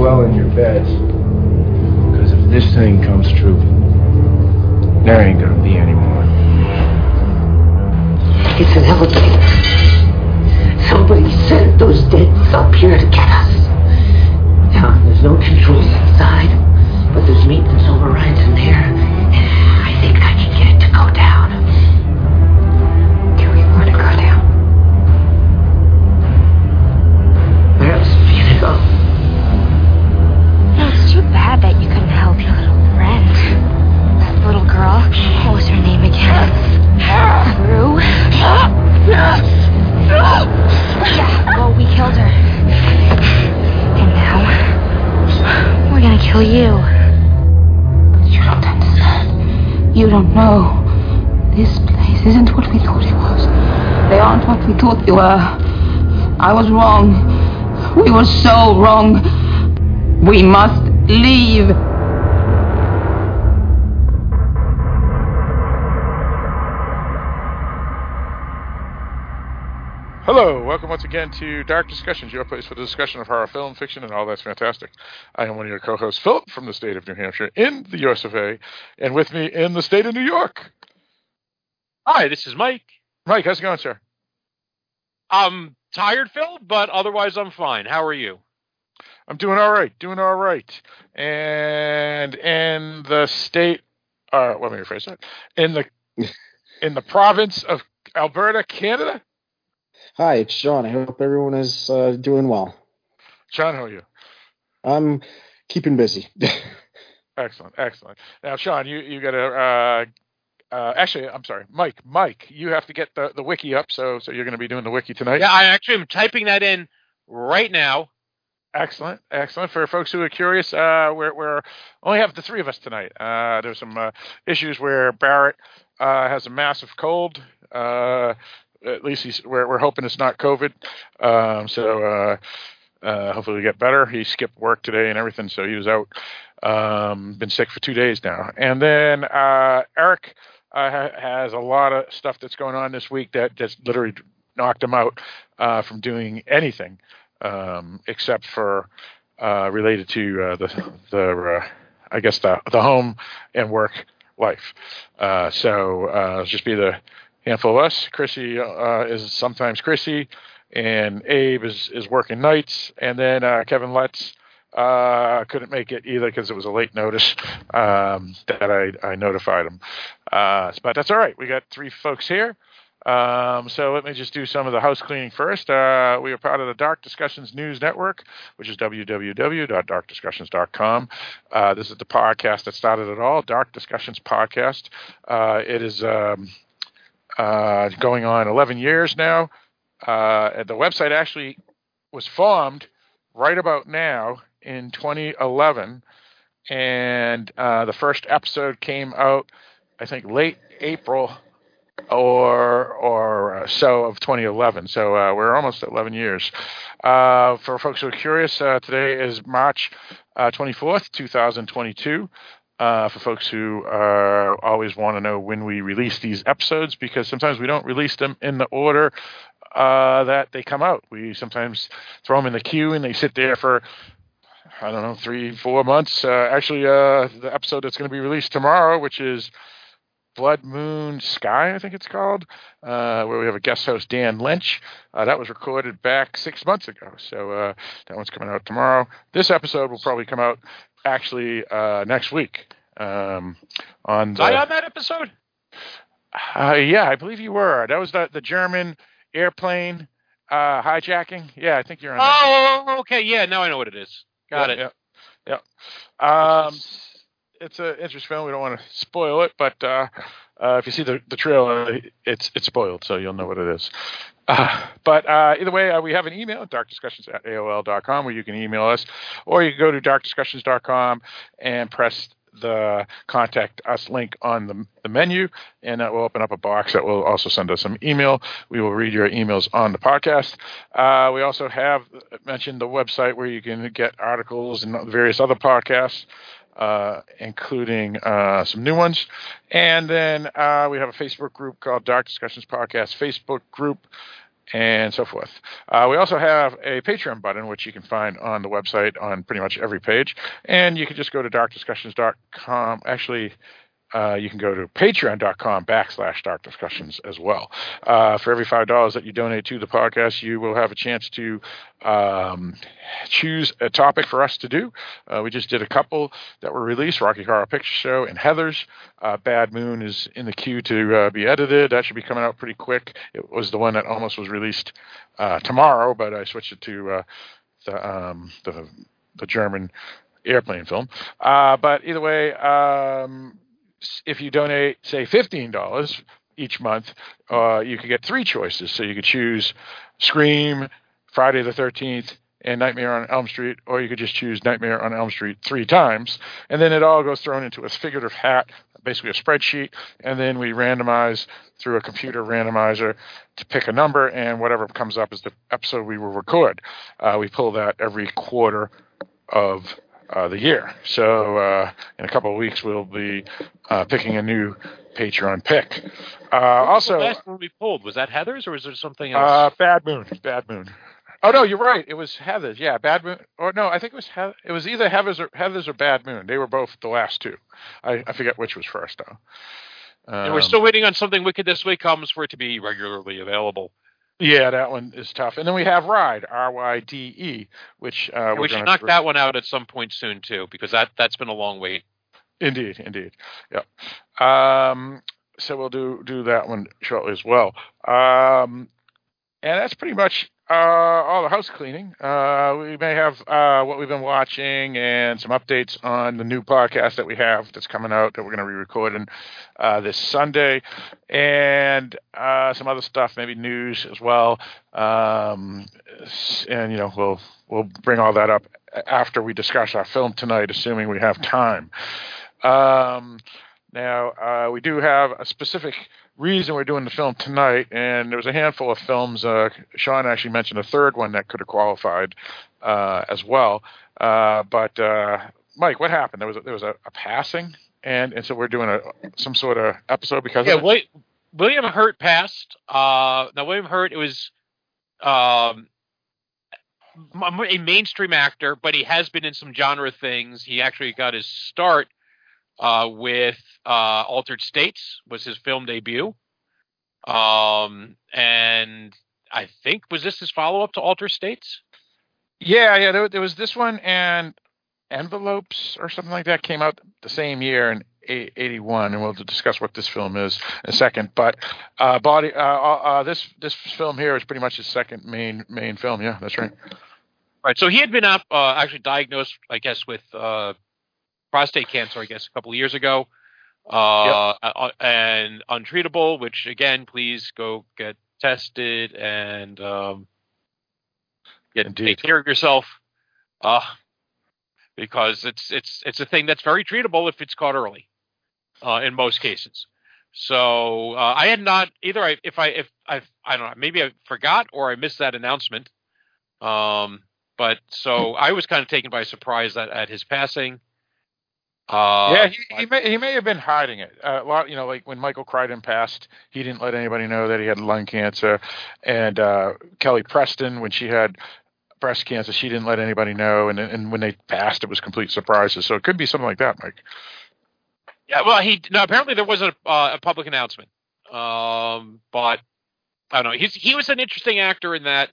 well in your beds. Because if this thing comes true, there ain't gonna be any more. It's an elevator. Somebody sent those deadies up here to get us. Now, there's no controls outside, but there's maintenance overrides in there. I think I can get it to go down. Do we want to go down? Where else are we gonna go? Yeah, it's too bad that you couldn't help your little friend. That little girl. What was her name again? Rue? Yeah, well, we killed her. And now, we're gonna kill you. You don't know. This place isn't what we thought it was. They aren't what we thought they were. I was wrong. We were so wrong. We must leave. Hello, welcome once again to Dark Discussions, your place for the discussion of horror film, fiction, and all that's fantastic. I am one of your co-hosts, Philip, from the state of New Hampshire in the US of A, and with me in the state of New York. Hi, this is Mike. Mike, how's it going, sir? I'm tired, Phil, but otherwise I'm fine. How are you? I'm doing all right. And in the state, let me rephrase that. In the province of Alberta, Canada. Hi, it's Sean. I hope everyone is doing well. Sean, how are you? I'm keeping busy. Excellent. Now, Sean, you got to Mike, you have to get the wiki up, so you're going to be doing the wiki tonight. Yeah, I actually am typing that in right now. Excellent. For folks who are curious, we're only have the three of us tonight. There's some issues where Barrett has a massive cold. At least we're hoping it's not COVID. So hopefully we get better. He skipped work today and everything, so he was out. Been sick for 2 days now. And then Eric has a lot of stuff that's going on this week that just literally knocked him out from doing anything except for related to the home and work life. So just be the handful of us. Chrissy is sometimes Chrissy, and Abe is working nights, and then Kevin Lutz couldn't make it either because it was a late notice that I notified him. But that's all right. We got three folks here. So let me just do some of the house cleaning first. We are part of the Dark Discussions News Network, which is www.darkdiscussions.com. This is the podcast that started it all, Dark Discussions Podcast. It is... going on 11 years now. The website actually was formed right about now in 2011. And the first episode came out, I think, late April or so of 2011. So we're almost at 11 years. For folks who are curious, today is March 24th, 2022. For folks who always want to know when we release these episodes, because sometimes we don't release them in the order that they come out. We sometimes throw them in the queue and they sit there for, I don't know, 3-4 months. Actually, the episode that's going to be released tomorrow, which is Blood, Moon, Sky, I think it's called, where we have a guest host, Dan Lynch. That was recorded back 6 months ago, so that one's coming out tomorrow. This episode will probably come out actually next week. Was I on that episode? Yeah, I believe you were. That was the German airplane hijacking. Yeah, I think you're on that. Oh, okay. Yeah, now I know what it is. Got it. Yeah. It's an interesting film. We don't want to spoil it, but if you see the trailer, it's spoiled, so you'll know what it is. But either way, we have an email, darkdiscussions@aol.com, where you can email us, or you can go to darkdiscussions.com and press the Contact Us link on the menu, and that will open up a box that will also send us some email. We will read your emails on the podcast. We also have mentioned the website where you can get articles and various other podcasts, including some new ones. And then we have a Facebook group called Dark Discussions Podcast Facebook group. and so forth. We also have a Patreon button, which you can find on the website on pretty much every page. And you can just go to darkdiscussions.com. Actually, you can go to patreon.com/darkdiscussions as well. For every $5 that you donate to the podcast, you will have a chance to choose a topic for us to do. We just did a couple that were released, Rocky Horror Picture Show and Heathers. Bad Moon is in the queue to be edited. That should be coming out pretty quick. It was the one that almost was released tomorrow, but I switched it to the German airplane film. But either way, if you donate, say, $15 each month, you could get three choices. So you could choose Scream, Friday the 13th, and Nightmare on Elm Street, or you could just choose Nightmare on Elm Street 3 times. And then it all goes thrown into a figurative hat, basically a spreadsheet, and then we randomize through a computer randomizer to pick a number, and whatever comes up is the episode we will record. We pull that every quarter of the year. So in a couple of weeks, we'll be picking a new Patreon pick. Also, the last one we pulled, was that Heathers or was there something else? Bad Moon. Oh no, you're right. It was Heathers. Yeah, Bad Moon. Or no, I think it was either Heathers or Bad Moon. They were both the last two. I forget which was first though. And we're still waiting on Something Wicked This Way Comes for it to be regularly available. Yeah, that one is tough. And then we have Ryde, R-Y-D-E, which we should knock that one out at some point soon too, because that's been a long wait. Indeed. Yeah. So we'll do that one shortly as well. And that's pretty much all the house cleaning. We may have what we've been watching and some updates on the new podcast that we have that's coming out that we're going to be recording this Sunday, and some other stuff, maybe news as well. And we'll bring all that up after we discuss our film tonight, assuming we have time. Now, we do have a specific reason we're doing the film tonight, and there was a handful of films. Sean actually mentioned a third one that could have qualified as well. But Mike, what happened? There was a passing, and so we're doing some sort of episode because of it? William Hurt passed. Now, William Hurt, it was a mainstream actor, but he has been in some genre things. He actually got his start with Altered States was his film debut. And I think, was this his follow-up to Altered States? Yeah. There was this one and Envelopes or something like that came out the same year in 81. And we'll discuss what this film is in a second. But this film here is pretty much his second main film. Yeah, that's right. Right. So he had been up, actually diagnosed, I guess, with prostate cancer, I guess, a couple of years ago, yep. And untreatable, which, again, please go get tested and take care of yourself, because it's a thing that's very treatable if it's caught early, in most cases. So I had not either. I don't know, maybe I forgot or I missed that announcement. But so I was kind of taken by surprise at his passing. He may have been hiding it a lot. Like when Michael Crichton passed, he didn't let anybody know that he had lung cancer, and Kelly Preston, when she had breast cancer, she didn't let anybody know. And when they passed, it was complete surprises. So it could be something like that, Mike. Yeah, well, apparently there wasn't a public announcement, but I don't know. He was an interesting actor in that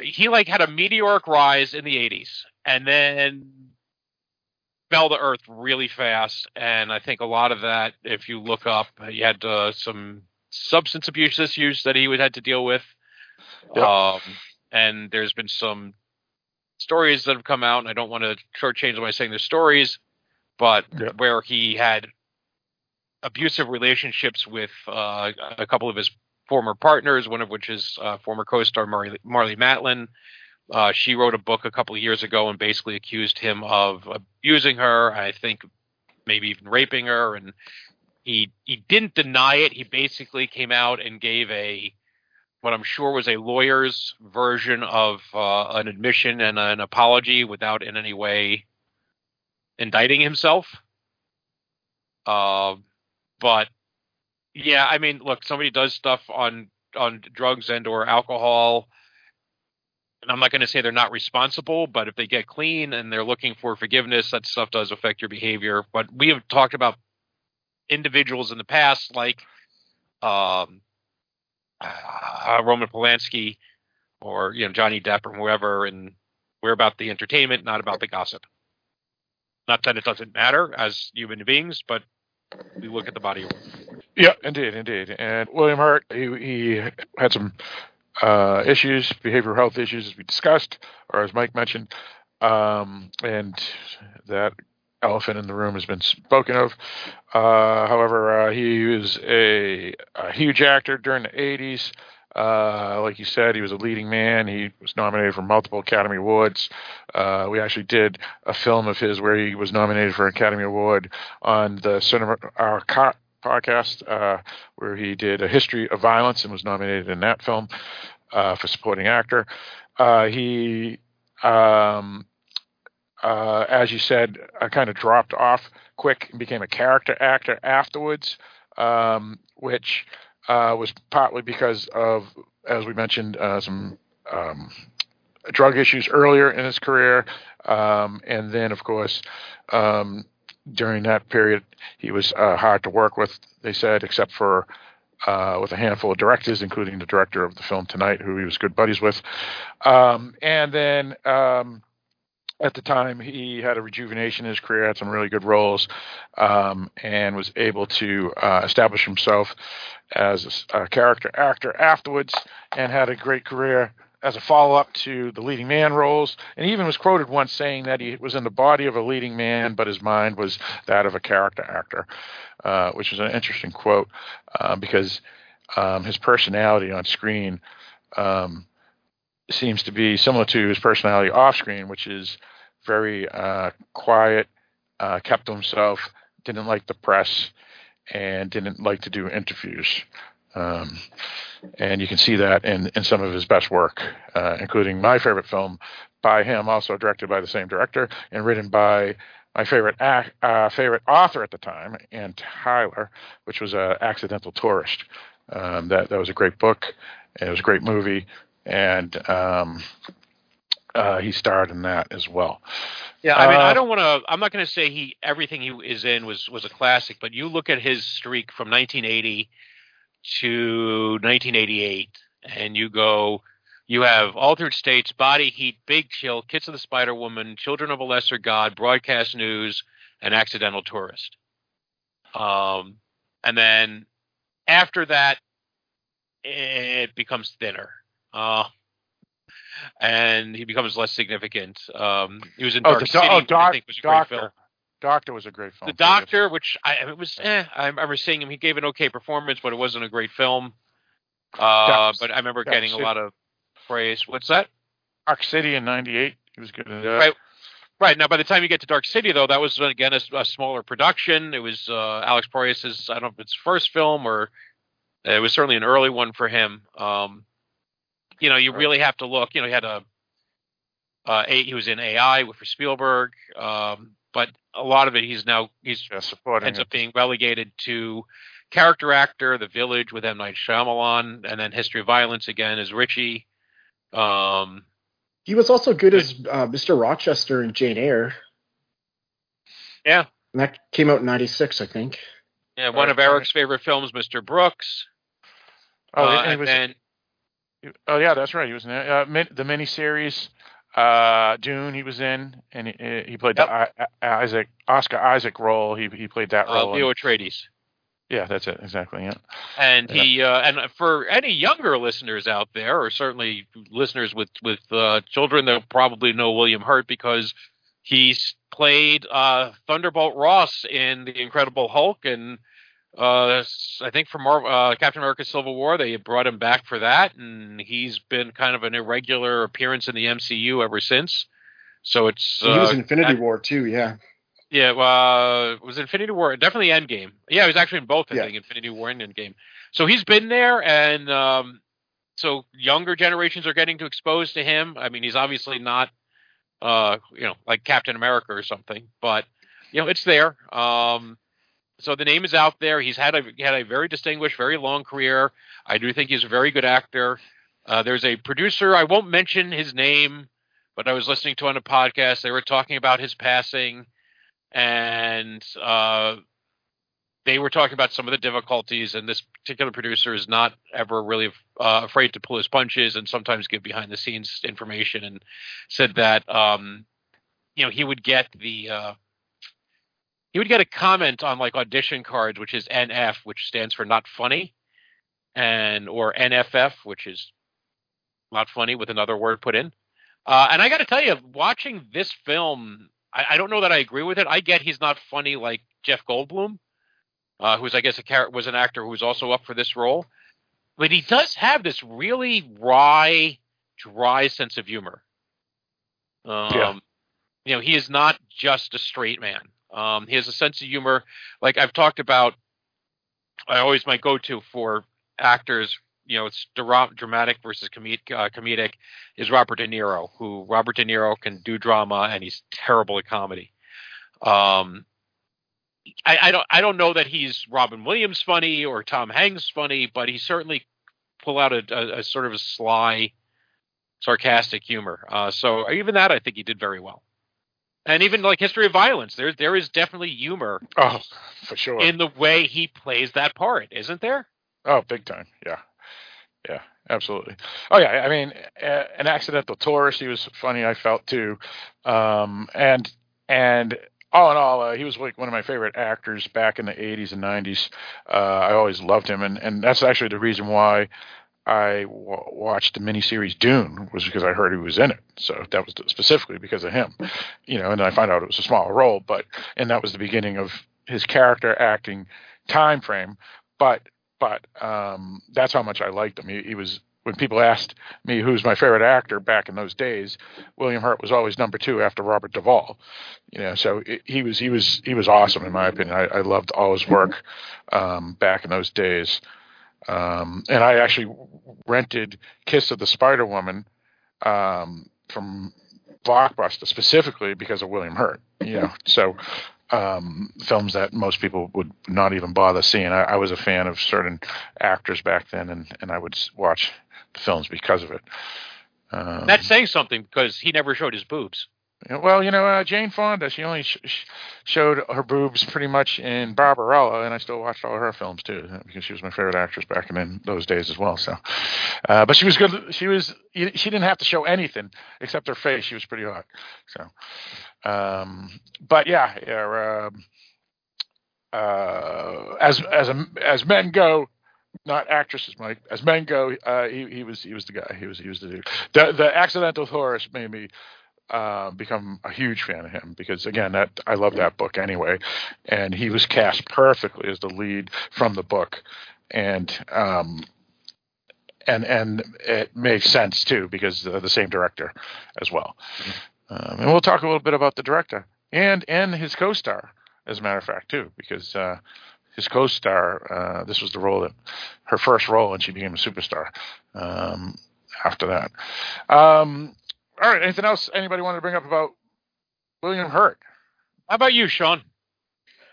he had a meteoric rise in the 80s, and then fell to earth really fast, and I think a lot of that, if you look up, he had some substance abuse issues that he would had to deal with. Yep. And there's been some stories that have come out, and I don't want to shortchange them by saying they're stories, but yep, where he had abusive relationships with a couple of his former partners, one of which is former co-star Marlee Matlin. She wrote a book a couple of years ago and basically accused him of abusing her, I think maybe even raping her, and he didn't deny it. He basically came out and gave what I'm sure was a lawyer's version of an admission and an apology without in any way indicting himself. But, yeah, I mean, look, somebody does stuff on on drugs and or alcohol. And I'm not going to say they're not responsible, but if they get clean and they're looking for forgiveness, that stuff does affect your behavior. But we have talked about individuals in the past, like Roman Polanski or, you know, Johnny Depp or whoever, and we're about the entertainment, not about the gossip. Not that it doesn't matter as human beings, but we look at the body of work. Yeah, indeed, indeed. And William Hurt, he had some issues, behavioral health issues, as we discussed, or as Mike mentioned, and that elephant in the room has been spoken of. However, he was a huge actor during the 80s. Like you said, he was a leading man. He was nominated for multiple Academy Awards. We actually did a film of his where he was nominated for an Academy Award on the Cinema Arcade podcast, where he did a History of Violence and was nominated in that film for supporting actor. He, as you said, kind of dropped off quick and became a character actor afterwards, which was partly because of, as we mentioned, some drug issues earlier in his career. And then, of course, during that period, he was hard to work with, they said, except for with a handful of directors, including the director of the film Tonight, who he was good buddies with. And then at the time, he had a rejuvenation in his career, had some really good roles, and was able to establish himself as a character actor afterwards, and had a great career as a follow-up to the leading man roles. And he even was quoted once saying that he was in the body of a leading man, but his mind was that of a character actor, which was an interesting quote because his personality on screen seems to be similar to his personality off screen, which is very quiet, kept to himself, didn't like the press, and didn't like to do interviews. And you can see that in some of his best work, including my favorite film by him, also directed by the same director and written by my favorite author at the time, Ann Tyler, which was Accidental Tourist. That was a great book, and it was a great movie, and he starred in that as well. Yeah, I mean, I'm not going to say everything he is in was a classic, but you look at his streak from 1980 to 1988, and you have Altered States, Body Heat, Big Chill, Kiss of the Spider Woman, Children of a Lesser God, Broadcast News, and Accidental Tourist. And then after that, it becomes thinner. And he becomes less significant. He was in Dark City, I think was a great film. Doctor was a great film. The Doctor, which I remember seeing him. He gave an okay performance, but it wasn't a great film. But I remember getting a lot of praise. What's that? Dark City in '98. He was good at that. Right. Now, by the time you get to Dark City, though, that was, again, a smaller production. It was Alex Proyas's, I don't know if it's first film, or it was certainly an early one for him. You know, you really have to look. You know, he had he was in AI for Spielberg. But a lot of it, ends up being relegated to character actor, The Village with M. Night Shyamalan, and then History of Violence again as Richie. He was also good as Mr. Rochester in Jane Eyre. Yeah. And that came out in 96, I think. Yeah, one of Eric's favorite films, Mr. Brooks. Yeah, that's right. He was in the miniseries. Dune, he was in, and he played the Oscar Isaac role. He played that role. Leo Atreides. Yeah, that's it exactly. Yeah, and he and for any younger listeners out there, or certainly listeners with children, they'll probably know William Hurt because he's played Thunderbolt Ross in The Incredible Hulk, and I think for Captain America Civil War, they brought him back for that, and he's been kind of an irregular appearance in the MCU ever since. So it's... he was in Infinity War, too, yeah. Yeah, it was Infinity War, definitely Endgame. Yeah, he was actually in both, I think, Infinity War and Endgame. So he's been there, and so younger generations are getting exposed to him. I mean, he's obviously not, like Captain America or something, but, you know, it's there. So the name is out there. He's had a very distinguished, very long career. I do think he's a very good actor. There's a producer. I won't mention his name, but I was listening to on a podcast. They were talking about his passing, and they were talking about some of the difficulties. And this particular producer is not ever really afraid to pull his punches and sometimes give behind-the-scenes information, and said that he would get the he would get a comment on like audition cards, which is NF, which stands for not funny, and or NFF, which is not funny with another word put in. And I got to tell you, watching this film, I don't know that I agree with it. I get he's not funny like Jeff Goldblum, who's I guess was an actor who was also up for this role. But he does have this really wry, dry sense of humor. He is not just a straight man. He has a sense of humor. Like I've talked about, my go-to for actors, it's dramatic versus comedic is Robert De Niro, who Robert De Niro can do drama and he's terrible at comedy. I don't know that he's Robin Williams funny or Tom Hanks funny, but he certainly pull out a sort of a sly, sarcastic humor. So even that, I think he did very well. And even like History of Violence, there is definitely humor. Oh, for sure. In the way he plays that part, isn't there? Oh, big time. Yeah. Yeah, absolutely. Oh, yeah. I mean, an Accidental Tourist, he was funny, I felt, too. And all in all, he was like one of my favorite actors back in the 80s and 90s. I always loved him. And that's actually the reason why I watched the miniseries Dune, was because I heard he was in it. So that was specifically because of him, and then I found out it was a small role, and that was the beginning of his character acting time frame. But that's how much I liked him. He was, when people asked me who's my favorite actor back in those days, William Hurt was always number two after Robert Duvall. So he was awesome in my opinion. I loved all his work back in those days. And I actually rented Kiss of the Spider Woman from Blockbuster specifically because of William Hurt, so films that most people would not even bother seeing. I was a fan of certain actors back then, and I would watch the films because of it. That's saying something because he never showed his boobs. Well, Jane Fonda, she only showed her boobs pretty much in Barbarella, and I still watched all her films too because she was my favorite actress back in those days as well. So, but she was good. She didn't have to show anything except her face. She was pretty hot. So, but yeah. As men go, not actresses, Mike. As men go, he was the guy. He was the dude. The Accidental Tourist made me become a huge fan of him because, again, I love that book anyway, and he was cast perfectly as the lead from the book, and it makes sense too because the same director as well, and we'll talk a little bit about the director and his co-star as a matter of fact too because his co-star this was the role that her first role and she became a superstar after that. All right. Anything else anybody wanted to bring up about William Hurt? How about you, Sean?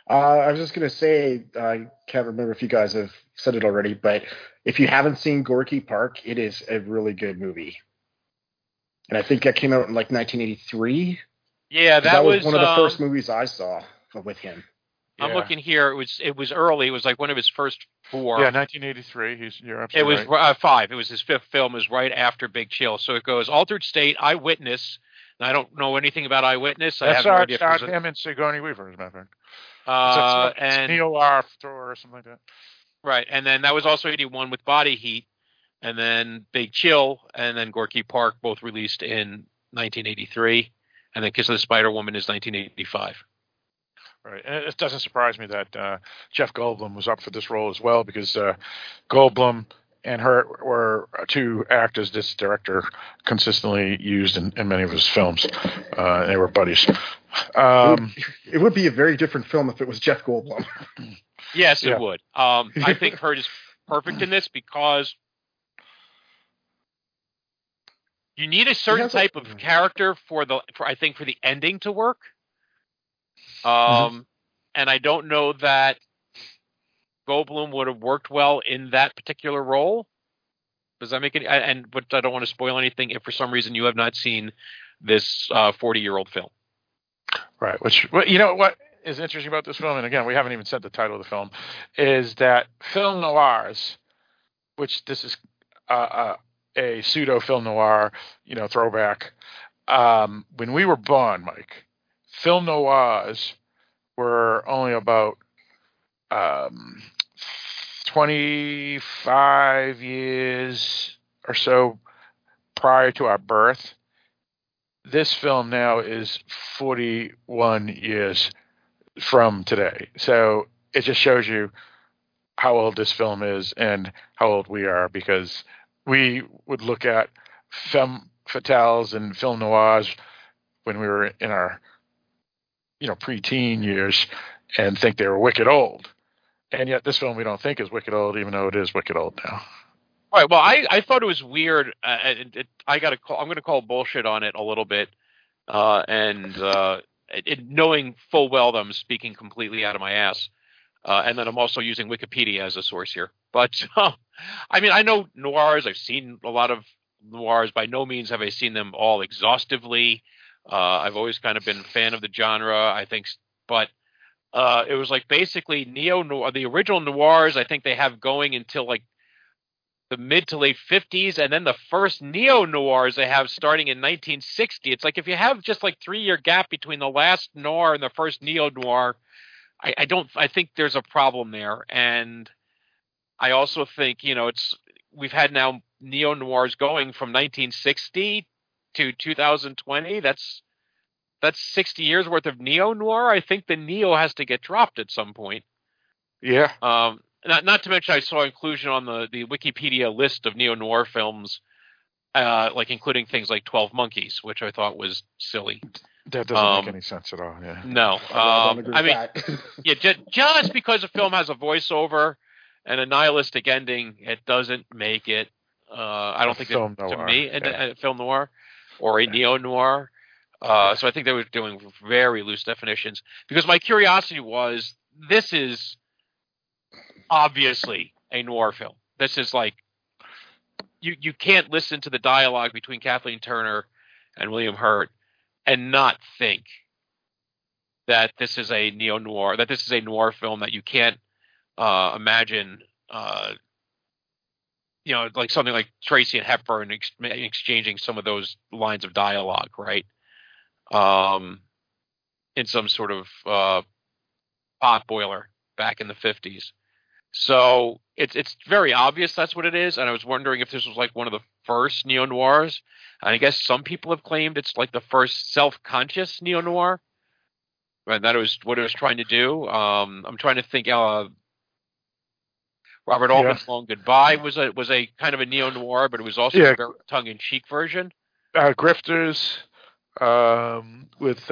I was just going to say, I can't remember if you guys have said it already, but if you haven't seen Gorky Park, it is a really good movie. And I think that came out in like 1983. Yeah, that was one of the first movies I saw with him. I'm looking here. It was early. It was like one of his first four. Yeah, 1983. It was right. Five. It was his fifth film. It was right after Big Chill. So it goes Altered State, Eyewitness. And I don't know anything about Eyewitness. That's him and Sigourney Weaver, as a matter of fact. It's Neil Arthur or something like that. Right. And then that was also 81 with Body Heat. And then Big Chill and then Gorky Park, both released in 1983. And then Kiss of the Spider Woman is 1985. Right. And it doesn't surprise me that Jeff Goldblum was up for this role as well because Goldblum and Hurt were two actors this director consistently used in many of his films. They were buddies. It would be a very different film if it was Jeff Goldblum. Yes, it would. I think Hurt is perfect in this because you need a certain type of character for the ending to work. And I don't know that Goldblum would have worked well in that particular role? Does that make any? But I don't want to spoil anything if for some reason you have not seen this 40-year-old film. Right. Which you know what is interesting about this film, and again, we haven't even said the title of the film, is that film noirs, which this is a pseudo film noir, you know, throwback. When we were born, Mike, film noirs were only about 25 years or so prior to our birth. This film now is 41 years from today. So it just shows you how old this film is and how old we are, because we would look at femme fatales and film noirs when we were in our, you know, preteen years and think they were wicked old. And yet this film we don't think is wicked old, even though it is wicked old now. All right. Well, I thought it was weird. I got to call. I'm going to call bullshit on it a little bit, knowing full well that I'm speaking completely out of my ass, and then I'm also using Wikipedia as a source here. But I mean, I know noirs. I've seen a lot of noirs. By no means have I seen them all exhaustively. I've always kind of been a fan of the genre, I think, but. It was like basically neo-noir. The original noirs, I think they have going until like the mid to late 50s. And then the first neo-noirs they have starting in 1960. It's like if you have just like 3-year gap between the last noir and the first neo-noir, I think there's a problem there. And I also think, you know, we've had now neo-noirs going from 1960 to 2020. That's 60 years worth of neo-noir. I think the neo has to get dropped at some point. Yeah. Not to mention I saw inclusion on the Wikipedia list of neo-noir films, like including things like 12 Monkeys, which I thought was silly. That doesn't make any sense at all. Yeah. No. I mean, yeah, just because a film has a voiceover and a nihilistic ending, it doesn't make it. I don't think film that, noir, to me, a film noir or a neo-noir. So I think they were doing very loose definitions, because my curiosity was, this is obviously a noir film. This is like you can't listen to the dialogue between Kathleen Turner and William Hurt and not think that this is a neo-noir, that this is a noir film, that you can't imagine you know, like something like Tracy and Hepburn exchanging some of those lines of dialogue, right? In some sort of pot boiler back in the 50s. So it's very obvious that's what it is, and I was wondering if this was like one of the first neo-noirs. And I guess some people have claimed it's like the first self-conscious neo-noir, and that was what it was trying to do. I'm trying to think. Robert Altman's Long Goodbye was a kind of a neo-noir, but it was also a very tongue-in-cheek version. Grifters. With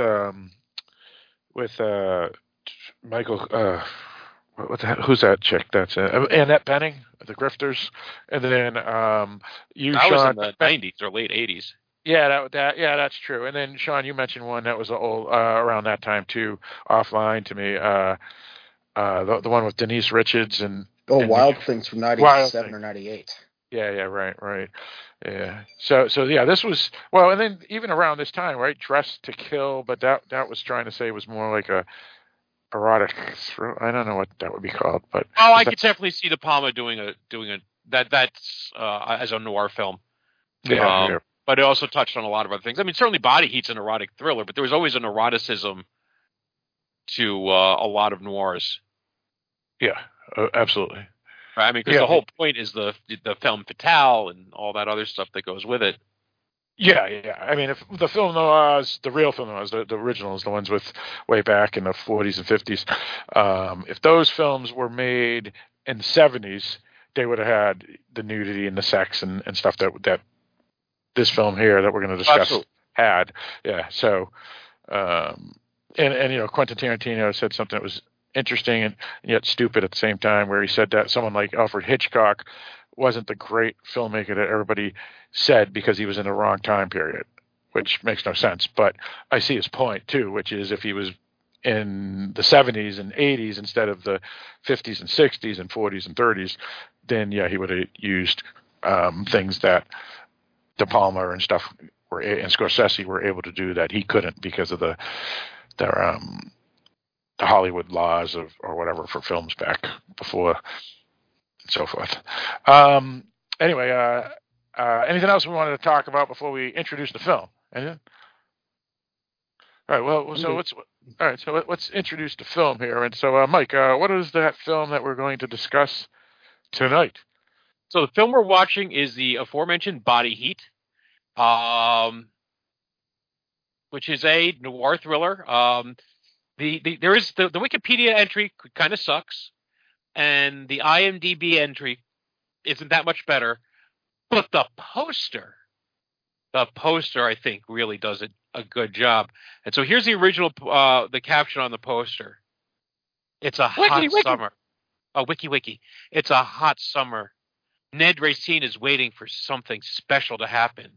Michael, what the hell, who's that chick? That's Annette Bening, the Grifters, and then that Sean, was in the 90s or late 80s. Yeah, that's true. And then Sean, you mentioned one that was old around that time too, offline to me. The one with Denise Richards and Wild Things from 97 or 98. Yeah, right. Yeah. So yeah, this was and then even around this time, right? Dressed to Kill, but that was trying to say it was more like a erotic thriller. I don't know what that would be called, but I could definitely see De Palma doing a that's as a noir film. Yeah, yeah. But it also touched on a lot of other things. I mean, certainly Body Heat's an erotic thriller, but there was always an eroticism to a lot of noirs. Yeah, absolutely. I mean, because the whole point is the femme fatale and all that other stuff that goes with it. Yeah. I mean, if the film noirs, the real film noirs, the originals, the ones with way back in the 40s and 50s, if those films were made in the 70s, they would have had the nudity and the sex and stuff that this film here that we're going to discuss had. Yeah. So, and you know, Quentin Tarantino said something that was interesting and yet stupid at the same time, where he said that someone like Alfred Hitchcock wasn't the great filmmaker that everybody said because he was in the wrong time period, which makes no sense. But I see his point too, which is if he was in the 70s and 80s instead of the 50s and 60s and 40s and 30s, then yeah, he would have used things that De Palma and stuff were, and Scorsese were able to do that he couldn't because of the Hollywood laws of or whatever for films back before and so forth. Anyway, anything else we wanted to talk about before we introduce the film? Anything? All right. Well, so let's introduce the film here. And so, Mike, what is that film that we're going to discuss tonight? So the film we're watching is the aforementioned Body Heat, which is a noir thriller. The Wikipedia entry kind of sucks, and the IMDb entry isn't that much better. But the poster, I think, really does it a good job. And so here's the original, the caption on the poster. It's a hot summer. A wiki. It's a hot summer. Ned Racine is waiting for something special to happen.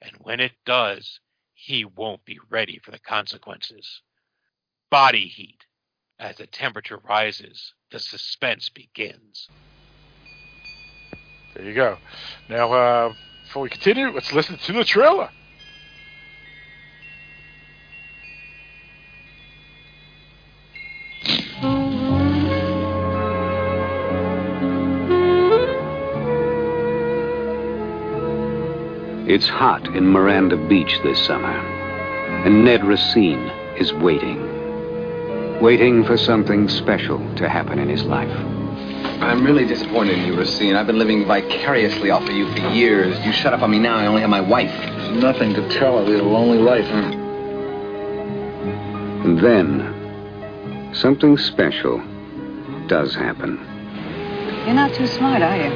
And when it does, he won't be ready for the consequences. Body heat. As the temperature rises, the suspense begins. There you go. Now, before we continue, let's listen to the trailer. It's hot in Miranda Beach this summer, and Ned Racine is waiting for something special to happen in his life. I'm really disappointed in you, Racine. I've been living vicariously off of you for years. You shut up on me now, I only have my wife. There's nothing to tell her. We had a lonely life. And then, something special does happen. You're not too smart, are you?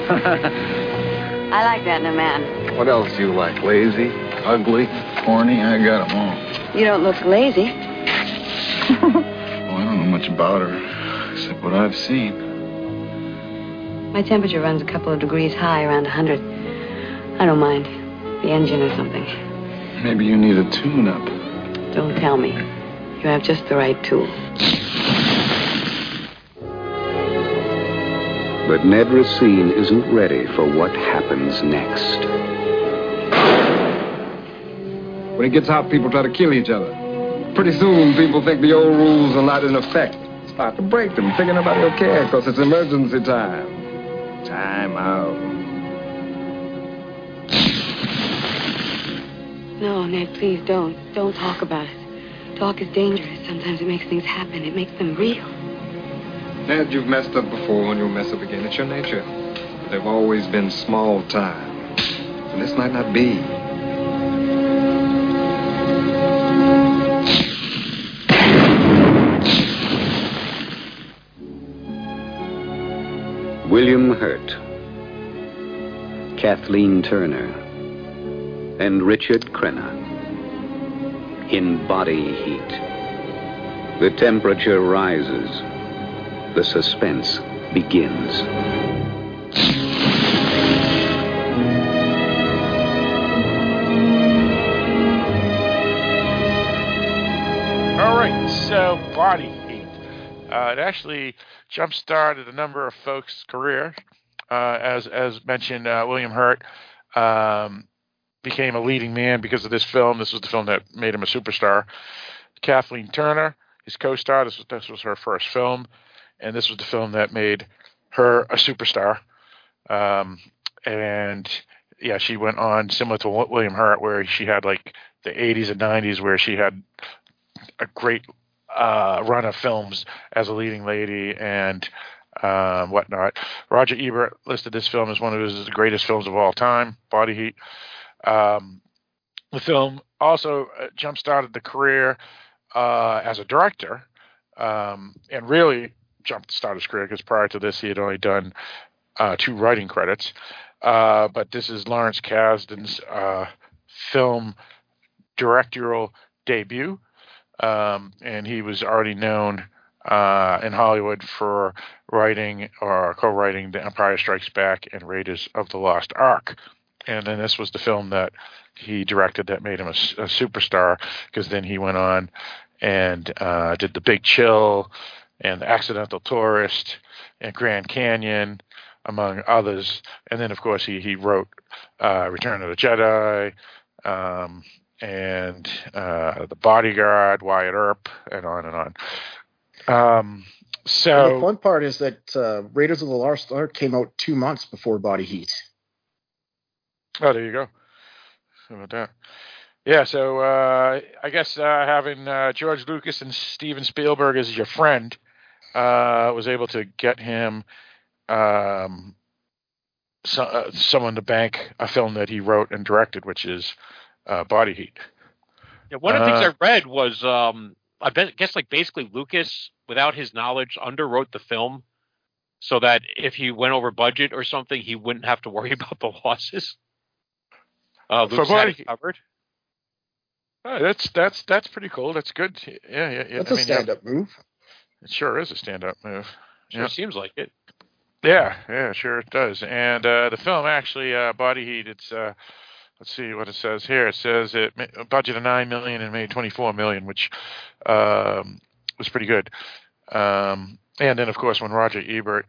I like that in a man. What else do you like? Lazy, ugly, corny? I got them all. You don't look lazy. Well, I don't know much about her, except what I've seen. My temperature runs a couple of degrees high, around 100. I don't mind. The engine or something. Maybe you need a tune-up. Don't tell me. You have just the right tool. But Ned Racine isn't ready for what happens next. When it gets hot, people try to kill each other. Pretty soon, people think the old rules are not in effect. Start to break them, thinking nobody will care, because it's emergency time. Time out. No, Ned, please don't. Don't talk about it. Talk is dangerous. Sometimes it makes things happen. It makes them real. Ned, you've messed up before and you'll mess up again. It's your nature. They've always been small time. And this might not be. William Hurt, Kathleen Turner, and Richard Crenna. In Body Heat. The temperature rises. The suspense begins. All right, so Body Heat. It actually jump-started a number of folks' career. As mentioned, William Hurt became a leading man because of this film. This was the film that made him a superstar. Kathleen Turner, his co-star, this was her first film. And this was the film that made her a superstar. She went on, similar to William Hurt, where she had like the 80s and 90s, where she had a great run of films as a leading lady and whatnot. Roger Ebert listed this film as one of his greatest films of all time, Body Heat. The film also jump-started the career as a director. And really jump-started his career because prior to this, he had only done 2 writing credits. But this is Lawrence Kasdan's film directorial debut. And he was already known in Hollywood for writing or co-writing The Empire Strikes Back and Raiders of the Lost Ark. And then this was the film that he directed that made him a superstar because then he went on and did The Big Chill and The Accidental Tourist and Grand Canyon, among others. And then, of course, he wrote Return of the Jedi and The Bodyguard, Wyatt Earp, and on and on. So the fun part is that Raiders of the Lost Ark came out 2 months before Body Heat. Oh, there you go. How about that? Yeah, so I guess having George Lucas and Steven Spielberg as your friend was able to get him someone to bank a film that he wrote and directed, which is Body Heat. Yeah, one of the things I read was basically Lucas, without his knowledge, underwrote the film so that if he went over budget or something, he wouldn't have to worry about the losses. Lucas had it covered. Oh, that's pretty cool. That's good. Yeah. That's a stand-up move. It sure is a stand-up move. Sure seems like it. Yeah, sure it does. And the film actually, Body Heat. It's let's see what it says here. It says it budget of $9 million and made $24 million, which was pretty good. And then, of course, when Roger Ebert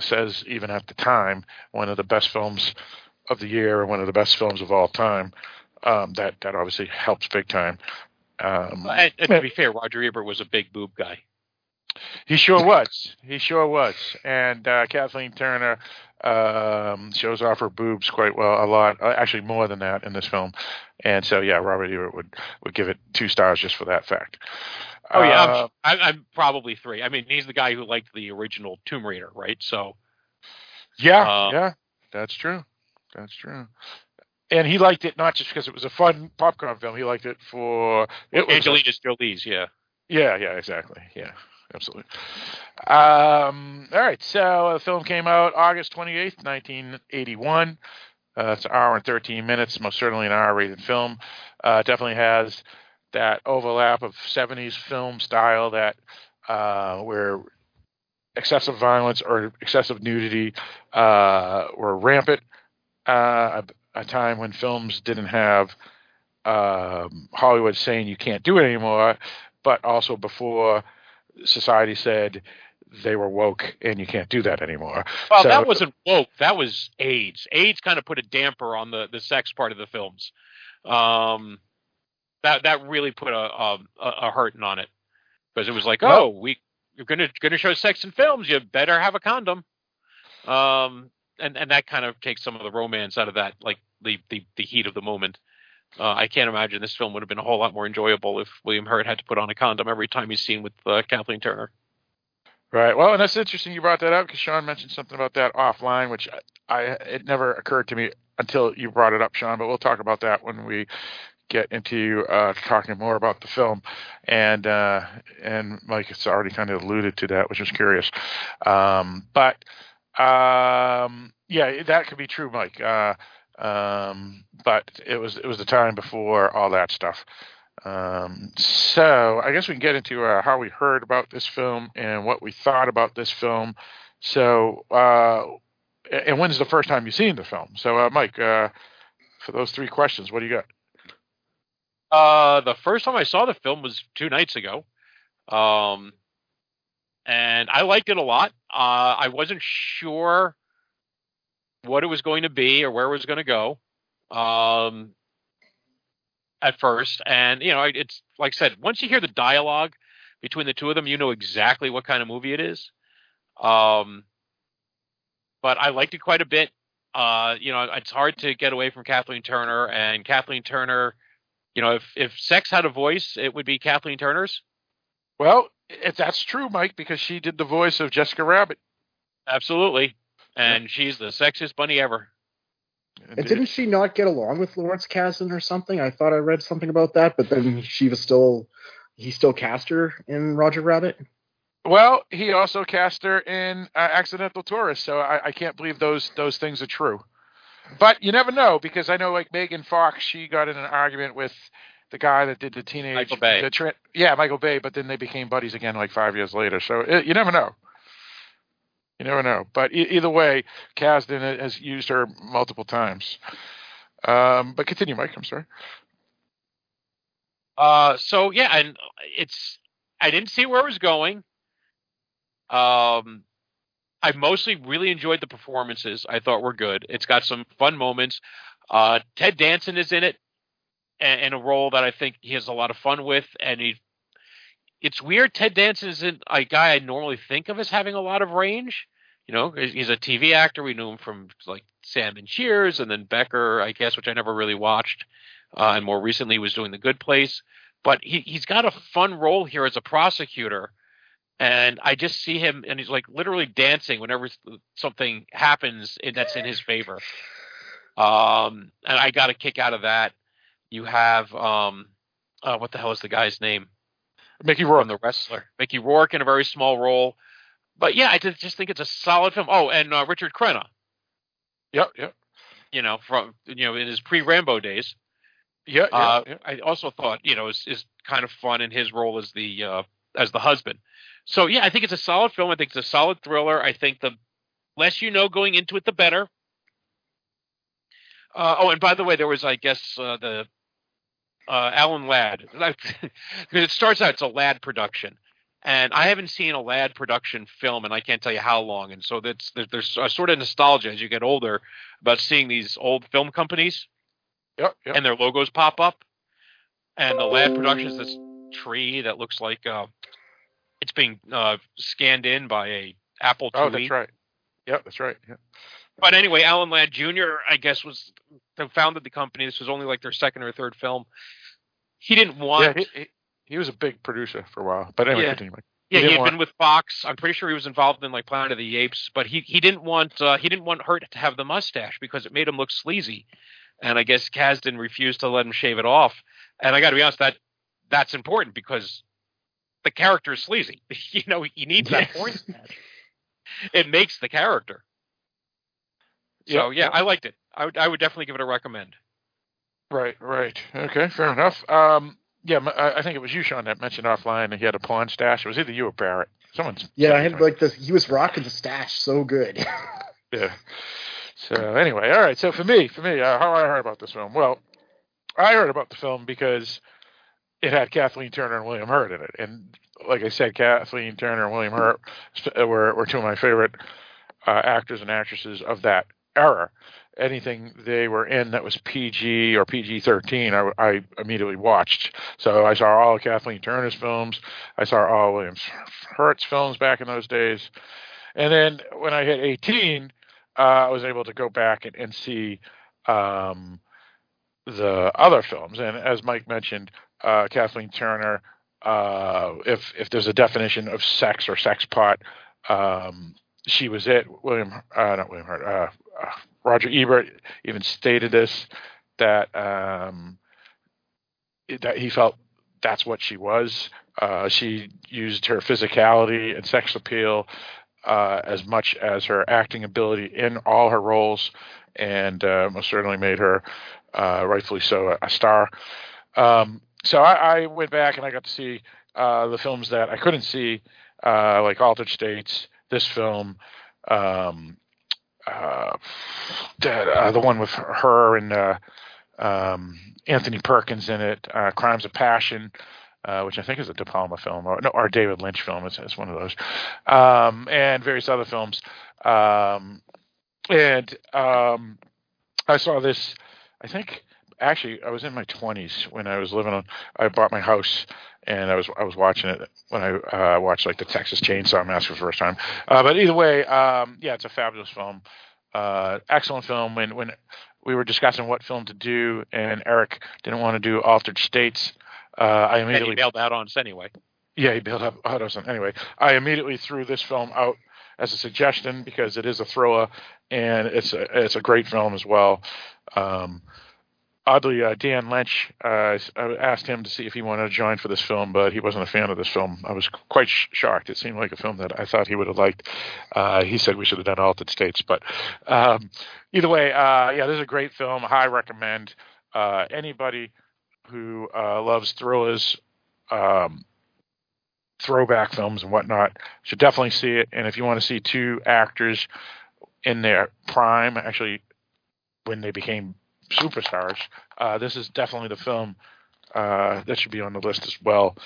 says, even at the time, one of the best films of the year, one of the best films of all time. That obviously helps big time. And to be fair, Roger Ebert was a big boob guy. He sure was. And Kathleen Turner shows off her boobs quite well, a lot, actually more than that in this film. And so, yeah, Robert Ebert would give it 2 stars just for that fact. Oh, yeah, I'm probably 3. I mean, he's the guy who liked the original Tomb Raider, right? So, yeah, that's true. And he liked it not just because it was a fun popcorn film. He liked it for Angelina Jolie's, yeah. Yeah, exactly. Yeah, absolutely. All right, so the film came out August 28th, 1981. It's an hour and 13 minutes, most certainly an R-rated film. Definitely has that overlap of 70s film style that where excessive violence or excessive nudity were rampant. A time when films didn't have Hollywood saying you can't do it anymore, but also before society said they were woke and you can't do that anymore. Well, that wasn't woke. That was AIDS. AIDS kind of put a damper on the sex part of the films. That really put a hurting on it because it was like, you're going to show sex in films. You better have a condom. And that kind of takes some of the romance out of that, like the heat of the moment. I can't imagine this film would have been a whole lot more enjoyable if William Hurt had to put on a condom every time he's seen with Kathleen Turner. Right. Well, and that's interesting you brought that up because Sean mentioned something about that offline, which it never occurred to me until you brought it up, Sean. But we'll talk about that when we get into talking more about the film. And Mike has already kind of alluded to that, which was curious. Yeah, that could be true, Mike. But it was the time before all that stuff. So I guess we can get into how we heard about this film and what we thought about this film. So, and when's the first time you've seen the film? So, Mike, for those 3 questions, what do you got? The first time I saw the film was 2 nights ago. And I liked it a lot. I wasn't sure what it was going to be or where it was going to go at first. And, you know, it's like I said, once you hear the dialogue between the 2 of them, you know exactly what kind of movie it is. But I liked it quite a bit. You know, it's hard to get away from Kathleen Turner. And Kathleen Turner, you know, if sex had a voice, it would be Kathleen Turner's. Well, if that's true, Mike, because she did the voice of Jessica Rabbit. Absolutely. And she's the sexiest bunny ever. And didn't she not get along with Lawrence Kasdan or something? I thought I read something about that, but then he still cast her in Roger Rabbit. Well, he also cast her in Accidental Tourist, so I can't believe those things are true. But you never know, because I know like Megan Fox, she got in an argument with the guy that did the teenage... Michael Bay. Michael Bay, but then they became buddies again like 5 years later. So you never know. You never know. But either way, Kasdan has used her multiple times. But continue, Mike. I'm sorry. So yeah, and I didn't see where it was going. I mostly really enjoyed the performances. I thought were good. It's got some fun moments. Ted Danson is in it in a role that I think he has a lot of fun with, and it's weird. Ted Danson isn't a guy I normally think of as having a lot of range. You know, he's a TV actor. We knew him from like Sam and Cheers, and then Becker, I guess, which I never really watched. And more recently, he was doing The Good Place. But he's got a fun role here as a prosecutor. And I just see him, and he's like literally dancing whenever something happens that's in his favor. And I got a kick out of that. You have what the hell is the guy's name? Mickey Rourke, the wrestler. Mickey Rourke in a very small role. But yeah, I just think it's a solid film. Oh, and Richard Crenna. Yep. You know, from in his pre-Rambo days. Yeah. I also thought, is kind of fun in his role as the husband. So yeah, I think it's a solid film. I think it's a solid thriller. I think the less you know going into it, the better. Oh, and by the way, there was, I guess, the Alan Ladd. Because it starts out, it's a Ladd production. And I haven't seen a Ladd production film, and I can't tell you how long. And so there's a sort of nostalgia as you get older about seeing these old film companies. Yep. And their logos pop up. And the Ladd Productions, this tree that looks like it's being scanned in by a Apple II. Oh, that's right. Yep, that's right. Yep. But anyway, Alan Ladd Jr., I guess, founded the company. This was only like their second or third film. He didn't want... Yeah, he was a big producer for a while. But anyway, continue. Yeah, he had been with Fox. I'm pretty sure he was involved in like Planet of the Apes. But he didn't want Hurt to have the mustache because it made him look sleazy. And I guess Kasdan refused to let him shave it off. And I got to be honest, that's important because the character is sleazy. He needs that point. It makes the character. So, yeah, I liked it. I would definitely give it a recommend. Right. Okay, fair enough. Yeah, I think it was you, Sean, that mentioned offline that he had a pawn stash. It was either you or Barrett. I had like this. He was rocking the stash so good. Yeah. So anyway, all right. So for me, how I heard about this film. Well, I heard about the film because it had Kathleen Turner and William Hurt in it, and like I said, Kathleen Turner and William Hurt were two of my favorite actors and actresses of that era. Anything they were in that was PG or PG-13, I immediately watched. So I saw all of Kathleen Turner's films. I saw all William Hurt's films back in those days, and then when I hit 18. I was able to go back and see the other films. And as Mike mentioned, Kathleen Turner, if there's a definition of sex or sexpot, she was it. Roger Ebert even stated this, that he felt that's what she was. She used her physicality and sex appeal as much as her acting ability in all her roles, and most certainly made her, rightfully so, a star. So I went back and I got to see the films that I couldn't see, like Altered States, this film, the one with her and Anthony Perkins in it, Crimes of Passion, which I think is a De Palma film, or a David Lynch film. It's one of those, and various other films. And I saw this, I think, actually, I was in my 20s when I was I bought my house, and I was watching it when I watched like the Texas Chainsaw Massacre for the first time. But either way, yeah, it's a fabulous film, excellent film. When we were discussing what film to do, and Eric didn't want to do Altered States. I immediately bailed out on us anyway. Yeah, he bailed out on us anyway. I immediately threw this film out as a suggestion because it is a thriller and it's a great film as well. Oddly, Dan Lynch, I asked him to see if he wanted to join for this film, but he wasn't a fan of this film. I was quite shocked. It seemed like a film that I thought he would have liked. He said we should have done Altered States, but either way, yeah, this is a great film. I recommend anybody who loves thrillers, throwback films and whatnot, should definitely see it. And if you want to see two actors in their prime, actually when they became superstars, this is definitely the film That should be on the list as well.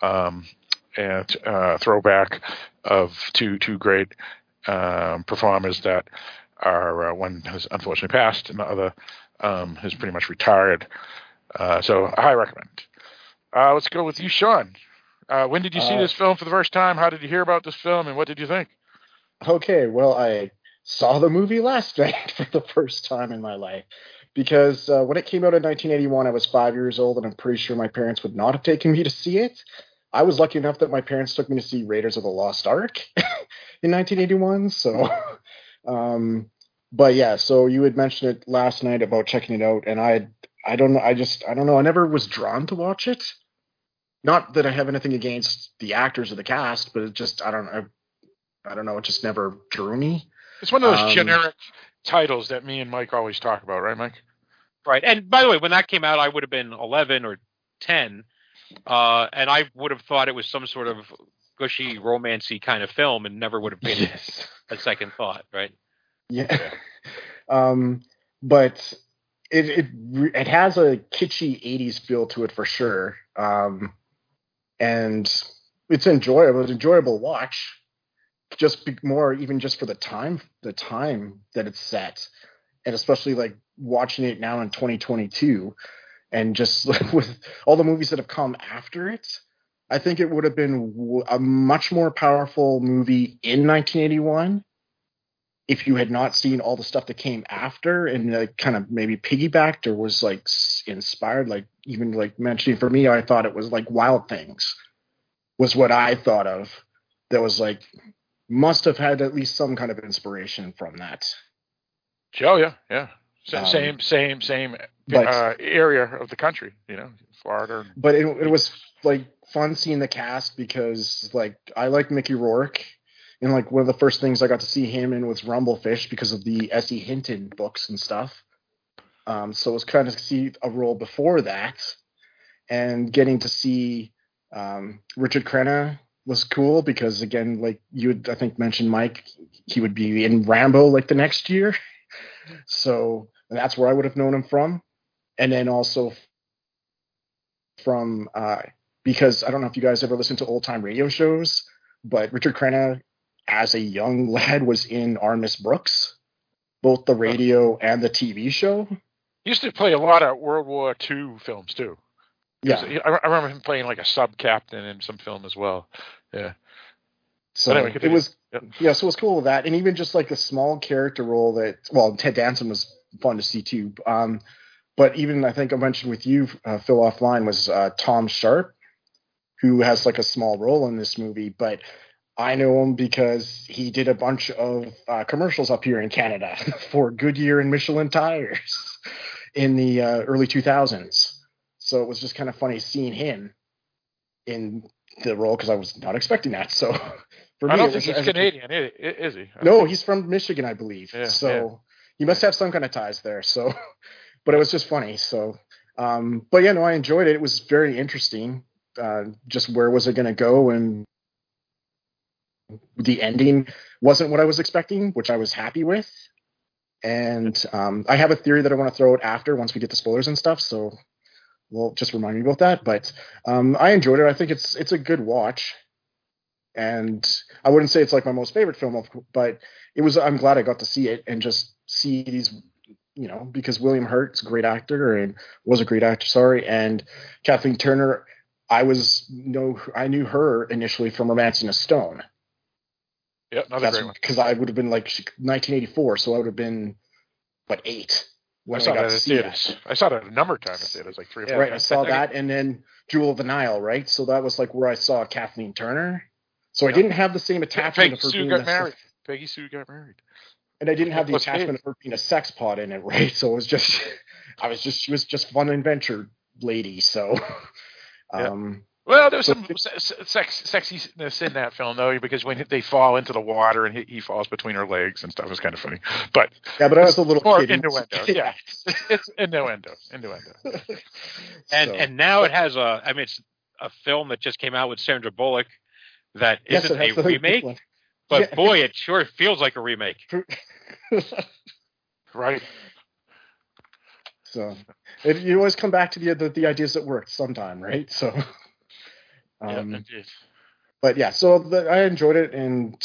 And throwback of two great performers that are one has unfortunately passed and the other has pretty much retired. So I highly recommend. Let's go with you, Sean. When did you see this film for the first time? How did you hear about this film, and what did you think? Okay, well, I saw the movie last night for the first time in my life because when it came out in 1981, I was 5 years old, and I'm pretty sure my parents would not have taken me to see it. I was lucky enough that my parents took me to see Raiders of the Lost Ark in 1981. So, but yeah, so you had mentioned it last night about checking it out, and I don't know. I never was drawn to watch it. Not that I have anything against the actors or the cast, but it just, I don't know. It just never drew me. It's one of those generic titles that me and Mike always talk about, right, Mike? Right. And by the way, when that came out, I would have been 11 or 10. And I would have thought it was some sort of gushy, romancy kind of film and never would have been a second thought, right? Yeah. But it has a kitschy 80s feel to it for sure. And it's enjoyable. It's an enjoyable watch, just more even just for the time that it's set, and especially like watching it now in 2022, and just like, with all the movies that have come after it, I think it would have been a much more powerful movie in 1981 if you had not seen all the stuff that came after and kind of maybe piggybacked or was like inspired, like even like mentioning for me, I thought it was like Wild Things was what I thought of. That was like, must have had at least some kind of inspiration from that. Oh yeah. Yeah. Same but, area of the country, you know, Florida. But it was like fun seeing the cast because like, I like Mickey Rourke. And, like, one of the first things I got to see him in was Rumblefish because of the S.E. Hinton books and stuff. So it was kind of to see a role before that. And getting to see Richard Crenna was cool because, again, like you had, I think, mentioned, Mike, he would be in Rambo, like, the next year. So that's where I would have known him from. And then also from because I don't know if you guys ever listen to old-time radio shows, but Richard Crenna – as a young lad was in Our Miss Brooks, both the radio and the TV show. He used to play a lot of World War II films too. Yeah. I remember him playing like a sub captain in some film as well. Yeah. So anyway, it was, yeah. So it was cool with that. And even just like the small character role that, well, Ted Danson was fun to see too. But even, I think I mentioned with you, Phil offline was Tom Sharp, who has like a small role in this movie, but I know him because he did a bunch of commercials up here in Canada for Goodyear and Michelin tires in the early 2000s. So it was just kind of funny seeing him in the role because I was not expecting that. So for me, I don't think he's Canadian, is he? No, he's from Michigan, I believe. Yeah, so he must have some kind of ties there. So, but it was just funny. So, but yeah, no, I enjoyed it. It was very interesting. Just where was it going to go, and the ending wasn't what I was expecting, which I was happy with. And I have a theory that I want to throw out after once we get the spoilers and stuff. So we'll just remind me about that. But I enjoyed it. I think it's a good watch. And I wouldn't say it's like my most favorite film, but I'm glad I got to see it and just see these, you know, because William Hurt's a great actor and was a great actor. Sorry. And Kathleen Turner, I knew her initially from Romancing a Stone. Yeah, that's great one. Because I would have been like 1984, so I would have been, what, 8 when I got to see that. I saw that a number of times. It was like 3 or 4. Right, I saw that, and then Jewel of the Nile, right? So that was like where I saw Kathleen Turner. So I didn't have the same attachment of her being married. Peggy Sue got married. And I didn't have the attachment of her being a sex pot in it, right? So it was just, she was just fun adventure lady, so. Well, there's some sexiness in that film, though, because when they fall into the water and he falls between her legs and stuff, it's kind of funny. But I was a little kid. Innuendo, yeah. It's innuendo. And now it has it's a film that just came out with Sandra Bullock that isn't a remake, but boy, it sure feels like a remake. Right. So you always come back to the ideas that worked sometime, right? So yeah, indeed. But yeah, so I enjoyed it, and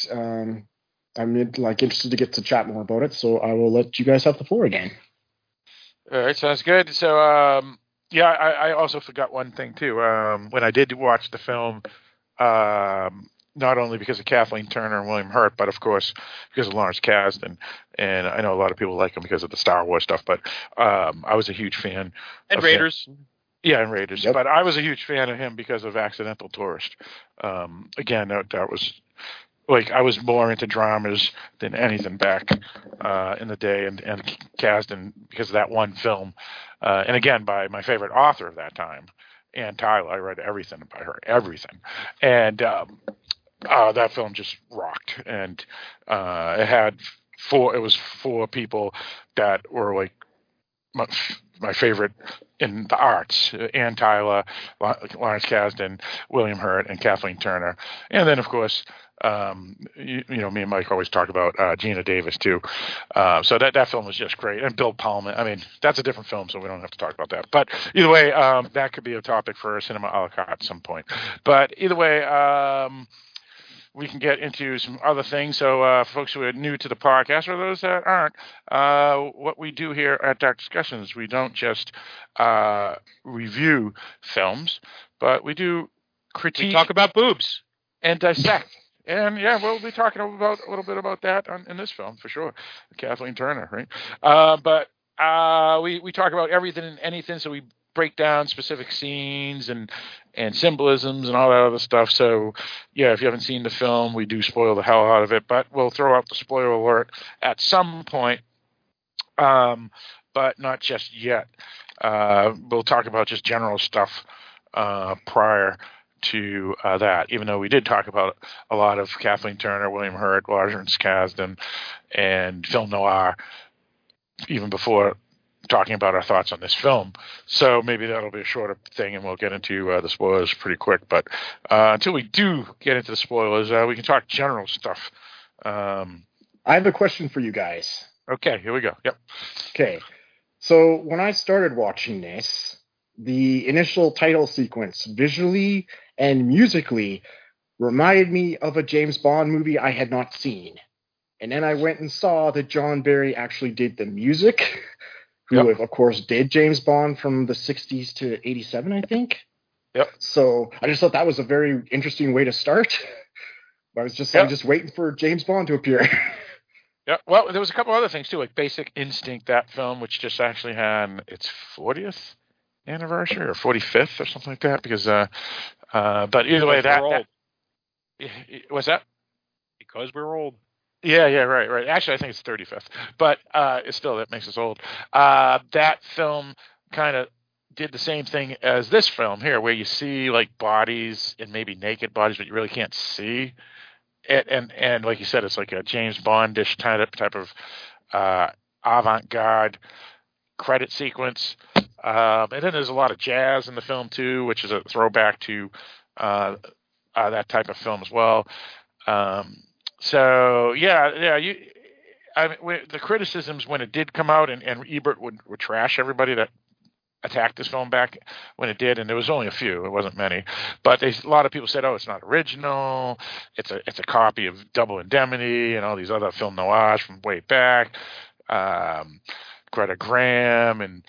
I'm like interested to get to chat more about it. So I will let you guys have the floor again. All right, sounds good. So I also forgot one thing too. When I did watch the film, not only because of Kathleen Turner and William Hurt, but of course because of Lawrence Kasdan. And I know a lot of people like him because of the Star Wars stuff, but I was a huge fan. And Raiders. Him. Yeah, and Raiders. Yep. But I was a huge fan of him because of Accidental Tourist. Again, that was like I was more into dramas than anything back in the day, and Kasdan because of that one film. And again, by my favorite author of that time, Ann Tyler. I read everything by her, everything. And that film just rocked, and it had four. It was four people that were like my favorite in the arts: Ann Tyler, Lawrence Kasdan, William Hurt, and Kathleen Turner. And then, of course, me and Mike always talk about Gina Davis too. So that film was just great. And Bill Pullman. I mean, that's a different film, so we don't have to talk about that. But either way, that could be a topic for Cinema a la carte at some point. But either way. We can get into some other things. So folks who are new to the podcast or those that aren't, what we do here at Dark Discussions, we don't just review films, but we do critique. We talk about boobs. And dissect. And, yeah, we'll be talking about a little bit about that in this film for sure. Kathleen Turner, right? But we talk about everything and anything, so we break down specific scenes and symbolisms and all that other stuff. So, yeah, if you haven't seen the film, we do spoil the hell out of it, but we'll throw out the spoiler alert at some point, but not just yet. We'll talk about just general stuff prior to that, even though we did talk about a lot of Kathleen Turner, William Hurt, Lawrence Kasdan, and film noir even before talking about our thoughts on this film. So maybe that'll be a shorter thing, and we'll get into the spoilers pretty quick. But until we do get into the spoilers, we can talk general stuff. I have a question for you guys. Okay, here we go. Yep. Okay. So when I started watching this, the initial title sequence visually and musically reminded me of a James Bond movie I had not seen. And then I went and saw that John Barry actually did the music. Who, yep. Of course, did James Bond from the 60s to 87, I think. Yep. So I just thought that was a very interesting way to start. I was just I'm just waiting for James Bond to appear. Yeah. Well, there was a couple other things, too, like Basic Instinct, that film, which just actually had its 40th anniversary or 45th or something like that. Because, but either way, what's that? Because we're old. Yeah, right. Actually, I think it's 35th, but it's still, that makes us old. That film kind of did the same thing as this film here, where you see like bodies and maybe naked bodies, but you really can't see it. And like you said, it's like a James Bondish type of avant-garde credit sequence. And then there's a lot of jazz in the film too, which is a throwback to that type of film as well. So yeah. The criticisms when it did come out, and Ebert would trash everybody that attacked this film back when it did, and there was only a few. It wasn't many, but a lot of people said, "Oh, it's not original. It's a copy of Double Indemnity and all these other film noirs from way back, Greta Graham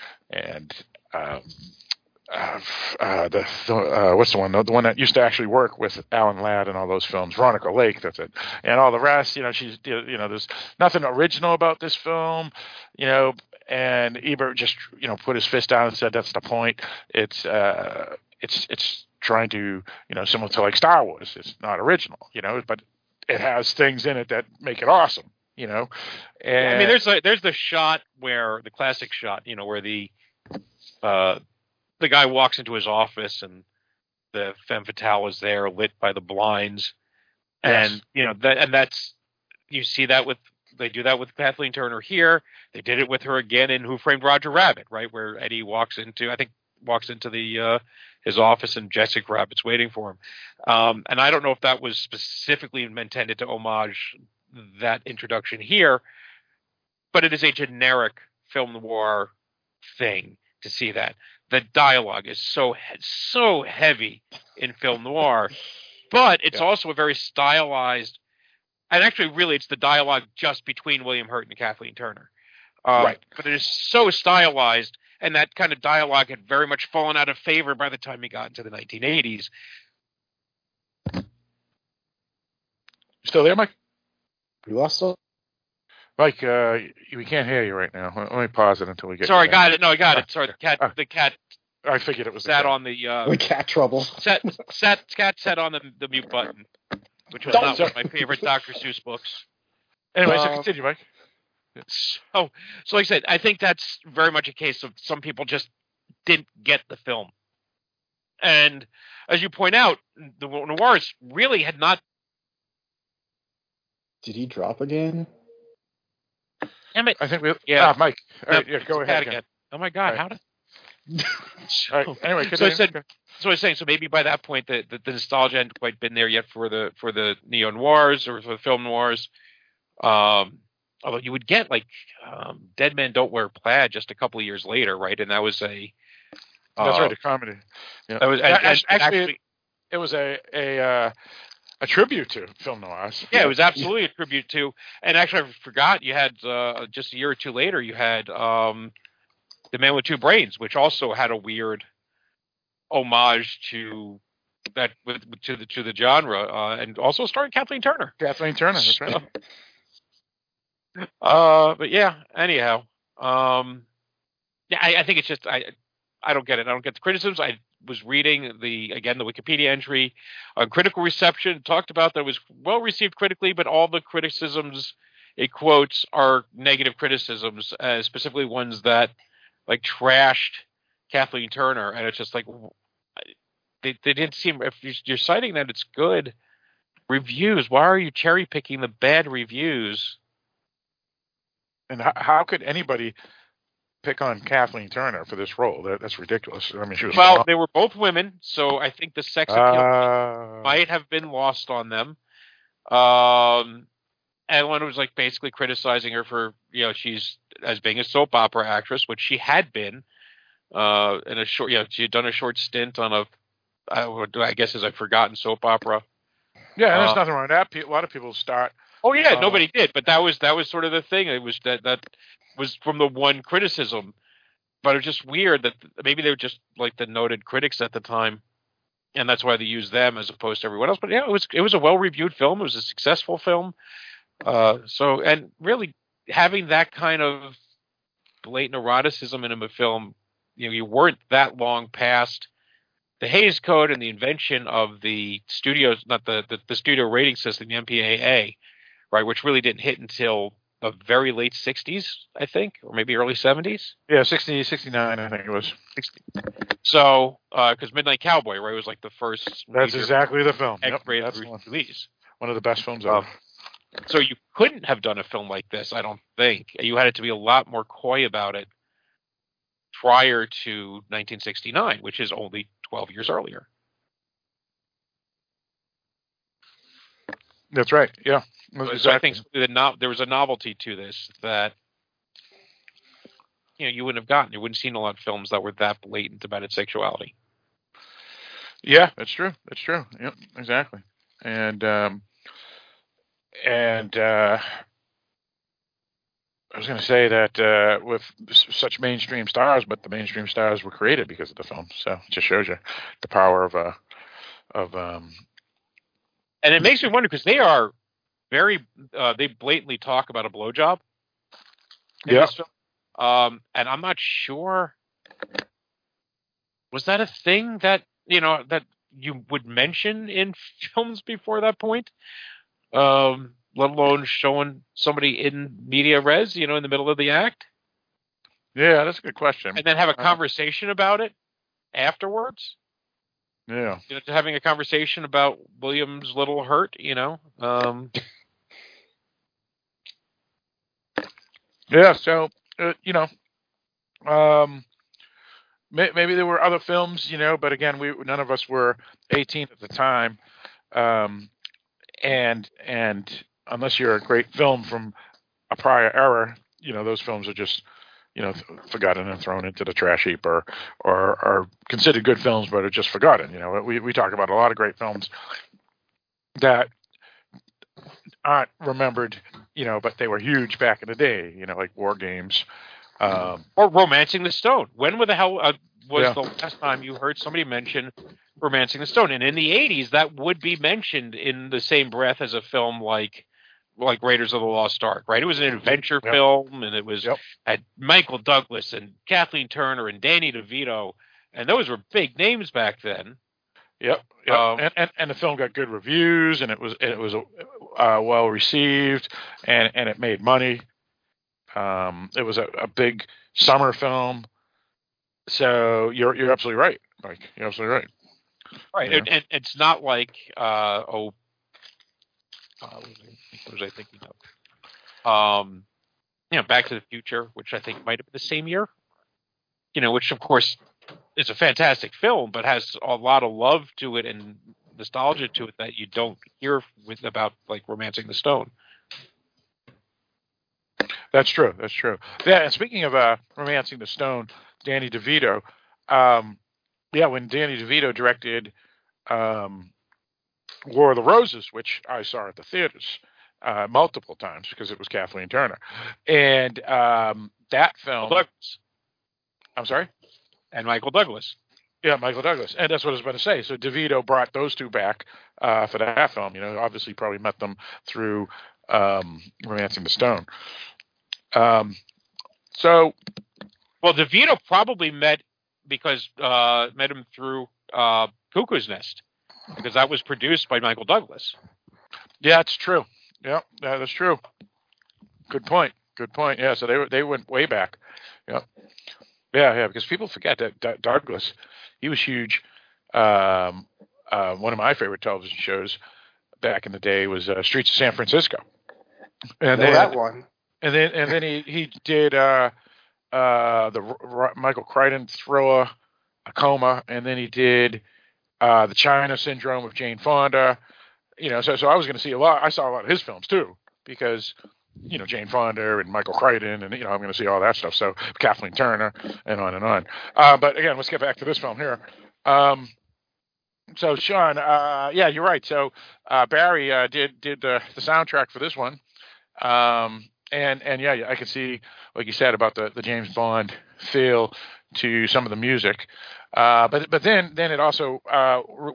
what's the one? The one that used to actually work with Alan Ladd and all those films, Veronica Lake. That's it, and all the rest. There's nothing original about this film. And Ebert just put his fist down and said that's the point. It's trying to similar to like Star Wars. It's not original, but it has things in it that make it awesome, And I mean, there's the shot where the classic shot, where the guy walks into his office and the femme fatale is there lit by the blinds. Yes. And, you see that they do that with Kathleen Turner here. They did it with her again in Who Framed Roger Rabbit, right? Where Eddie walks into the, his office and Jessica Rabbit's waiting for him. And I don't know if that was specifically intended to homage that introduction here, but it is a generic film noir thing to see that. The dialogue is so heavy in film noir, but it's also a very stylized. And actually, really, it's the dialogue just between William Hurt and Kathleen Turner. Right. But it is so stylized, and that kind of dialogue had very much fallen out of favor by the time he got into the 1980s. Still there, Mike? We lost all? Mike, we can't hear you right now. Let me pause it until we get. Sorry, got it. No, I got it. Sorry, the cat. I figured it was sat on the cat trouble. Cat sat on the mute button, which was not one of my favorite Dr. Seuss books. Anyway, so continue, Mike. So like I said, I think that's very much a case of some people just didn't get the film. And as you point out, the noirs really had not. Did he drop again? Damn it. I think we Mike. All right, go ahead again. Oh my God, right. How did All right. Anyway, so I was saying, so maybe by that point the nostalgia hadn't quite been there yet for the neo noirs or for the film noirs. Although you would get like Dead Men Don't Wear Plaid just a couple of years later, right? And that was that's right, a comedy. Yeah. That was it was a tribute to film noirs. Yeah, it was absolutely a tribute to. And actually, I forgot you had just a year or two later, you had The Man with Two Brains, which also had a weird homage to that to the genre, and also starring Kathleen Turner. Kathleen Turner, that's right. But yeah, anyhow, I think it's just I don't get it. I don't get the criticisms. I was reading the Wikipedia entry on critical reception, talked about that it was well received critically, but all the criticisms it quotes are negative criticisms, specifically ones that like trashed Kathleen Turner, and it's just like they didn't seem. If you're citing that it's good reviews, why are you cherry picking the bad reviews? And how could anybody pick on Kathleen Turner for this role? That's ridiculous. I mean, she was wrong. They were both women, so I think the sex appeal might have been lost on them. Ellen was like basically criticizing her for she's as being a soap opera actress, which she had been in a short. She had done a short stint on a forgotten soap opera. Yeah, and there's nothing wrong with that. A lot of people start. Oh yeah, nobody did, but that was sort of the thing. It was that was from the one criticism, but it was just weird that maybe they were just like the noted critics at the time, and that's why they used them as opposed to everyone else. But yeah, it was a well-reviewed film. It was a successful film. So and really having that kind of blatant eroticism in a film, you weren't that long past the Hays Code and the invention of the studios, not the studio rating system, the MPAA. Right, which really didn't hit until the very late 60s, I think, or maybe early 70s. Yeah, 60, 69, I think it was. 60. So, because Midnight Cowboy, right, was like the first. That's exactly the film. X-rated release. One of the best films ever. So you couldn't have done a film like this, I don't think. You had to be a lot more coy about it prior to 1969, which is only 12 years earlier. That's right. Yeah. Exactly. So I think there was a novelty to this that you wouldn't have gotten. You wouldn't have seen a lot of films that were that blatant about its sexuality. Yeah, that's true. That's true. Yep, exactly. And I was going to say that with such mainstream stars, but the mainstream stars were created because of the film. So it just shows you the power of and it makes me wonder because they are very they blatantly talk about a blowjob. Yeah. And I'm not sure. Was that a thing that that you would mention in films before that point? Let alone showing somebody in media res, in the middle of the act. Yeah, that's a good question. And then have a conversation about it afterwards. Yeah, having a conversation about William's little hurt, Yeah, so maybe there were other films, but again, none of us were 18 at the time, and unless you're a great film from a prior era, those films are just forgotten and thrown into the trash heap, or are considered good films but are just forgotten. You know, we talk about a lot of great films that aren't remembered, you know, but they were huge back in the day, you know, like War Games. Or Romancing the Stone. When the hell was the last time you heard somebody mention Romancing the Stone? And in the 80s, that would be mentioned in the same breath as a film like Raiders of the Lost Ark, right? It was an adventure film, and it was had Michael Douglas and Kathleen Turner and Danny DeVito, and those were big names back then. Yep. And the film got good reviews, and it was well received, and it made money. It was a big summer film. So you're absolutely right, Mike. You're absolutely right. Right, yeah. And it's not like what was I thinking of? Back to the Future, which I think might have been the same year. You know, which of course is a fantastic film, but has a lot of love to it and nostalgia to it that you don't hear about like Romancing the Stone. That's true. That's true. Yeah. And speaking of Romancing the Stone, Danny DeVito. When Danny DeVito directed War of the Roses, which I saw at the theaters multiple times because it was Kathleen Turner, and that film. I'm sorry. And Michael Douglas. Yeah, Michael Douglas. And that's what I was about to say. So DeVito brought those two back for that film. You know, obviously probably met them through Romancing the Stone. DeVito probably met him through Cuckoo's Nest, because that was produced by Michael Douglas. Yeah, it's true. Yeah, that's true. Good point. Yeah, so they went way back. Yeah. Yeah, because people forget that Douglas, he was huge. One of my favorite television shows back in the day was Streets of San Francisco. And that one. And then he did the Michael Crichton thriller, A Coma, and then he did the China Syndrome with Jane Fonda. You know, so I was going to see a lot. I saw a lot of his films too, because you know, Jane Fonda and Michael Crichton, and, you know, I'm going to see all that stuff. So Kathleen Turner and on and on. But again, let's get back to this film here. So Sean, you're right. So Barry did the soundtrack for this one. And I can see, like you said, about the James Bond feel to some of the music. But then it also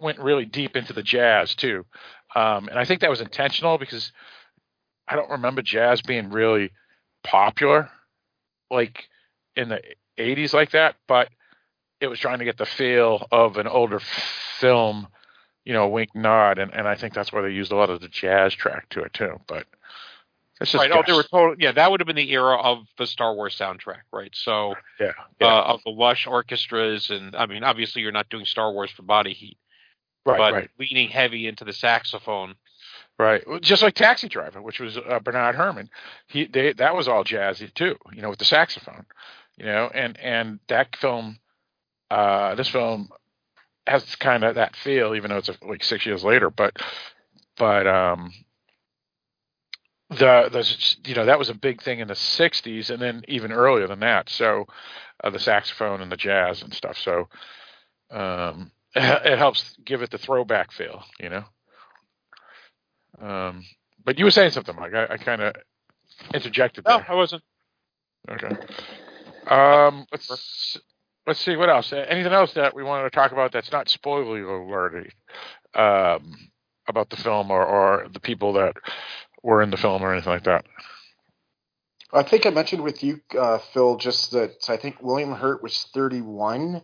went really deep into the jazz too. And I think that was intentional, because I don't remember jazz being really popular like in the 80s like that, but it was trying to get the feel of an older film, you know, wink nod. And I think that's why they used a lot of the jazz track to it too, but that's just that would have been the era of the Star Wars soundtrack. Right. So of the lush orchestras. And I mean, obviously you're not doing Star Wars for Body Heat, but leaning heavy into the saxophone. Right, just like Taxi Driver, which was Bernard Herrmann. That was all jazzy too, you know, with the saxophone, you know, and that film, this film has kind of that feel, even though it's like 6 years later. But that was a big thing in the '60s, and then even earlier than that. So the saxophone and the jazz and stuff. So it helps give it the throwback feel, you know. But you were saying something, Mike. I kind of interjected there. No, I wasn't. Okay. Let's see what else. Anything else that we wanted to talk about that's not spoiler alerty about the film or the people that were in the film or anything like that? I think I mentioned with you, Phil, just that I think William Hurt was 31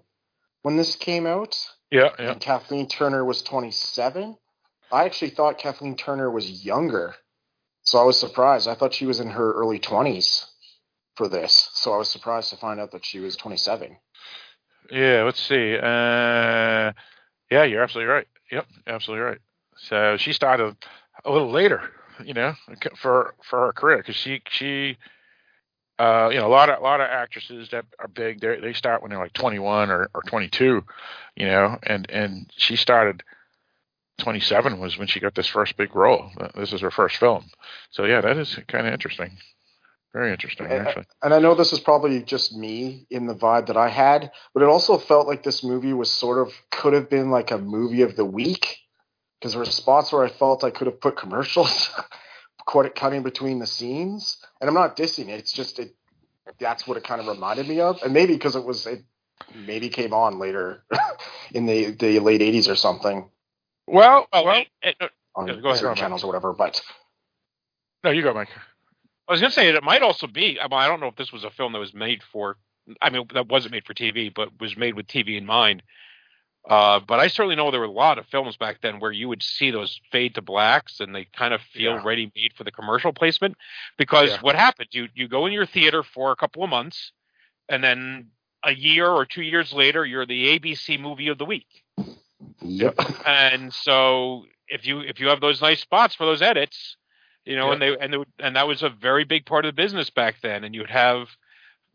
when this came out. Yeah. And Kathleen Turner was 27. I actually thought Kathleen Turner was younger, so I was surprised. I thought she was in her early 20s for this, so I was surprised to find out that she was 27. Yeah, let's see. You're absolutely right. Yep, absolutely right. So she started a little later, you know, for her career, because she a lot of actresses that are big, they start when they're like 21 or 22, you know, and she started. 27 was when she got this first big role. This is her first film. So yeah, that is kind of interesting. Very interesting, actually. And I know this is probably just me in the vibe that I had, but it also felt like this movie was sort of could have been like a movie of the week, because there were spots where I felt I could have put commercials cutting between the scenes. And I'm not dissing it. It's just that's what it kind of reminded me of. And maybe because it came on later in the late 80s or something. Well, go ahead. Channels or whatever, but. No, you go, Mike. I was going to say it might also be. I don't know if this was a film that was made for. I mean, that wasn't made for TV, but was made with TV in mind. But I certainly know there were a lot of films back then where you would see those fade to blacks, and they kind of feel ready made for the commercial placement. Because what happened? You go in your theater for a couple of months, and then a year or 2 years later, you're the ABC movie of the week. Yep. And so if you have those nice spots for those edits. You know, and that was a very big part of the business back then. And you'd have,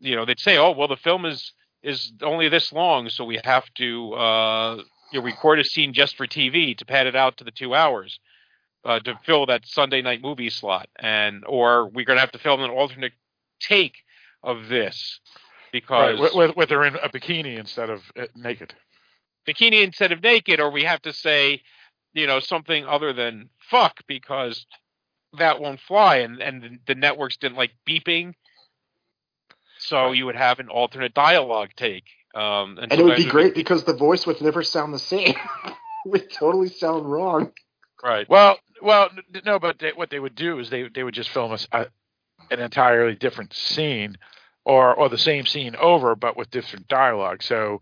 they'd say, "Oh, well, the film is only this long, so we have to record a scene just for TV to pad it out to the 2 hours to fill that Sunday night movie slot, or we're going to have to film an alternate take of this because with they're in a bikini instead of naked, or we have to say, something other than fuck because." That won't fly, and the networks didn't like beeping, so you would have an alternate dialogue take, and it would be great because the voice would never sound the same. It would totally sound wrong. Right. Well, no, but what they would do is they would just film an entirely different scene, or the same scene over but with different dialogue. So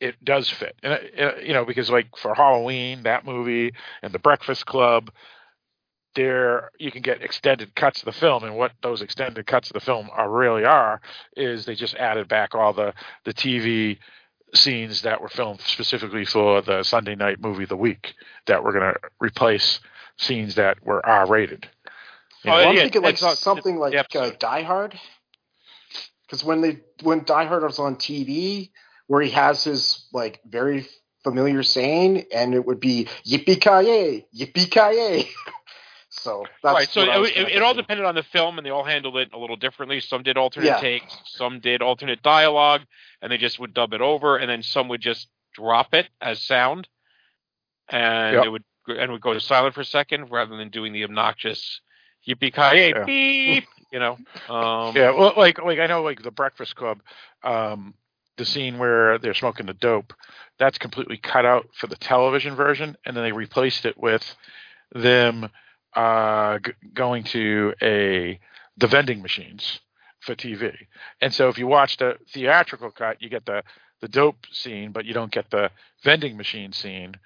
it does fit, and because like for Halloween, that movie and The Breakfast Club. There you can get extended cuts of the film, and what those extended cuts of the film is they just added back all the TV scenes that were filmed specifically for the Sunday night movie of the week that were going to replace scenes that were R-rated. I'm thinking like something like Die Hard, because when Die Hard was on TV, where he has his like very familiar saying, and it would be yippee-ki-yay, yippee-ki-yay. So that's right. So it all depended on the film, and they all handled it a little differently. Some did alternate takes, some did alternate dialogue, and they just would dub it over, and then some would just drop it as sound, and it would go to silent for a second rather than doing the obnoxious yippee-ki-yay beep. Well, like I know, like The Breakfast Club, the scene where they're smoking the dope, that's completely cut out for the television version, and then they replaced it with them. Going to the vending machines for TV. And so if you watch the theatrical cut, you get the dope scene, but you don't get the vending machine scene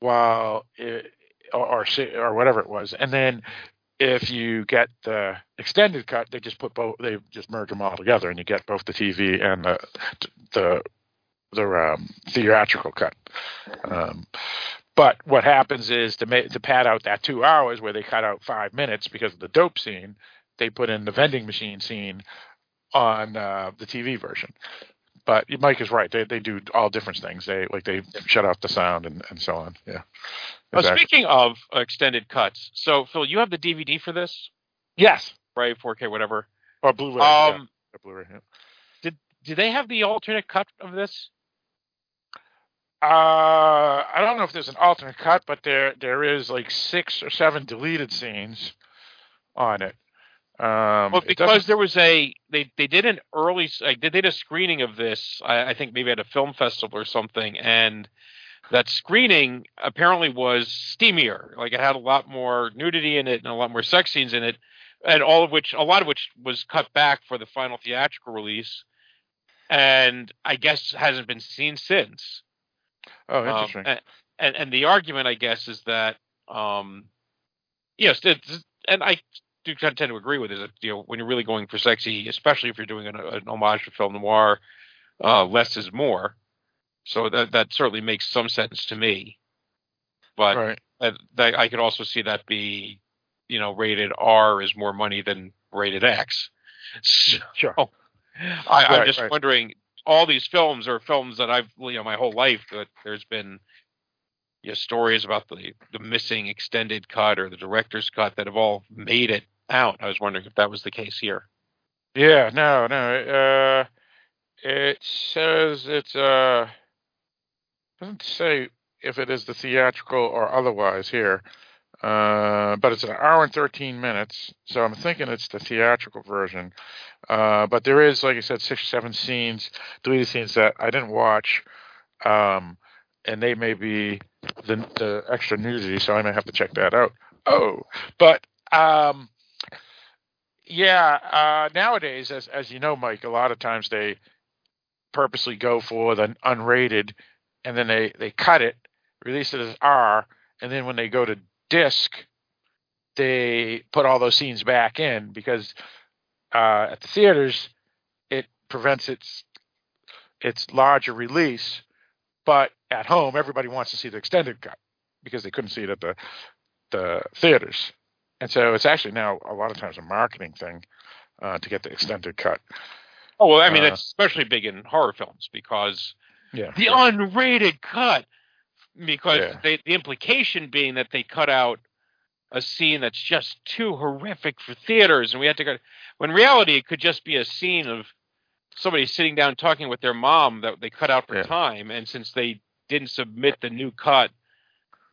or whatever it was. And then if you get the extended cut, they just merge them all together, and you get both the TV and the theatrical cut. But what happens is to pad out that 2 hours where they cut out 5 minutes because of the dope scene, they put in the vending machine scene on the TV version. But Mike is right; they do all different things. They shut off the sound and so on. Yeah. Exactly. Speaking of extended cuts, so Phil, you have the DVD for this? Yes. Right, 4K, whatever. Or Blu-ray. Blu-ray. Yeah. Did they have the alternate cut of this? I don't know if there's an alternate cut, but there is like 6 or 7 deleted scenes on it. Because there was they did an early they did a screening of this. I think maybe at a film festival or something, and that screening apparently was steamier. Like it had a lot more nudity in it and a lot more sex scenes in it, and a lot of which was cut back for the final theatrical release, and I guess hasn't been seen since. Oh, interesting. And the argument, I guess, is that yes, and I do kind of tend to agree with it. That, when you're really going for sexy, especially if you're doing an homage to film noir, less is more. So that certainly makes some sense to me. But right. I could also see that be, rated R is more money than rated X. So sure. I'm just wondering. All these films are films that I've, my whole life, that there's been stories about the missing extended cut or the director's cut that have all made it out. I was wondering if that was the case here. Yeah, no. It says it's doesn't say if it is the theatrical or otherwise here, but it's an hour and 13 minutes, so I'm thinking it's the theatrical version. But there is, like I said, 6 or 7 scenes, deleted scenes that I didn't watch, and they may be the extra nudity, so I may have to check that out. Nowadays, as you know, Mike, a lot of times they purposely go for the unrated, and then they cut it, release it as R, and then when they go to disc, they put all those scenes back in because at the theaters it prevents its larger release. But at home, everybody wants to see the extended cut because they couldn't see it at the theaters. And so it's actually now a lot of times a marketing thing to get the extended cut. Oh, well, I mean, that's especially big in horror films because unrated cut, because the implication being that they cut out a scene that's just too horrific for theaters. And we had to go, when in reality, it could just be a scene of somebody sitting down talking with their mom that they cut out for time. And since they didn't submit the new cut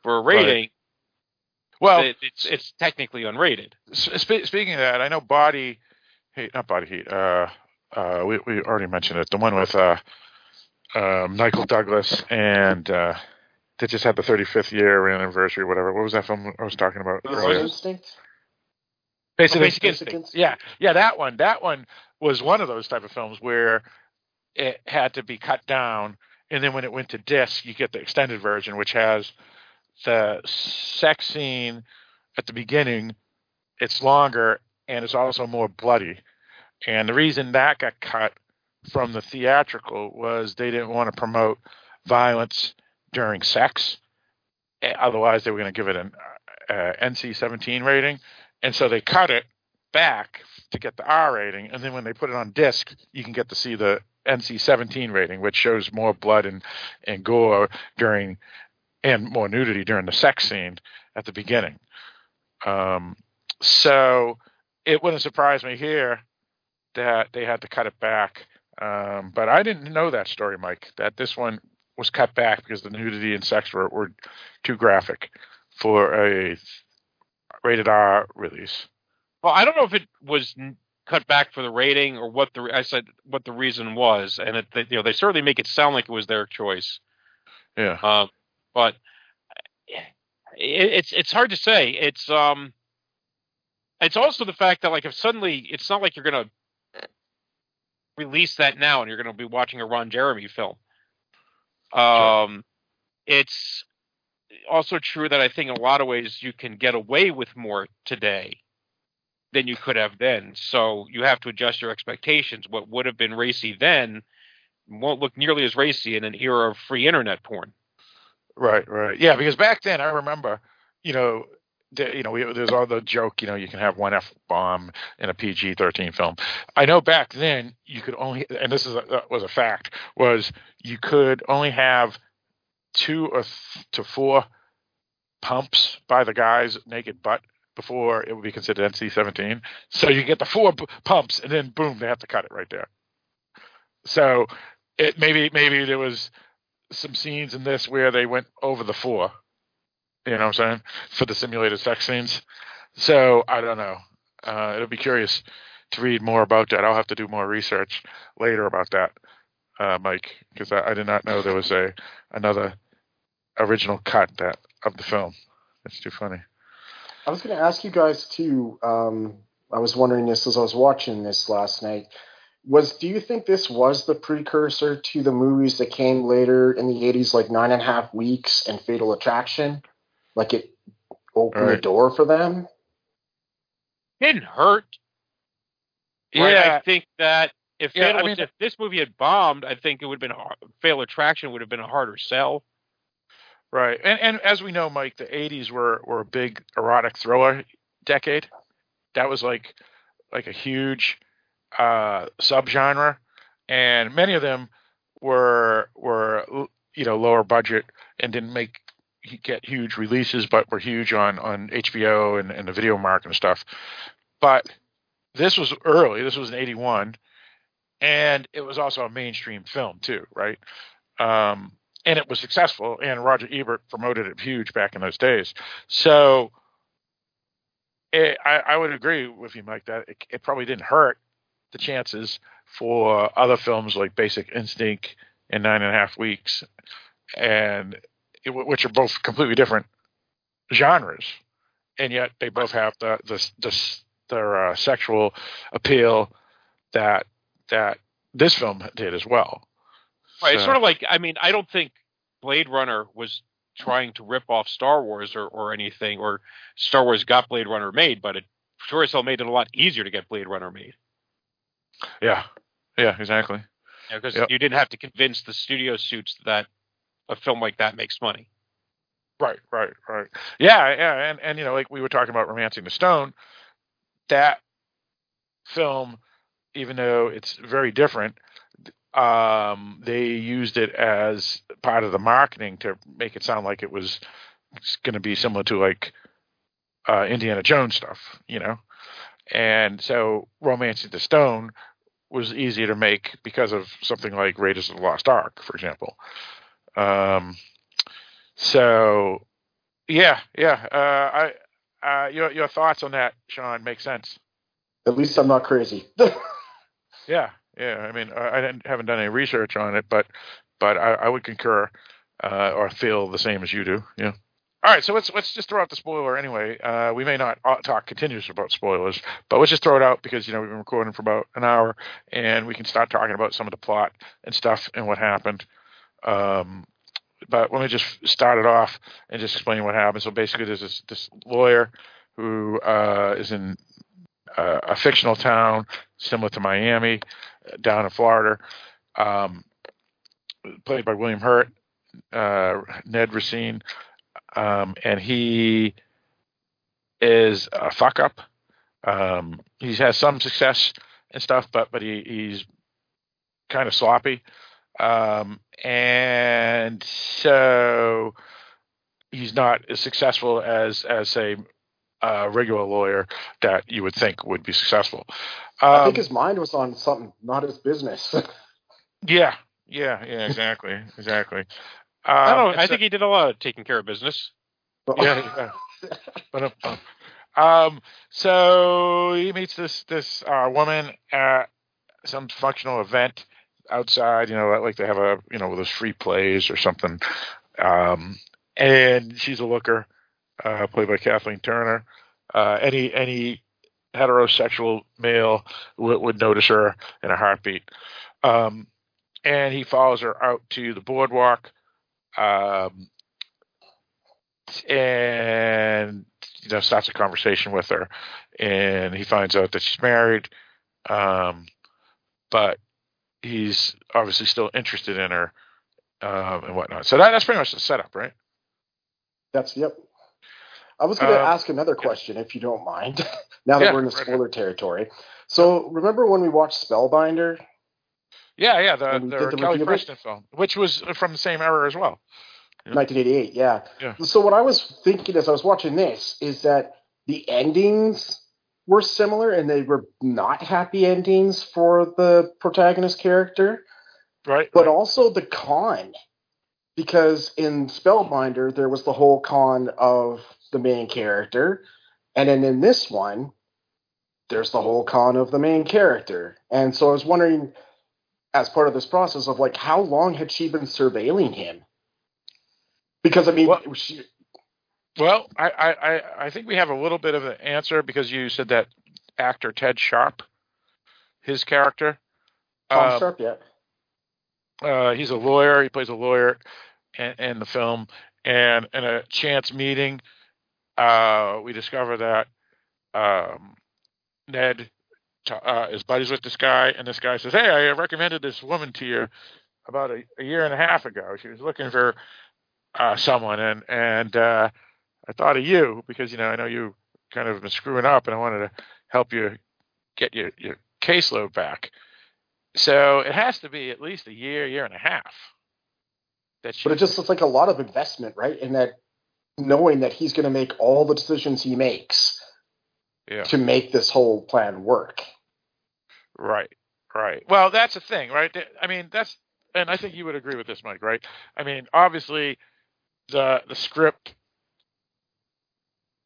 for a rating, well, it's technically unrated. Speaking of that, I know Body Heat, not Body Heat. We already mentioned it. The one with Michael Douglas and they just had the 35th year anniversary, whatever. What was that film I was talking about earlier? Basic Instinct. Yeah, that one. That one was one of those type of films where it had to be cut down, and then when it went to disc, you get the extended version, which has the sex scene at the beginning. It's longer, and it's also more bloody. And the reason that got cut from the theatrical was they didn't want to promote violence during sex. Otherwise, they were going to give it an NC-17 rating. And so they cut it back to get the R rating. And then when they put it on disc, you can get to see the NC-17 rating, which shows more blood and gore during and more nudity during the sex scene at the beginning. So it wouldn't surprise me here that they had to cut it back. But I didn't know that story, Mike, that this one was cut back because the nudity and sex were too graphic for a rated R release. Well, I don't know if it was cut back for the rating or what the reason was. And they certainly make it sound like it was their choice. Yeah. But it's hard to say. It's also the fact that, like, if suddenly it's not like you're going to release that now and you're going to be watching a Ron Jeremy film. It's also true that I think in a lot of ways you can get away with more today than you could have then. So you have to adjust your expectations. What would have been racy then won't look nearly as racy in an era of free internet porn. Right. Yeah, because back then I remember, there's all the joke, you can have one F-bomb in a PG-13 film. I know back then you could only, and that was a fact, was you could only have 2 to 4 pumps by the guy's naked butt before it would be considered NC-17. So you get the 4 pumps, and then boom, they have to cut it right there. So it maybe there was some scenes in this where they went over the 4, you know what I'm saying, for the simulated sex scenes. So I don't know. It'll be curious to read more about that. I'll have to do more research later about that, Mike, because I did not know there was another original cut of the film. It's too funny. I was going to ask you guys too. I was wondering this as I was watching this last night. Do you think this was the precursor to the movies that came later in the 80s, like 9.5 Weeks and Fatal Attraction? Like it opened the door for them? Didn't hurt. Yeah. Right? I think that if this movie had bombed, I think it would have been Fatal Attraction would have been a harder sell. Right. And as we know, Mike, the 80s were a big erotic thriller decade. That was like a huge subgenre, and many of them were lower budget and didn't get huge releases, but were huge on HBO and the video market and stuff. But this was early. This was in 81. And it was also a mainstream film too, right? And it was successful, and Roger Ebert promoted it huge back in those days. So I would agree with you, Mike, that it probably didn't hurt the chances for other films like Basic Instinct and 9.5 Weeks, and which are both completely different genres, and yet they both have their sexual appeal that this film did as well. Right. So. It's sort of like, I mean, I don't think Blade Runner was trying to rip off Star Wars or anything, or Star Wars got Blade Runner made, but it sure as hell made it a lot easier to get Blade Runner made. Yeah. Yeah, exactly. Because you didn't have to convince the studio suits that a film like that makes money. Right. Yeah. And you know, like we were talking about Romancing the Stone, that film, even though it's very different, they used it as part of the marketing to make it sound like it was going to be similar to like Indiana Jones stuff, you know? And so Romancing the Stone was easier to make because of something like Raiders of the Lost Ark, for example. So yeah. Your thoughts on that, Sean, make sense. At least I'm not crazy. Yeah. I mean, I haven't done any research on it, but I would concur or feel the same as you do. Yeah. All right. So let's just throw out the spoiler anyway. We may not talk continuously about spoilers, but let's just throw it out because, you know, we've been recording for about an hour, and we can start talking about some of the plot and stuff and what happened. But let me just start it off and just explain what happened. So basically, there's this lawyer who is in a fictional town similar to Miami, down in Florida, played by William Hurt, Ned Racine, and he is a fuck up. He has some success and stuff, but he's kind of sloppy. And so he's not as successful as say, a regular lawyer that you would think would be successful. I think his mind was on something, not his business. Yeah, exactly. I think he did a lot of taking care of business. Yeah. So he meets this woman at some functional event outside, you know, like they have a, you know, those free plays or something. And she's a looker, played by Kathleen Turner. Any heterosexual male would notice her in a heartbeat. And he follows her out to the boardwalk. And, you know, starts a conversation with her, and he finds out that she's married. But he's obviously still interested in her, and whatnot. So that's pretty much the setup, right? Yep. I was going to ask another question, if you don't mind, now that we're in the spoiler territory. So remember when we watched Spellbinder? Yeah, the Kelly Preston film, which was from the same era as well. 1988, yeah. So what I was thinking as I was watching this is that the endings were similar, and they were not happy endings for the protagonist character. Right. But also the con, because in Spellbinder, there was the whole con of the main character. And then in this one, there's the whole con of the main character. And so I was wondering, as part of this process of like, how long had she been surveilling him? Because I mean, Well, I think we have a little bit of an answer, because you said that actor Ted Sharp, his character. Tom Sharp, yeah. He's a lawyer. He plays a lawyer in the film. And in a chance meeting, we discover that Ned is buddies with this guy. And this guy says, hey, I recommended this woman to you about a year and a half ago. She was looking for someone. And I thought of you because, you know, I know you kind of been screwing up, and I wanted to help you get your caseload back. So it has to be at least a year and a half. But it just looks like a lot of investment, right? In that, knowing that he's going to make all the decisions he makes. to make this whole plan work. Right. Well, that's the thing, right? I mean, that's, and I think you would agree with this, Mike, right? I mean, obviously the script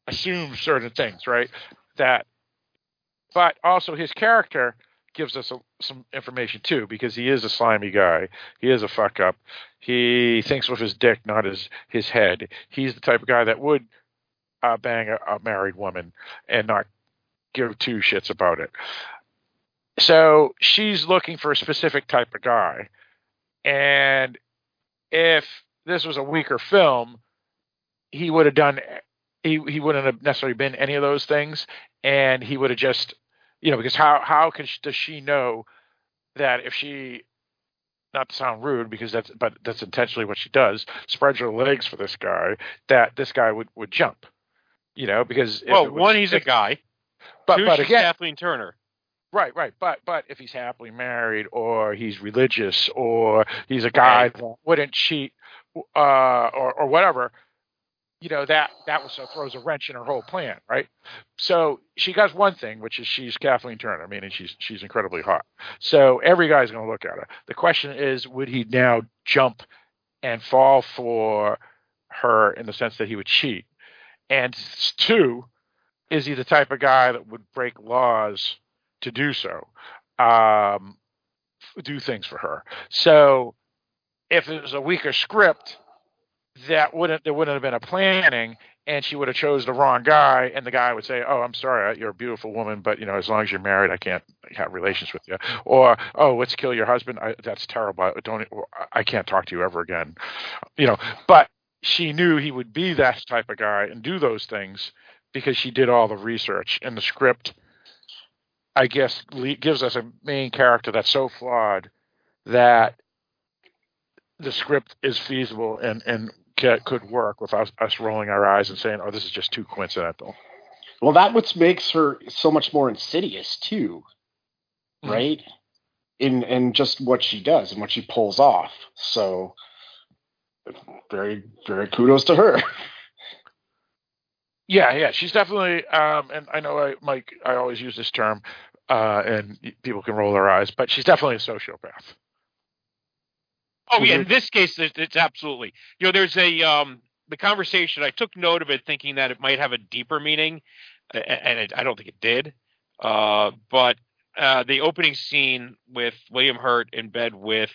assumes certain things, right? But also his character gives us some information too, because he is a slimy guy. He is a fuck up. He thinks with his dick, not his head. He's the type of guy that would bang a married woman and not give two shits about it. So she's looking for a specific type of guy. And if this was a weaker film, he would have done he wouldn't have necessarily been any of those things, and he would have just, you know, because does she know that if she, not to sound rude, because that's intentionally what she does, spreads her legs for this guy, that this guy would jump, you know, because he's a guy, but again, Kathleen Turner. Right. But if he's happily married, or he's religious, or he's a guy that wouldn't cheat, or whatever, you know, that also throws a wrench in her whole plan, right? So she does one thing, which is she's Kathleen Turner, meaning she's incredibly hot. So every guy's going to look at her. The question is, would he now jump and fall for her in the sense that he would cheat? And two, is he the type of guy that would break laws to do so, do things for her? So if it was a weaker script, there wouldn't have been a planning, and she would have chose the wrong guy, and the guy would say, "Oh, I'm sorry, you're a beautiful woman, but you know, as long as you're married, I can't have relations with you." Or, "Oh, let's kill your husband. That's terrible. I can't talk to you ever again." You know, but she knew he would be that type of guy and do those things because she did all the research, and the script, I guess, gives us a main character that's so flawed that the script is feasible and could work without us rolling our eyes and saying, "Oh, this is just too coincidental." Well, that's what makes her so much more insidious too, right? In just what she does and what she pulls off. So very, very kudos to her. Yeah, she's definitely, and I know, Mike, I always use this term, and people can roll their eyes, but she's definitely a sociopath. Oh, yeah, in this case, it's absolutely. You know, there's the conversation, I took note of it thinking that it might have a deeper meaning, and I don't think it did, but the opening scene with William Hurt in bed with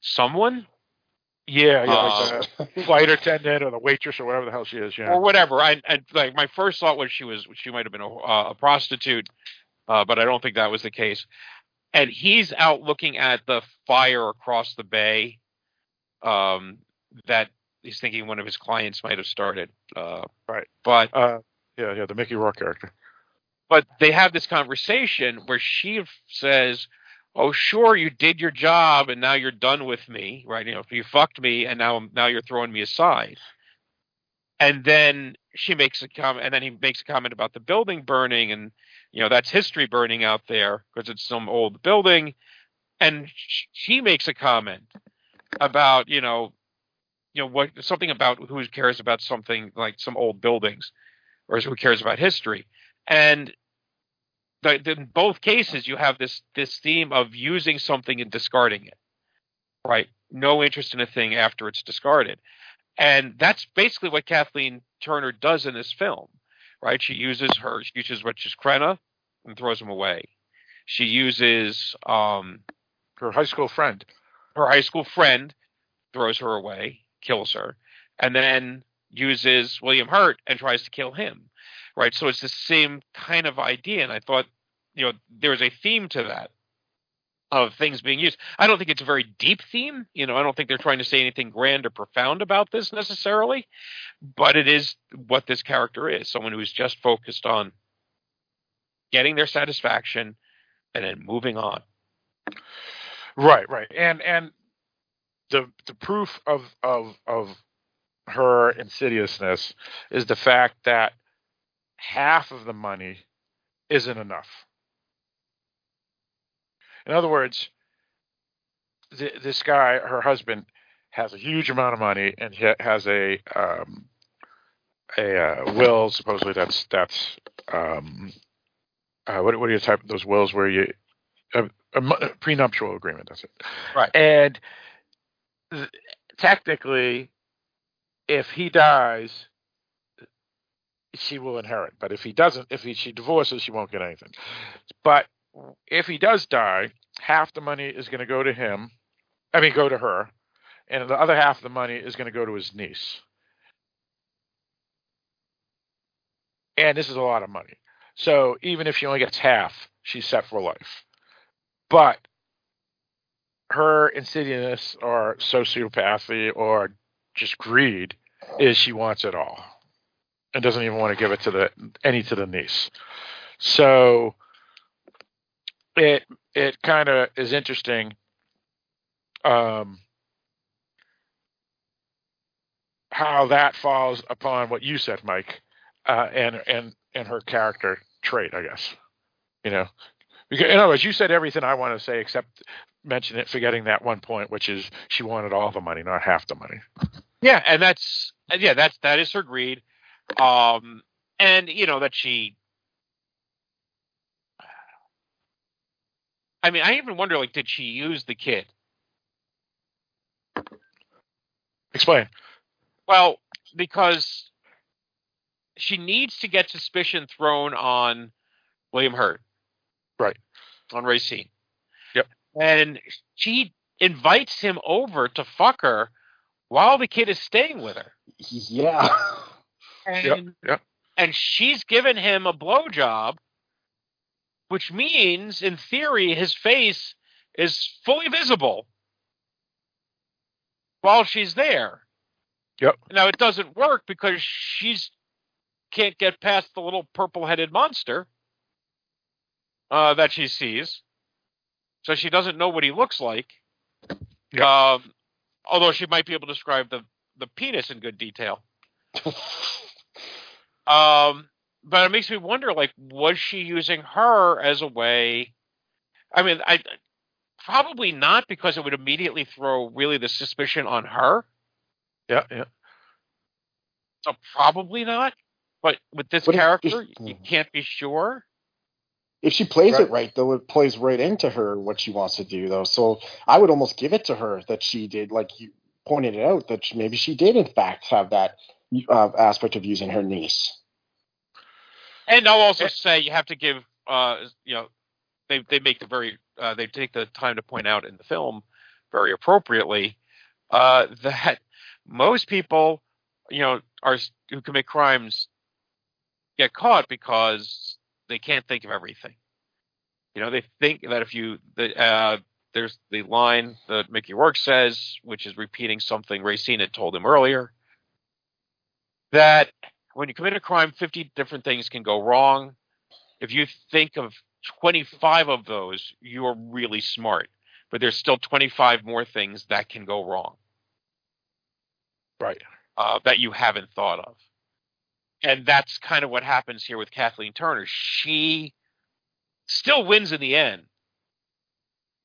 someone. Yeah, like the flight attendant or the waitress or whatever the hell she is, yeah, or whatever. I like, my first thought was she might have been a prostitute, but I don't think that was the case. And he's out looking at the fire across the bay that he's thinking one of his clients might have started. Right, but yeah, the Mickey Rourke character. But they have this conversation where she says, "Oh, sure, you did your job, and now you're done with me, right? You know, you fucked me, and now you're throwing me aside." And then she makes a comment, and then he makes a comment about the building burning, and you know, that's history burning out there because it's some old building. And she makes a comment about you know what, something about who cares about something like some old buildings, or who cares about history, and. In both cases, you have this theme of using something and discarding it, right? No interest in a thing after it's discarded. And that's basically what Kathleen Turner does in this film, right? She uses Richard Crenna and throws him away. She uses her high school friend, throws her away, kills her, and then uses William Hurt and tries to kill him. Right, so it's the same kind of idea, and I thought, you know, there was a theme to that of things being used. I don't think it's a very deep theme, you know. I don't think they're trying to say anything grand or profound about this necessarily, but it is what this character is: someone who is just focused on getting their satisfaction and then moving on. Right, and the proof of her insidiousness is the fact that half of the money isn't enough. In other words, this guy, her husband, has a huge amount of money, and he has a will supposedly that's what do you type those wills where you a prenuptial agreement? That's it, right? And technically, if he dies, she will inherit. But if he doesn't, she divorces, she won't get anything. But if he does die, half the money is going to go to him. I mean, go to her, and the other half of the money is going to go to his niece. And this is a lot of money. So even if she only gets half, she's set for life. But her insidiousness or sociopathy or just greed is she wants it all and doesn't even want to give it to the niece. So it kind of is interesting how that falls upon what you said, Mike, and her character trait, I guess. You know, because, in other words, you said everything I want to say except mention it, forgetting that one point, which is she wanted all the money, not half the money. Yeah, and that is her greed, and you know that she. I mean, I even wonder, like, did she use the kid? Explain. Well, because she needs to get suspicion thrown on William Hurt. Right. On Racine. Yep. And she invites him over to fuck her while the kid is staying with her. Yeah. And she's given him a blowjob, which means, in theory, his face is fully visible while she's there. Yep. Now, it doesn't work because she's can't get past the little purple-headed monster that she sees. So she doesn't know what he looks like. Yep. Although she might be able to describe the penis in good detail. But it makes me wonder, like, was she using her as a way? I mean, I probably not, because it would immediately throw really the suspicion on her. Yeah, yeah. So probably not. But with this character, you can't be sure. If she plays it right, though, it plays right into her what she wants to do, though. So I would almost give it to her that she did, like you pointed it out, that maybe she did, in fact, have that aspect of using her niece. And I'll also say you have to give, they take the time to point out in the film very appropriately that most people, you know, who commit crimes get caught because they can't think of everything. You know, they think that there's the line that Mickey Rourke says, which is repeating something Racine had told him earlier, that when you commit a crime, 50 different things can go wrong. If you think of 25 of those, you are really smart, but there's still 25 more things that can go wrong. Right. That you haven't thought of. And that's kind of what happens here with Kathleen Turner. She still wins in the end,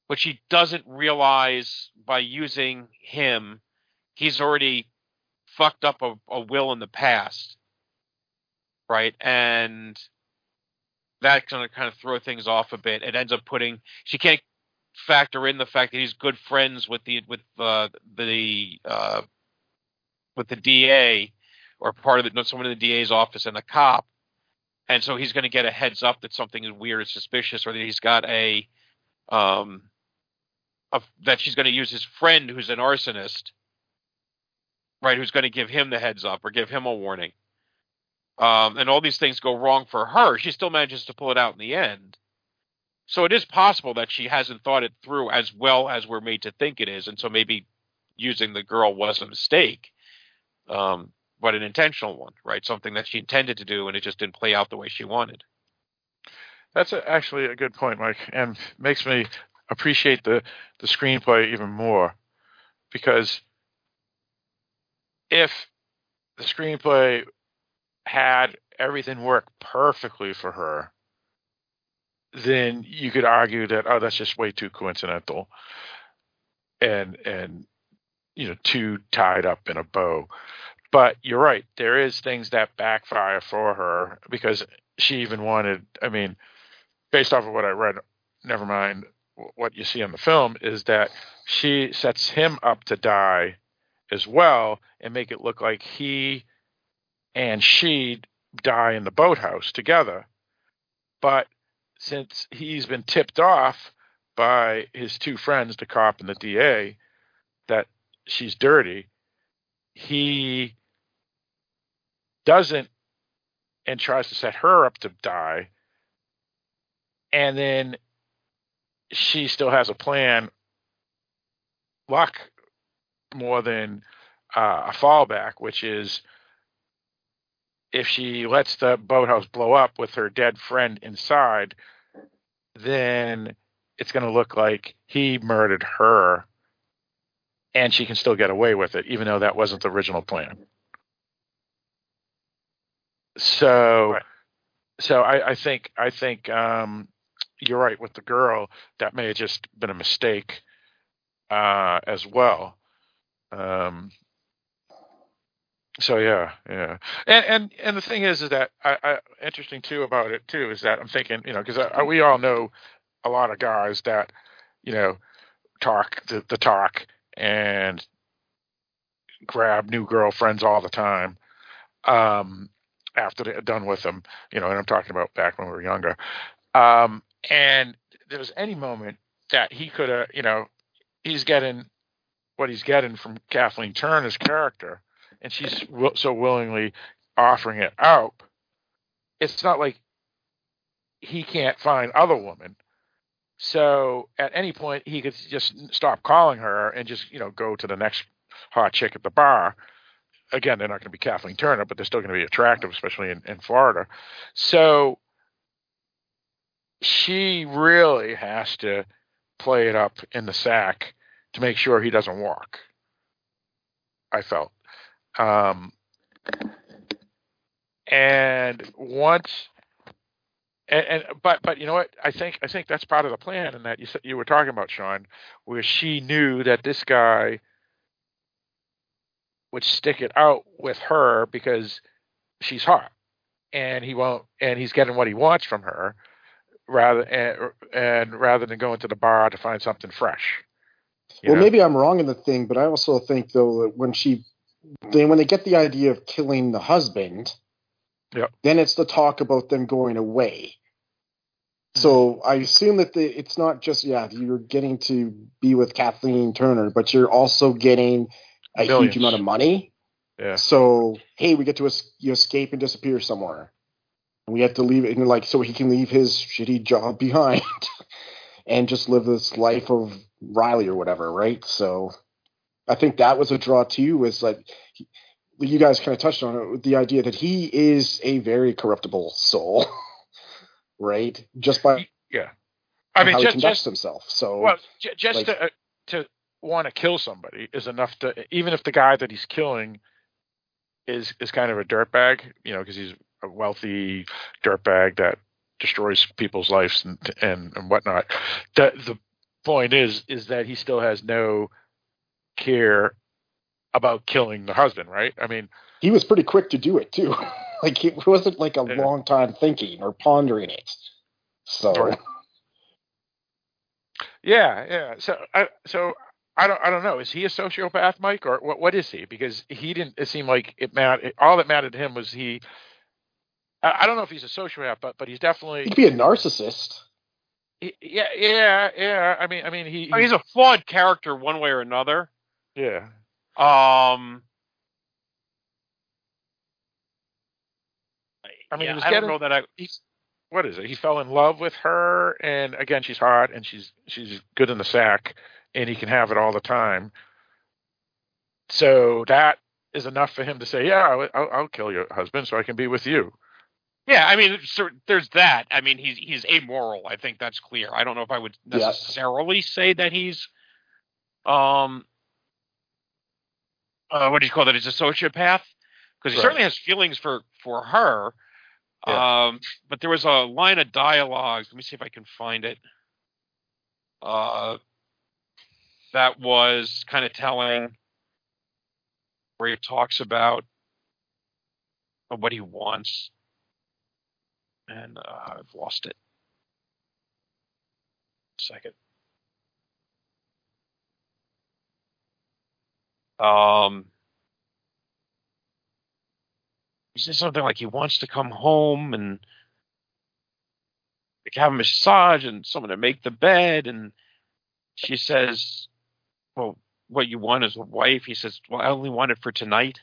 but she doesn't realize by using him, he's already fucked up a will in the past, right? And that's going to kind of throw things off a bit. It ends up she can't factor in the fact that he's good friends with the DA, or part of it, someone in the DA's office and a cop. And so he's going to get a heads up that something is weird or suspicious, or that he's got that she's going to use his friend who's an arsonist, right? Who's going to give him the heads up or give him a warning. And all these things go wrong for her. She still manages to pull it out in the end. So it is possible that she hasn't thought it through as well as we're made to think it is. And so maybe using the girl was a mistake. But an intentional one, right? Something that she intended to do, and it just didn't play out the way she wanted. That's actually a good point, Mike, and makes me appreciate the screenplay even more, because if the screenplay had everything work perfectly for her, then you could argue that, oh, that's just way too coincidental and you know, too tied up in a bow. But you're right. There is things that backfire for her because she even wanted, I mean, based off of what I read, never mind what you see in the film, is that she sets him up to die as well and make it look like he and she die in the boathouse together. But since he's been tipped off by his two friends, the cop and the DA, that she's dirty, he doesn't and tries to set her up to die. And then she still has a plan, luck more than a fallback, which is if she lets the boathouse blow up with her dead friend inside, then it's going to look like he murdered her and she can still get away with it, even though that wasn't the original plan. So, right. I think you're right with the girl. That may have just been a mistake as well. So yeah. And the thing is that I interesting too about it too is that I'm thinking, you know, because we all know a lot of guys that, you know, talk the talk and grab new girlfriends all the time after they're done with them, you know, and I'm talking about back when we were younger. And there was any moment that he could have, you know, he's getting what he's getting from Kathleen Turner's character, and she's so willingly offering it out. It's not like he can't find other women. So at any point he could just stop calling her and just, you know, go to the next hot chick at the bar. Again, they're not going to be Kathleen Turner, but they're still going to be attractive, especially in Florida. So she really has to play it up in the sack to make sure he doesn't walk, I felt. And once, but you know what? I think that's part of the plan, and that you were talking about, Sean, where she knew that this guy would stick it out with her because she's hot, and he won't, and he's getting what he wants from her, rather than going to the bar to find something fresh. Well, maybe I'm wrong in the thing, but I also think though that when they get the idea of killing the husband, yep, then it's the talk about them going away. So I assume that it's not just, yeah, you're getting to be with Kathleen Turner, but you're also getting a Millions. Huge amount of money. Yeah. So, hey, we get to escape and disappear somewhere. We have to leave it, and like, so he can leave his shitty job behind and just live this life of Riley or whatever, right? So I think that was a draw too, was like, you guys kind of touched on it, the idea that he is a very corruptible soul, right? Just by how he conducts himself. So, well, just like, to want to kill somebody is enough to, even if the guy that he's killing is kind of a dirtbag, you know, because he's a wealthy dirtbag that destroys people's lives and whatnot. The point is that he still has no care about killing the husband, right? I mean, he was pretty quick to do it too. Like, it wasn't like a long time thinking or pondering it. So, yeah. So I don't know. Is he a sociopath, Mike, or what is he? Because he didn't. It seemed like it mattered. All that mattered to him was he. I don't know if he's a sociopath, but he's definitely. He could be a narcissist. Yeah. I mean, he's a flawed character one way or another. Yeah. I mean, yeah, what is it? He fell in love with her, and again, she's hot, and she's good in the sack, and he can have it all the time. So that is enough for him to say, yeah, I'll kill your husband so I can be with you. Yeah, I mean, there's that. I mean, he's amoral. I think that's clear. I don't know if I would necessarily say that he's, what do you call that? He's a sociopath, because he certainly has feelings for her. Yeah. But there was a line of dialogue. Let me see if I can find it. That was kind of telling, where he talks about of what he wants. And I've lost it. Second. He says something like he wants to come home and like, have a massage and someone to make the bed. And she says, well, what you want is a wife. He says, well, I only want it for tonight.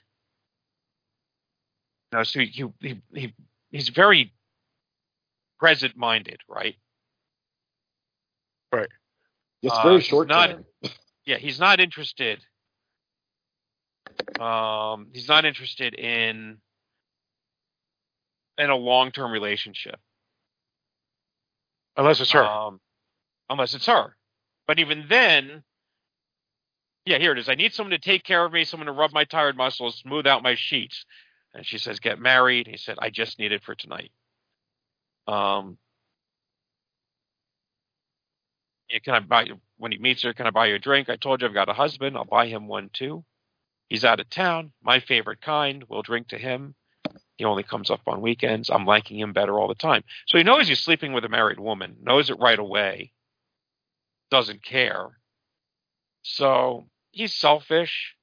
No, so he's very present-minded, right? Right. It's very short-term. Yeah, he's not interested. He's not interested in a long-term relationship. Unless it's her. Unless it's her. But even then, yeah, here it is. I need someone to take care of me, someone to rub my tired muscles, smooth out my sheets. And she says, get married. He said, I just need it for tonight. Can I buy you, when he meets her, can I buy you a drink? I told you I've got a husband. I'll buy him one too. He's out of town. My favorite kind. We'll drink to him. He only comes up on weekends. I'm liking him better all the time. So he knows he's sleeping with a married woman, knows it right away, doesn't care. So he's selfish.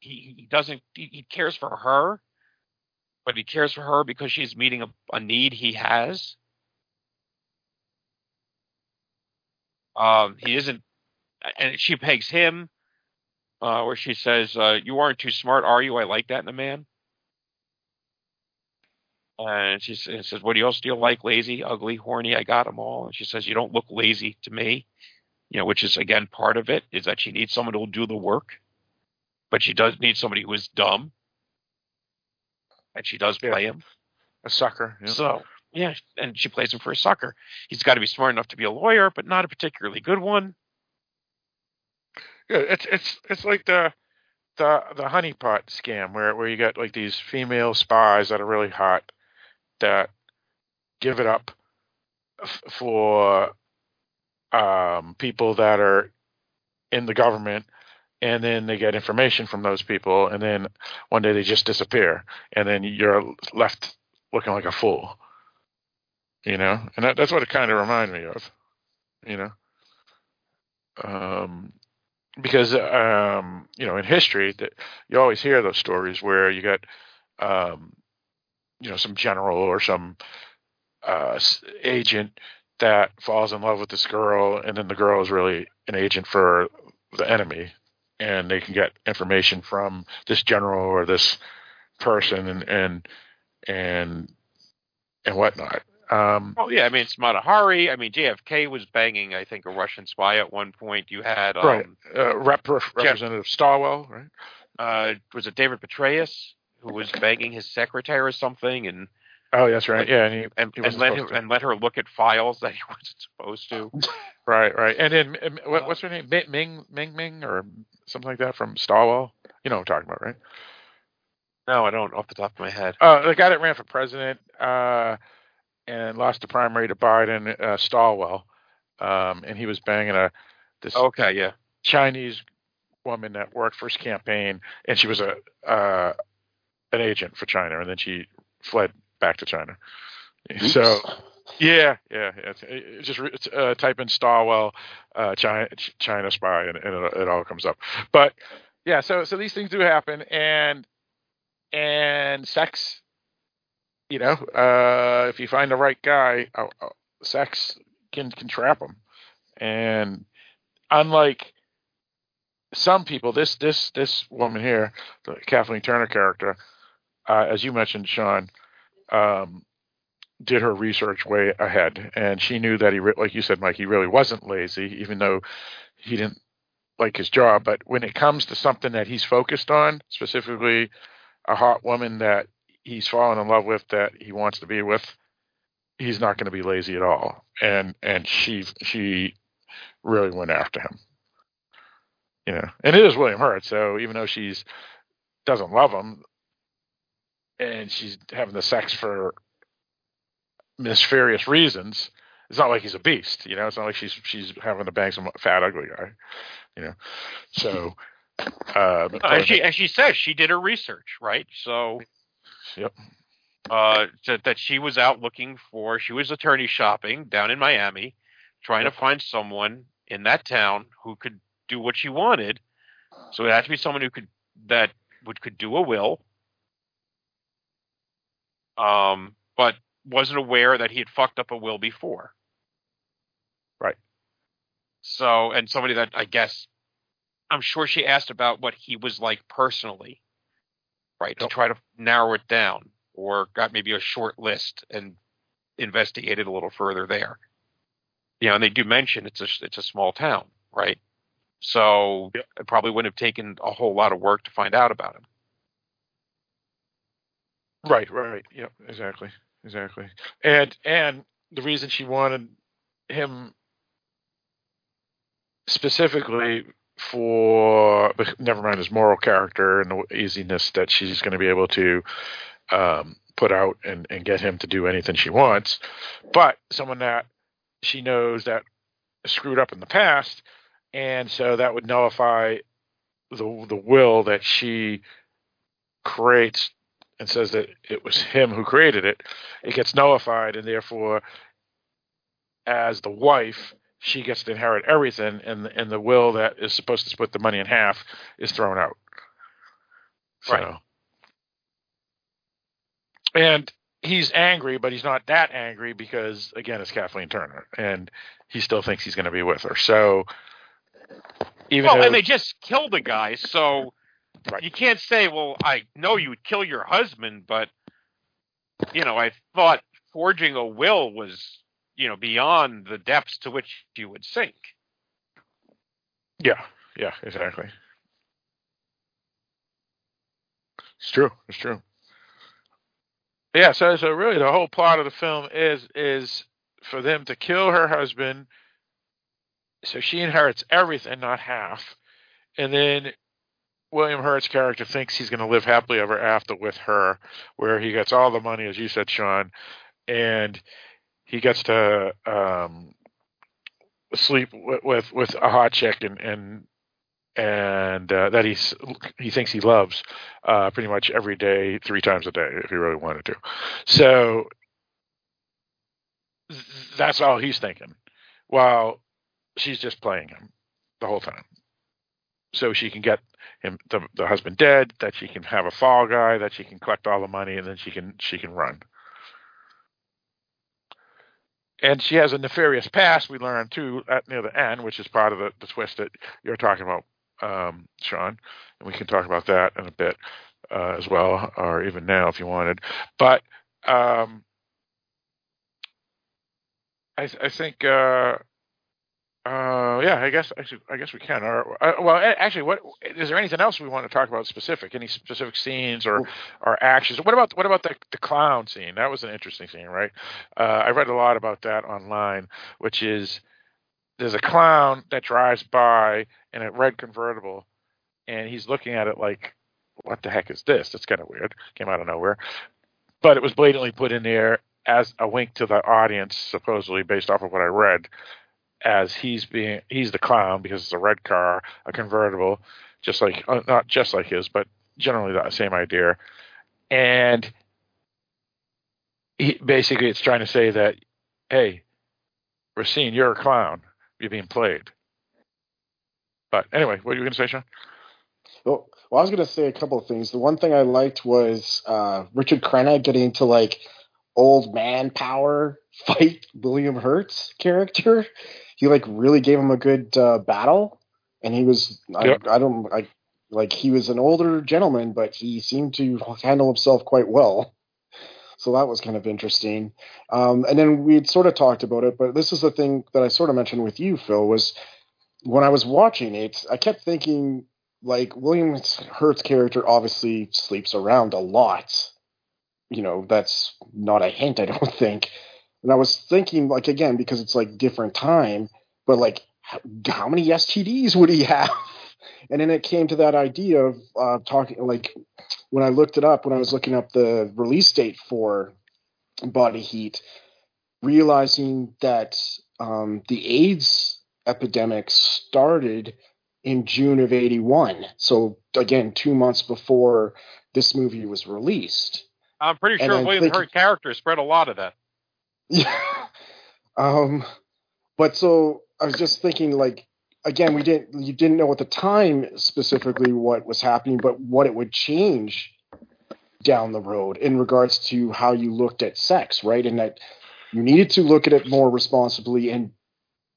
He cares for her, but he cares for her because she's meeting a need he has. He isn't, and she pegs him, where she says, you aren't too smart, are you? I like that in a man. And she says, what else do you like? Lazy, ugly, horny. I got them all. And she says, you don't look lazy to me, you know, which is, again, part of it is that she needs someone who will do the work. But she does need somebody who is dumb, and she does play him. A sucker. Yeah. So, yeah, and she plays him for a sucker. He's got to be smart enough to be a lawyer, but not a particularly good one. Yeah, it's like the honeypot scam where you got like these female spies that are really hot that give it up for people that are in the government. And then they get information from those people, and then one day they just disappear, and then you're left looking like a fool, you know. And that's what it kind of reminded me of, you know, because you know, in history, that you always hear those stories where you got, you know, some general or some agent that falls in love with this girl, and then the girl is really an agent for the enemy. And they can get information from this general or this person and whatnot. Well, yeah, I mean, it's Motahari. I mean, JFK was banging, I think, a Russian spy at one point. You had right. Representative Stilwell, right? Was it David Petraeus who was banging his secretary or something? And oh, that's right. Yeah, and let her look at files that he wasn't supposed to. Right. And then what's her name? Ming or something like that from Stilwell. You know what I'm talking about, right? No, I don't off the top of my head. The guy that ran for president and lost the primary to Biden, Stilwell, and he was banging this Chinese woman that worked for his campaign, and she was an agent for China, and then she fled back to China. Oops. So, yeah. Just type in Stilwell, China spy, and it all comes up. But yeah, so these things do happen, and sex, you know, if you find the right guy, sex can trap them. And unlike some people, this woman here, the Kathleen Turner character, as you mentioned, Sean. Did her research way ahead, and she knew that like you said, Mike, he really wasn't lazy, even though he didn't like his job. But when it comes to something that he's focused on, specifically a hot woman that he's fallen in love with, that he wants to be with, he's not going to be lazy at all. And she really went after him, you know. And it is William Hurt, so even though she doesn't love him, and she's having the sex for mysterious reasons. It's not like he's a beast, you know. It's not like she's having to bang some fat, ugly guy, you know. So As she says, she did her research, right? So, yep. That she was out looking for. She was attorney shopping down in Miami, trying to find someone in that town who could do what she wanted. So it had to be someone who could do a will, but wasn't aware that he had fucked up a will before. Right. So, and somebody that I guess, I'm sure she asked about what he was like personally, right? To try to narrow it down, or got maybe a short list and investigated a little further there. You know, and they do mention it's a small town, right? So it probably wouldn't have taken a whole lot of work to find out about him. Right. Yep, exactly. And the reason she wanted him specifically for, never mind his moral character and the easiness that she's going to be able to put out and get him to do anything she wants, but someone that she knows that screwed up in the past, and so that would nullify the will that she creates and says that it was him who created it. It gets nullified, and therefore, as the wife, she gets to inherit everything, and the will that is supposed to split the money in half is thrown out. So. Right. And he's angry, but he's not that angry because, again, it's Kathleen Turner, and he still thinks he's going to be with her. So, and they just killed a guy, so right. You can't say, well, I know you would kill your husband, but, you know, I thought forging a will was, you know, beyond the depths to which you would sink. Yeah, exactly. It's true. Yeah, so really the whole plot of the film is for them to kill her husband, so she inherits everything, not half, and then William Hurt's character thinks he's going to live happily ever after with her, where he gets all the money, as you said, Sean, and he gets to sleep with a hot chick and that he thinks he loves pretty much every day, 3 times a day, if he really wanted to. So that's all he's thinking, while she's just playing him the whole time. So she can get him, the husband, dead, that she can have a fall guy, that she can collect all the money, and then she can run. And she has a nefarious past, we learn, too, near the end, which is part of the twist that you're talking about, Sean. And we can talk about that in a bit as well, or even now if you wanted. But I think, I guess we can. Is there anything else we want to talk about specific? Any specific scenes or actions? What about the clown scene? That was an interesting scene, right? I read a lot about that online, which is there's a clown that drives by in a red convertible, and he's looking at it like, what the heck is this? That's kind of weird. Came out of nowhere. But it was blatantly put in there as a wink to the audience, supposedly, based off of what I read, as he's the clown, because it's a red car, a convertible, just like, not just like his, but generally the same idea. And basically it's trying to say that, hey, Racine, you're a clown. You're being played. But anyway, what are you going to say, Sean? Well, I was going to say a couple of things. The one thing I liked was Richard Crenna getting into, like, old man power fight William Hurt's character. He like really gave him a good battle, and he was he was an older gentleman, but he seemed to handle himself quite well. So that was kind of interesting. And then we'd sort of talked about it, but this is the thing that I sort of mentioned with you, Phil, was when I was watching it, I kept thinking, like, William Hurt's character obviously sleeps around a lot. You know, that's not a hint, I don't think. And I was thinking, like, again, because it's like different time, but like, how many STDs would he have? And then it came to that idea of talking, like, when I looked it up, when I was looking up the release date for Body Heat, realizing that the AIDS epidemic started in June of 81. So, again, 2 months before this movie was released. I'm pretty sure William Hurt's character spread a lot of that. Yeah. But so I was just thinking, like, again, you didn't know at the time specifically what was happening, but what it would change down the road in regards to how you looked at sex, right? And that you needed to look at it more responsibly and,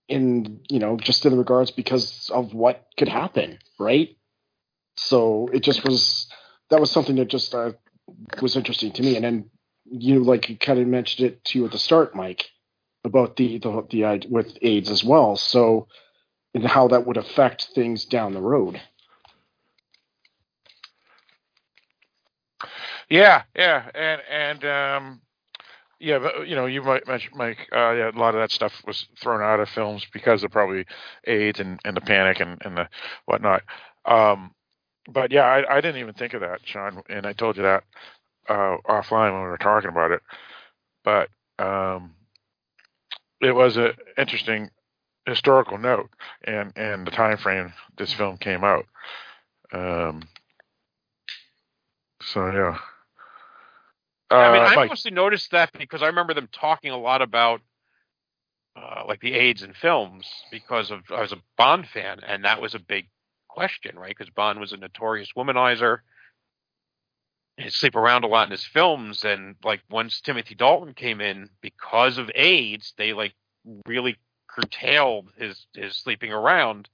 you know, just in regards because of what could happen, right? So it just was – that was something that just was interesting to me. And then, you know, like you kind of mentioned it to you at the start, Mike, about the with AIDS as well. So – and how that would affect things down the road. Yeah, and yeah, but, you know, you might mention, Mike, yeah, a lot of that stuff was thrown out of films because of probably AIDS and the panic and the whatnot. But yeah, I didn't even think of that, Sean, and I told you that offline when we were talking about it. But it was an interesting historical note and the time frame this film came out. So yeah. I mean, I mostly noticed that because I remember them talking a lot about like the AIDS in films because of I was a Bond fan, and that was a big question, right? Because Bond was a notorious womanizer. He'd sleep around a lot in his films, and like once Timothy Dalton came in because of AIDS, they like really curtailed his sleeping around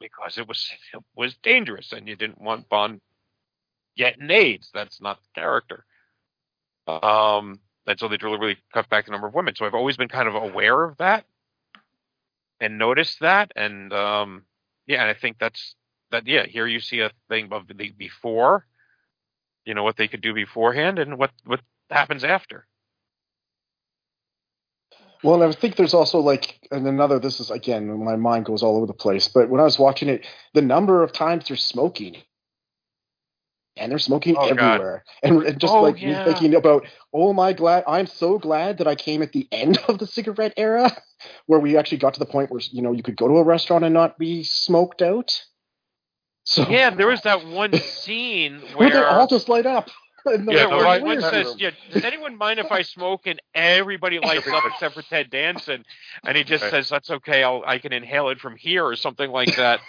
because it was dangerous, and you didn't want Bond getting AIDS. That's not the character. And so they really cut back the number of women. So I've always been kind of aware of that and noticed that. And yeah, and I think that's that. Yeah, here you see a thing of the before, you know, what they could do beforehand and what happens after. Well, and I think there's also like this is, again, my mind goes all over the place. But when I was watching it, the number of times they're smoking, and they're smoking everywhere. And just me thinking about, I'm so glad that I came at the end of the cigarette era, where we actually got to the point where, you know, you could go to a restaurant and not be smoked out. So yeah, there was that one scene where they all just light up. Where says, does anyone mind if I smoke? And everybody lights up except for Ted Danson, and he just says, "That's okay. I can inhale it from here," or something like that.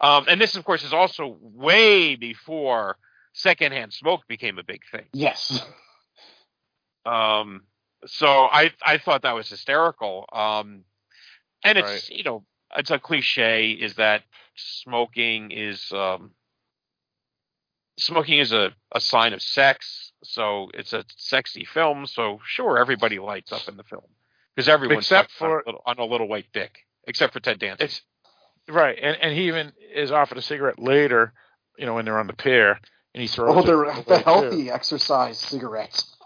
And this, of course, is also way before secondhand smoke became a big thing. Yes. So I thought that was hysterical. And it's you know, it's a cliche, is that smoking is. Smoking is a sign of sex, so it's a sexy film. So sure, everybody lights up in the film because everyone's on a little white dick, except for Ted Danson. And he even is offered a cigarette later, you know, when they're on the pier, and he throws. The healthy exercise cigarettes.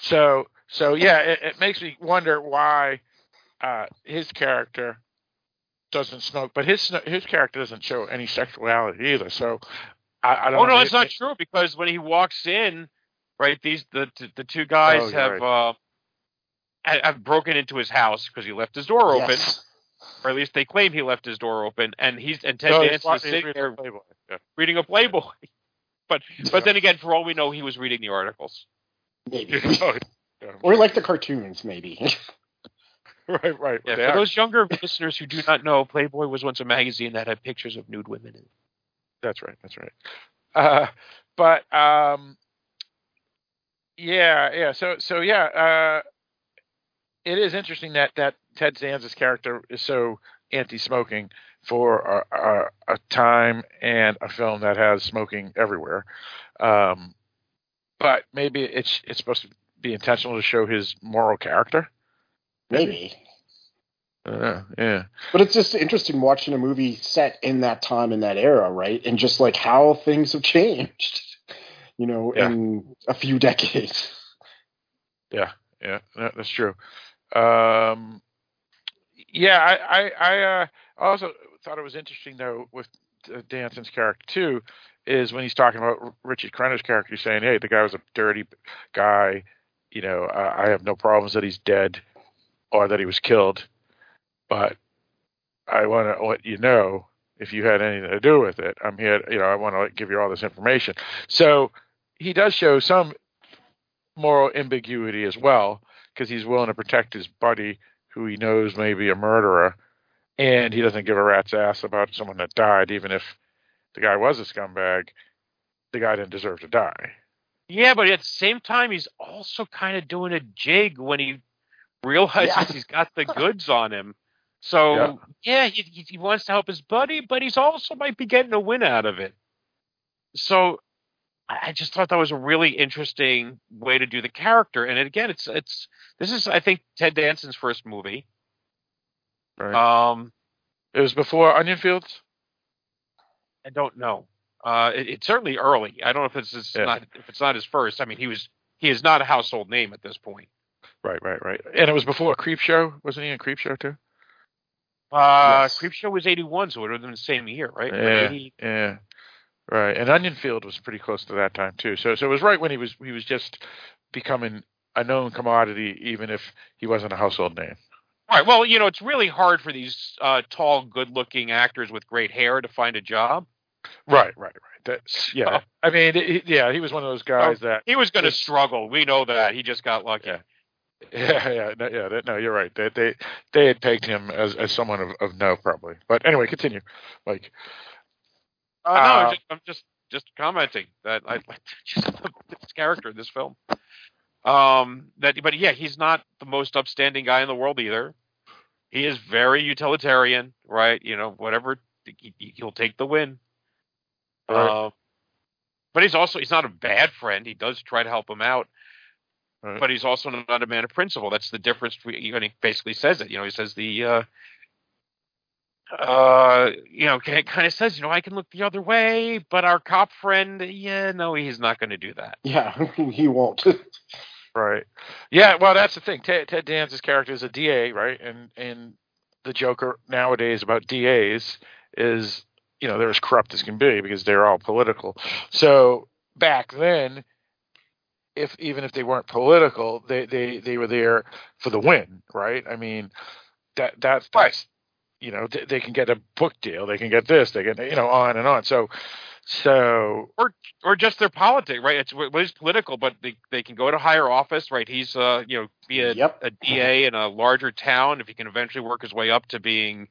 so yeah, it makes me wonder why his character doesn't smoke, but his character doesn't show any sexuality either. So. I don't know. It's not true, because when he walks in, right, the two guys have broken into his house because he left his door open, or at least they claim he left his door open, and Ted Danson is sitting there reading a Playboy. But then again, for all we know, he was reading the articles, maybe, or like the cartoons, maybe. right. Yeah, for those younger listeners who do not know, Playboy was once a magazine that had pictures of nude women in it. That's right. So it is interesting that Ted Danza's character is so anti-smoking for a time and a film that has smoking everywhere. But maybe it's supposed to be intentional to show his moral character. Maybe. Yeah. But it's just interesting watching a movie set in that time, in that era, right? And just like how things have changed, you know, in a few decades. Yeah, that's true. I also thought it was interesting, though, with Danson's character, too, is when he's talking about Richard Crenna's character, he's saying, hey, the guy was a dirty guy, you know, I have no problems that he's dead or that he was killed. But I want to let you know if you had anything to do with it. I'm here, you know, I want to give you all this information. So he does show some moral ambiguity as well, because he's willing to protect his buddy who he knows may be a murderer, and he doesn't give a rat's ass about someone that died, even if the guy was a scumbag. The guy didn't deserve to die. Yeah, but at the same time, he's also kind of doing a jig when he realizes he's got the goods on him. So, he wants to help his buddy, but he's also might be getting a win out of it. So I just thought that was a really interesting way to do the character. And again, this is, I think, Ted Danson's first movie. Right. It was before Onion Fields? I don't know. It's certainly early. I don't know if it's not his first. I mean, he is not a household name at this point. Right. And it was before Creepshow. Wasn't he in Creepshow too? Yes. Creepshow was 81, so it would have been the same year, right? Yeah. Right. And Onion Field was pretty close to that time too. So it was right when he was just becoming a known commodity, even if he wasn't a household name. All right. Well, you know, it's really hard for these tall, good-looking actors with great hair to find a job. Right. That's. I mean, he was one of those guys that he was going to struggle. We know that. He just got lucky. No, you're right. They had pegged him as someone of no, probably. But anyway, continue, Mike. I'm just commenting that I just love this character in this film. He's not the most upstanding guy in the world either. He is very utilitarian, right? You know, whatever he'll take the win. Right. But he's not a bad friend. He does try to help him out, right. But he's also not a man of principle. That's the difference. And he basically says it. You know, he says I can look the other way, but our cop friend, he's not going to do that. Yeah, he won't. Right. Yeah. Well, that's the thing. Ted Danson's character is a DA, right? And the Joker nowadays about DAs is, you know, they're as corrupt as can be because they're all political. So back then, even if they weren't political, they were there for the win, right? I mean, that's right. You know, they can get a book deal, they can get this, they can, you know, on and on. So or just their politics, right? It's political, but they can go to higher office, right? He's a DA in a larger town if he can eventually work his way up to being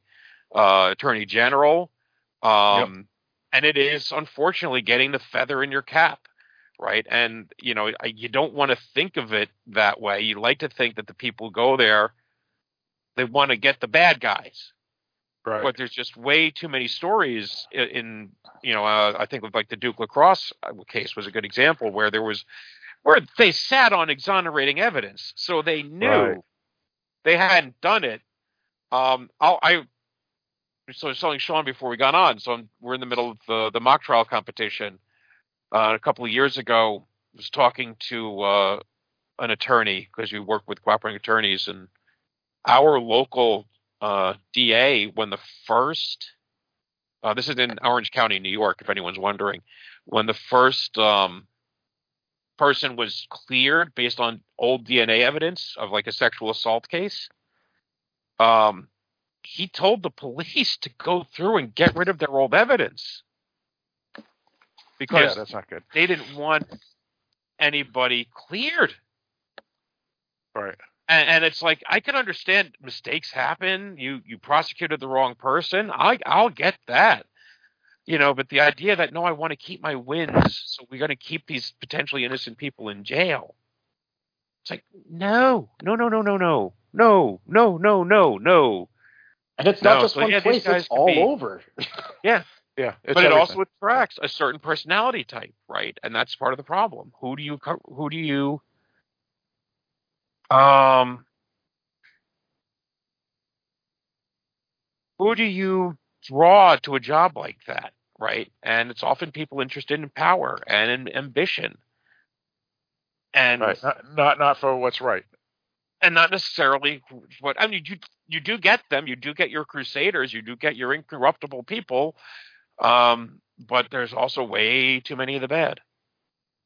attorney general. And it is unfortunately getting the feather in your cap, right? And, you know, you don't want to think of it that way. You like to think that the people go there, they want to get the bad guys. Right. But there's just way too many stories I think like the Duke LaCrosse case was a good example where they sat on exonerating evidence. So they knew they hadn't done it. So I was telling Sean before we got on, so we're in the middle of the mock trial competition. A couple of years ago, I was talking to an attorney because we work with cooperating attorneys, and our local DA, when the first this is in Orange County, New York, if anyone's wondering, when the first person was cleared based on old DNA evidence of like a sexual assault case, he told the police to go through and get rid of their old evidence because that's not good. They didn't want anybody cleared. Right. And it's like, I can understand mistakes happen. You prosecuted the wrong person. I'll get that, you know, but the idea that, no, I want to keep my wins. So we're going to keep these potentially innocent people in jail. It's like, no. And it's not just one place, it's all over. Yeah. Yeah. But it also attracts a certain personality type, right? And that's part of the problem. Who do you draw to a job like that, right? And it's often people interested in power and in ambition. And not for what's right. And not necessarily what I mean. You do get them. You do get your crusaders. You do get your incorruptible people. But there's also way too many of the bad.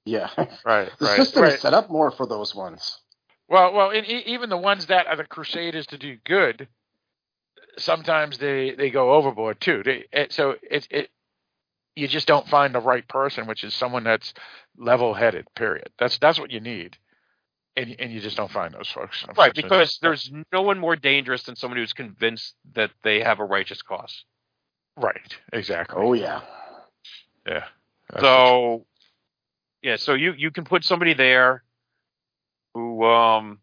Yeah, right. The system is set up more for those ones. Well, and even the ones that are the crusaders to do good, sometimes they go overboard too. You just don't find the right person, which is someone that's level-headed, period. That's what you need. And you just don't find those folks. Right, because there's no one more dangerous than someone who's convinced that they have a righteous cause. Right, exactly. Oh, yeah. Yeah. So, yeah, so you can put somebody there who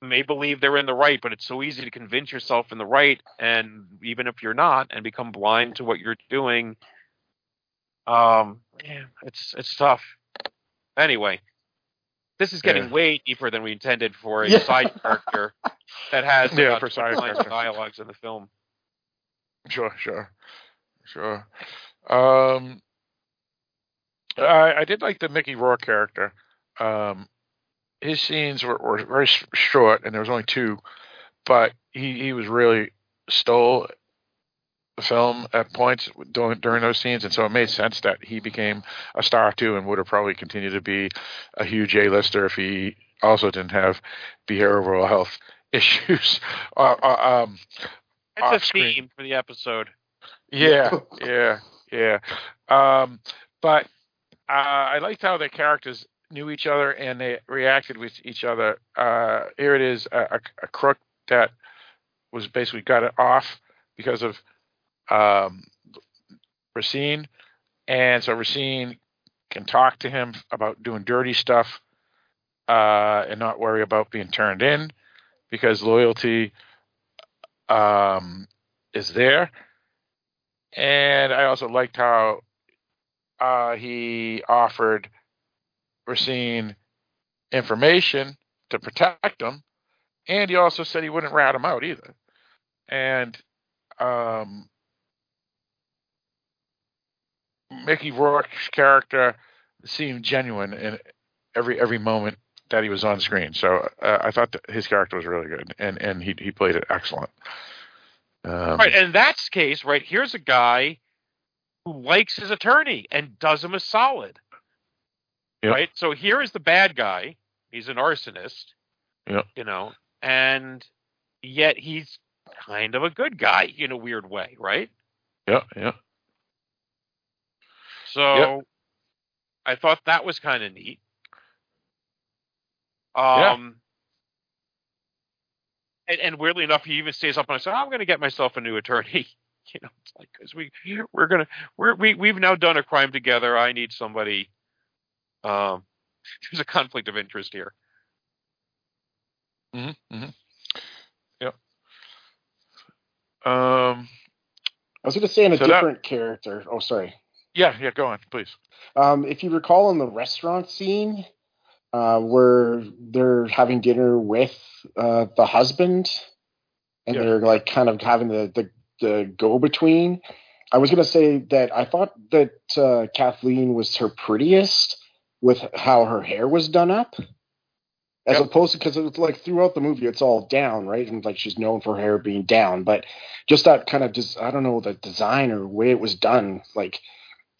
may believe they're in the right, but it's so easy to convince yourself in the right, and even if you're not, and become blind to what you're doing. Yeah, it's tough. Anyway, this is getting way deeper than we intended for a side character that has for side dialogues in the film. Sure. I did like the Mickey Rourke character. His scenes were very short, and there was only two, but he was really stole the film at points during those scenes, and so it made sense that he became a star too, and would have probably continued to be a huge A-lister if he also didn't have behavioral health issues. It's a theme for the episode. Yeah. But I liked how the characters knew each other and they reacted with each other. Here it is, a crook that was basically got it off because of Racine. And so Racine can talk to him about doing dirty stuff and not worry about being turned in because loyalty is there. And I also liked how he offered Racine information to protect him, and he also said he wouldn't rat him out either. And Mickey Rourke's character seemed genuine in every moment that he was on screen. So I thought that his character was really good, and he played it excellent. Right, and that's case, right, here's a guy who likes his attorney and does him a solid. Yep. Right, so here is the bad guy. He's an arsonist, and yet he's kind of a good guy in a weird way, right? Yeah. So I thought that was kind of neat. And weirdly enough, he even stays up and I said, "I'm going to get myself a new attorney." It's like because we've now done a crime together. I need somebody. There's a conflict of interest here. I was going to say in a different character. Oh, sorry. Yeah, go on, please. If you recall in the restaurant scene where they're having dinner with the husband and they're like kind of having the go-between, I was going to say that I thought that Kathleen was her prettiest with how her hair was done up, as opposed to, because it was like throughout the movie, it's all down, right? And like, she's known for her hair being down, but just that kind of, I don't know, the design or way it was done. Like,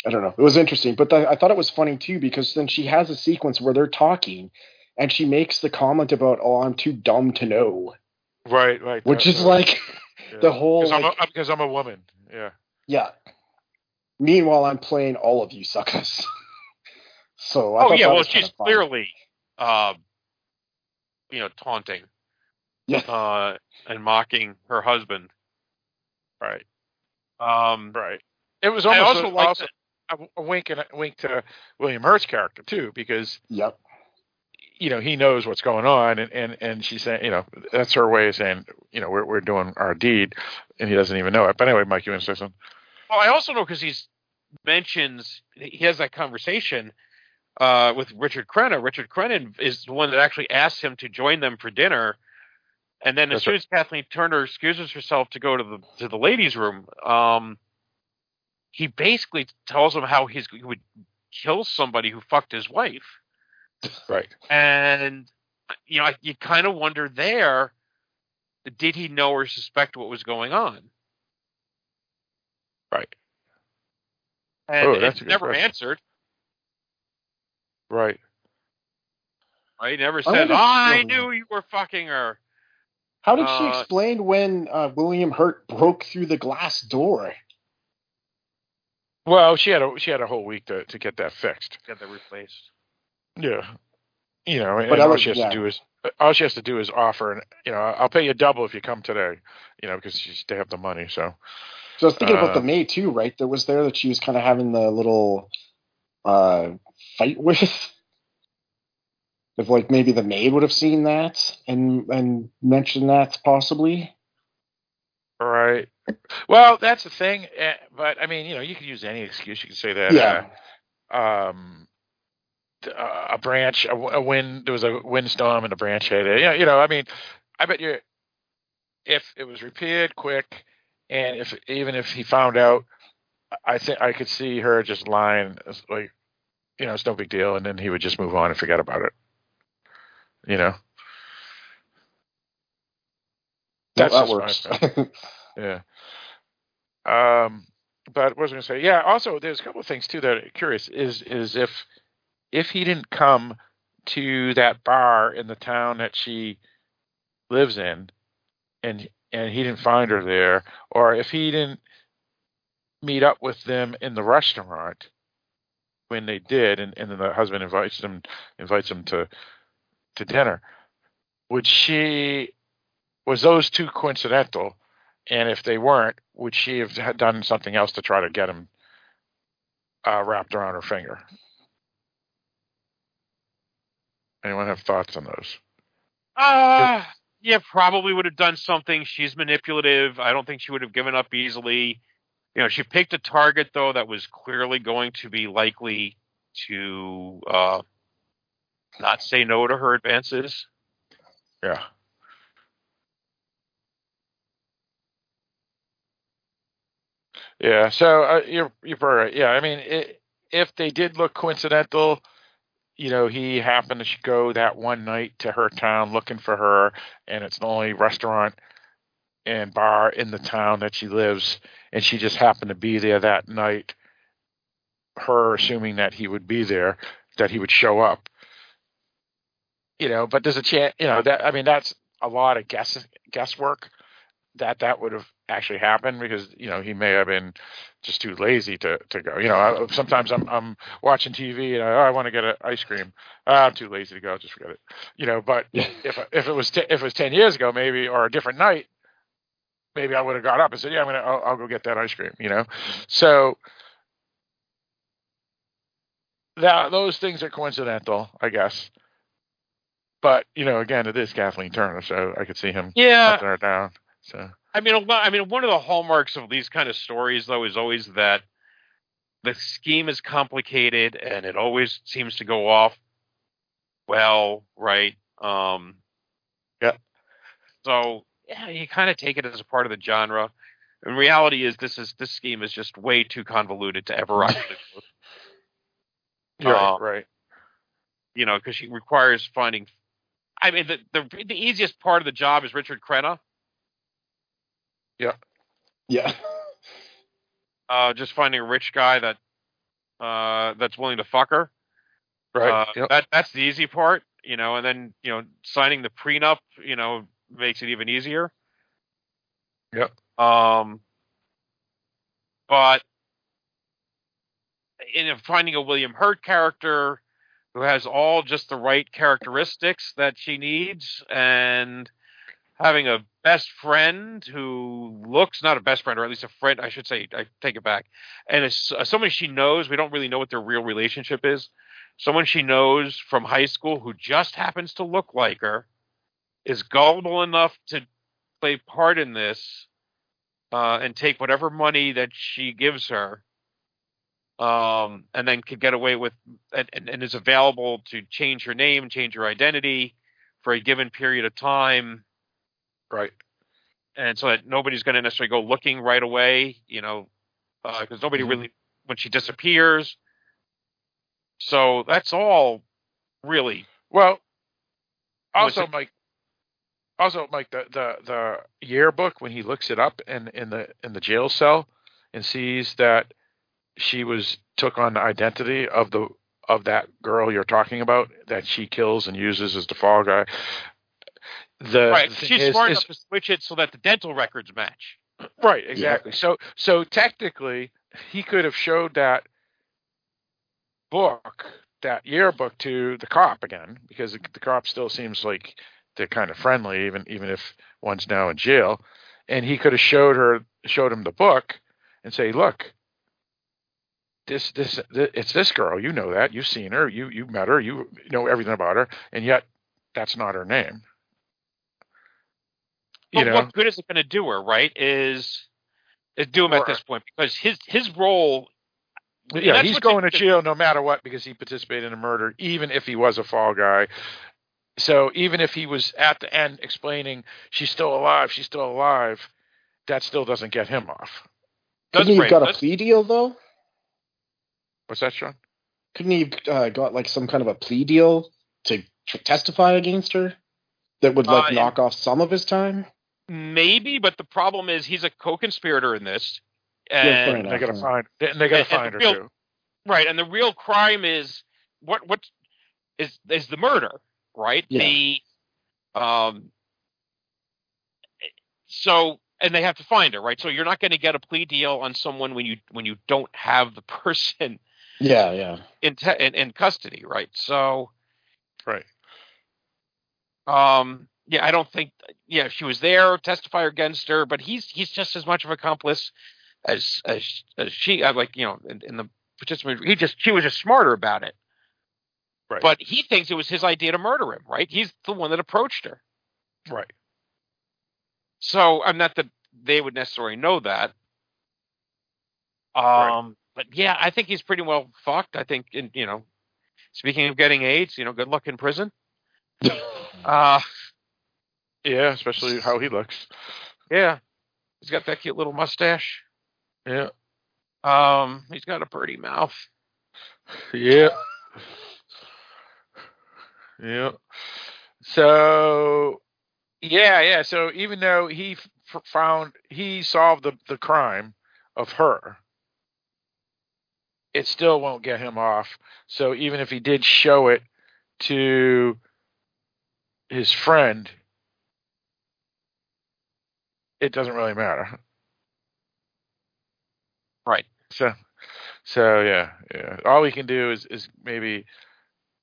I don't know. It was interesting, but I thought it was funny too, because then she has a sequence where they're talking and she makes the comment about, "Oh, I'm too dumb to know." Right. Which is like the whole, because I'm a woman. Yeah. Yeah. Meanwhile, I'm playing all of you suckers. So I she's clearly, taunting, and mocking her husband. Right. Right. It was almost a wink and a wink to William Hurt's character too, because he knows what's going on, and she's saying, that's her way of saying, we're doing our deed, and he doesn't even know it. But anyway, Mike, you want to say something? Well, I also know because he has that conversation with Richard Crenna. Richard Crenna is the one that actually asks him to join them for dinner, and then as soon as Kathleen Turner excuses herself to go to the ladies' room, he basically tells him how he would kill somebody who fucked his wife. Right, and you kind of wonder there, did he know or suspect what was going on? Right. And it's never question. Answered. Right. He never said, I knew you were fucking her. How did she explain when William Hurt broke through the glass door? Well, she had a whole week to get that fixed. Get that replaced. Yeah. You know, and all she has to do is offer, and I'll pay you double if you come today, because they have the money. So I was thinking about the May too, right? That was there that she was kind of having the little fight with. If maybe the maid would have seen that and mentioned that possibly. Right. Well, that's the thing. But I mean, you could use any excuse. You could say that. Yeah. A branch, a wind. There was a windstorm, and a branch hit it. Yeah, I mean, I bet you, if it was repaired quick, and even if he found out, I think I could see her just lying, like, it's no big deal, and then he would just move on and forget about it. That's that works. Yeah. But what was I going to say? Yeah. Also, there's a couple of things too that are curious. Is if he didn't come to that bar in the town that she lives in, and he didn't find her there, or if he didn't meet up with them in the restaurant when they did, and then the husband invites them to dinner, was those two coincidental? And if they weren't, would she have done something else to try to get him wrapped around her finger? Anyone have thoughts on those? Yeah, probably would have done something. She's manipulative. I don't think she would have given up easily. She picked a target, though, that was clearly going to be likely to not say no to her advances. Yeah. Yeah, so you're probably right. Yeah, I mean, if they did look coincidental, he happened to go that one night to her town looking for her, and it's the only restaurant and bar in the town that she lives, and she just happened to be there that night, her assuming that he would be there, that he would show up. But there's a chance, that's a lot of guesswork that would have actually happened, because he may have been just too lazy to go. Sometimes I'm watching TV and I want to get an ice cream. I'm too lazy to go. Just forget it. But if it was 10 years ago, maybe, or a different night, maybe I would have got up and said, "Yeah, I'll go get that ice cream." So those things are coincidental, I guess. But again, it is Kathleen Turner, so I could see him. Yeah. Her down. So. I mean, one of the hallmarks of these kind of stories, though, is always that the scheme is complicated and it always seems to go off well, right? Yeah. So you kind of take it as a part of the genre. And reality is, this scheme is just way too convoluted to ever actually go through. Right. Because she requires finding. I mean, the easiest part of the job is Richard Crenna. Yeah. Yeah. Just finding a rich guy that's willing to fuck her. Right. Yep. That's the easy part, and then, signing the prenup, makes it even easier. Yep. But in finding a William Hurt character who has all just the right characteristics that she needs, and having a best friend who looks, not a best friend, or at least a friend, I should say, I take it back. And it's someone she knows. We don't really know what their real relationship is. Someone she knows from high school who just happens to look like her, is gullible enough to play part in this and take whatever money that she gives her, and then could get away with, and is available to change her name, change her identity for a given period of time. Right. And so that nobody's going to necessarily go looking right away, because nobody really, when she disappears. So that's all really. Well, Mike, the yearbook, when he looks it up in the jail cell and sees that she took on the identity of that girl you're talking about, that she kills and uses as the fall guy. Right, she's smart enough to switch it so that the dental records match. Right, exactly. Yeah. So technically, he could have showed that book, that yearbook, to the cop again, because the cop still seems like they're kind of friendly, even if one's now in jail. And he could have showed him the book and say, "Look, this it's this girl. You know that. You've seen her. You met her. You know everything about her. And yet, that's not her name." But what good is it going to do her, right, is do him at this point, because his role... Yeah, he's going to jail no matter what, because he participated in a murder, even if he was a fall guy. So even if he was at the end explaining, she's still alive, that still doesn't get him off. Couldn't he have got a plea deal, though? What's that, Sean? Couldn't he have got like some kind of a plea deal to testify against her that would knock off some of his time? Maybe, but the problem is he's a co-conspirator in this, and they're going to find her too. Right, and the real crime is what is the murder, right? Yeah. And they have to find her, right? So you're not going to get a plea deal on someone when you don't have the person, in custody, right? So, right. I don't think. Yeah, she was there, testify against her, but he's just as much of an accomplice as she. In the participant, she was just smarter about it. Right. But he thinks it was his idea to murder him, right? He's the one that approached her. Right. So I'm not that they would necessarily know that. Right. But yeah, I think he's pretty well fucked. I think, speaking of getting AIDS, good luck in prison. Yeah, especially how he looks. Yeah, he's got that cute little mustache. Yeah, he's got a pretty mouth. Yeah, yeah. So, yeah. So even though he solved the crime of her, it still won't get him off. So even if he did show it to his friend, it doesn't really matter. Right. So yeah. All we can do is maybe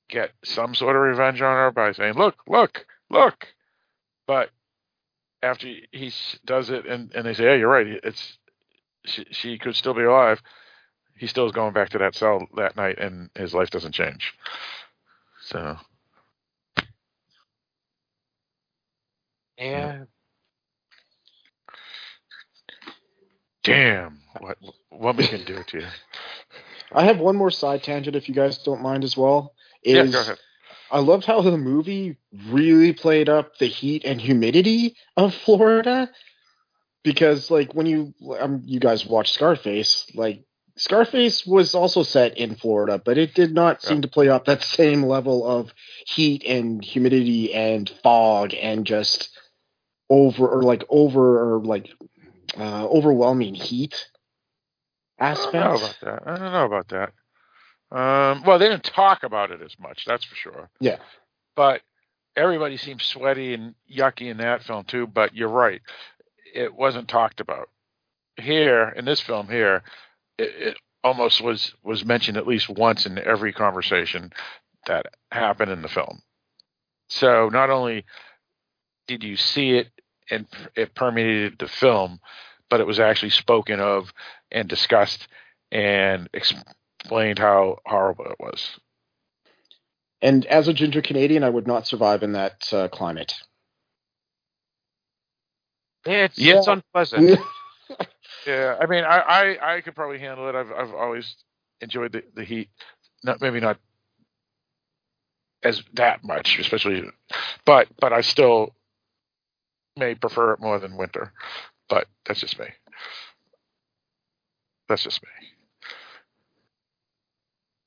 get some sort of revenge on her by saying, look. But after he does it and they say, yeah, you're right, she could still be alive, he still is going back to that cell that night and his life doesn't change. So... yeah. Damn, what we can do to you. I have one more side tangent, if you guys don't mind as well. Go ahead. I loved how the movie really played up the heat and humidity of Florida, because like when you guys watch Scarface, like Scarface was also set in Florida, but it did not seem to play up that same level of heat and humidity and fog and just overwhelming heat aspect. I don't know about that. Well, they didn't talk about it as much, that's for sure. Yeah. But everybody seemed sweaty and yucky in that film too, but you're right, it wasn't talked about. Here, in this film here, it almost was mentioned at least once in every conversation that happened in the film. So not only did you see it and it permeated the film, but it was actually spoken of and discussed and explained how horrible it was. And as a ginger Canadian, I would not survive in that climate. It's unpleasant. Yeah, I mean, I could probably handle it. I've always enjoyed the heat, maybe not as that much, especially, but I still may prefer it more than winter. But that's just me.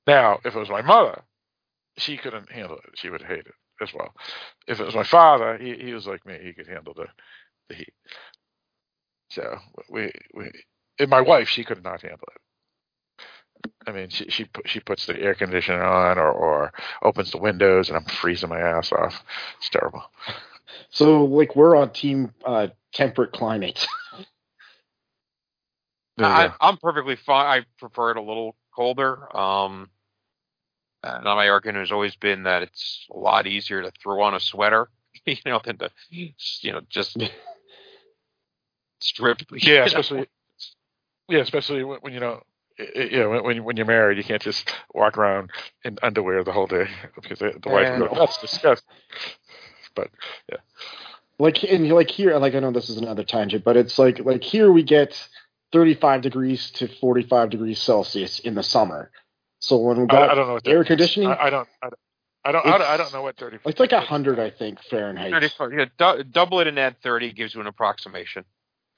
Now, if it was my mother, she couldn't handle it. She would hate it as well. If it was my father, he was like me. He could handle the heat. So we and my wife, she could not handle it. I mean, she puts the air conditioner on or opens the windows, and I'm freezing my ass off. It's terrible. So, like, we're on team temperate climate. I'm perfectly fine. I prefer it a little colder. And my argument has always been that it's a lot easier to throw on a sweater, than to, just strip. Especially when when you're married, you can't just walk around in underwear the whole day because the wife will go, that's disgusting. But yeah, like here, like I know this is another tangent, but it's like here we get 35 degrees to 45 degrees Celsius in the summer. So when we got air conditioning, I don't know what 35. It's like 100, I think, Fahrenheit. 35, double it and add 30 gives you an approximation.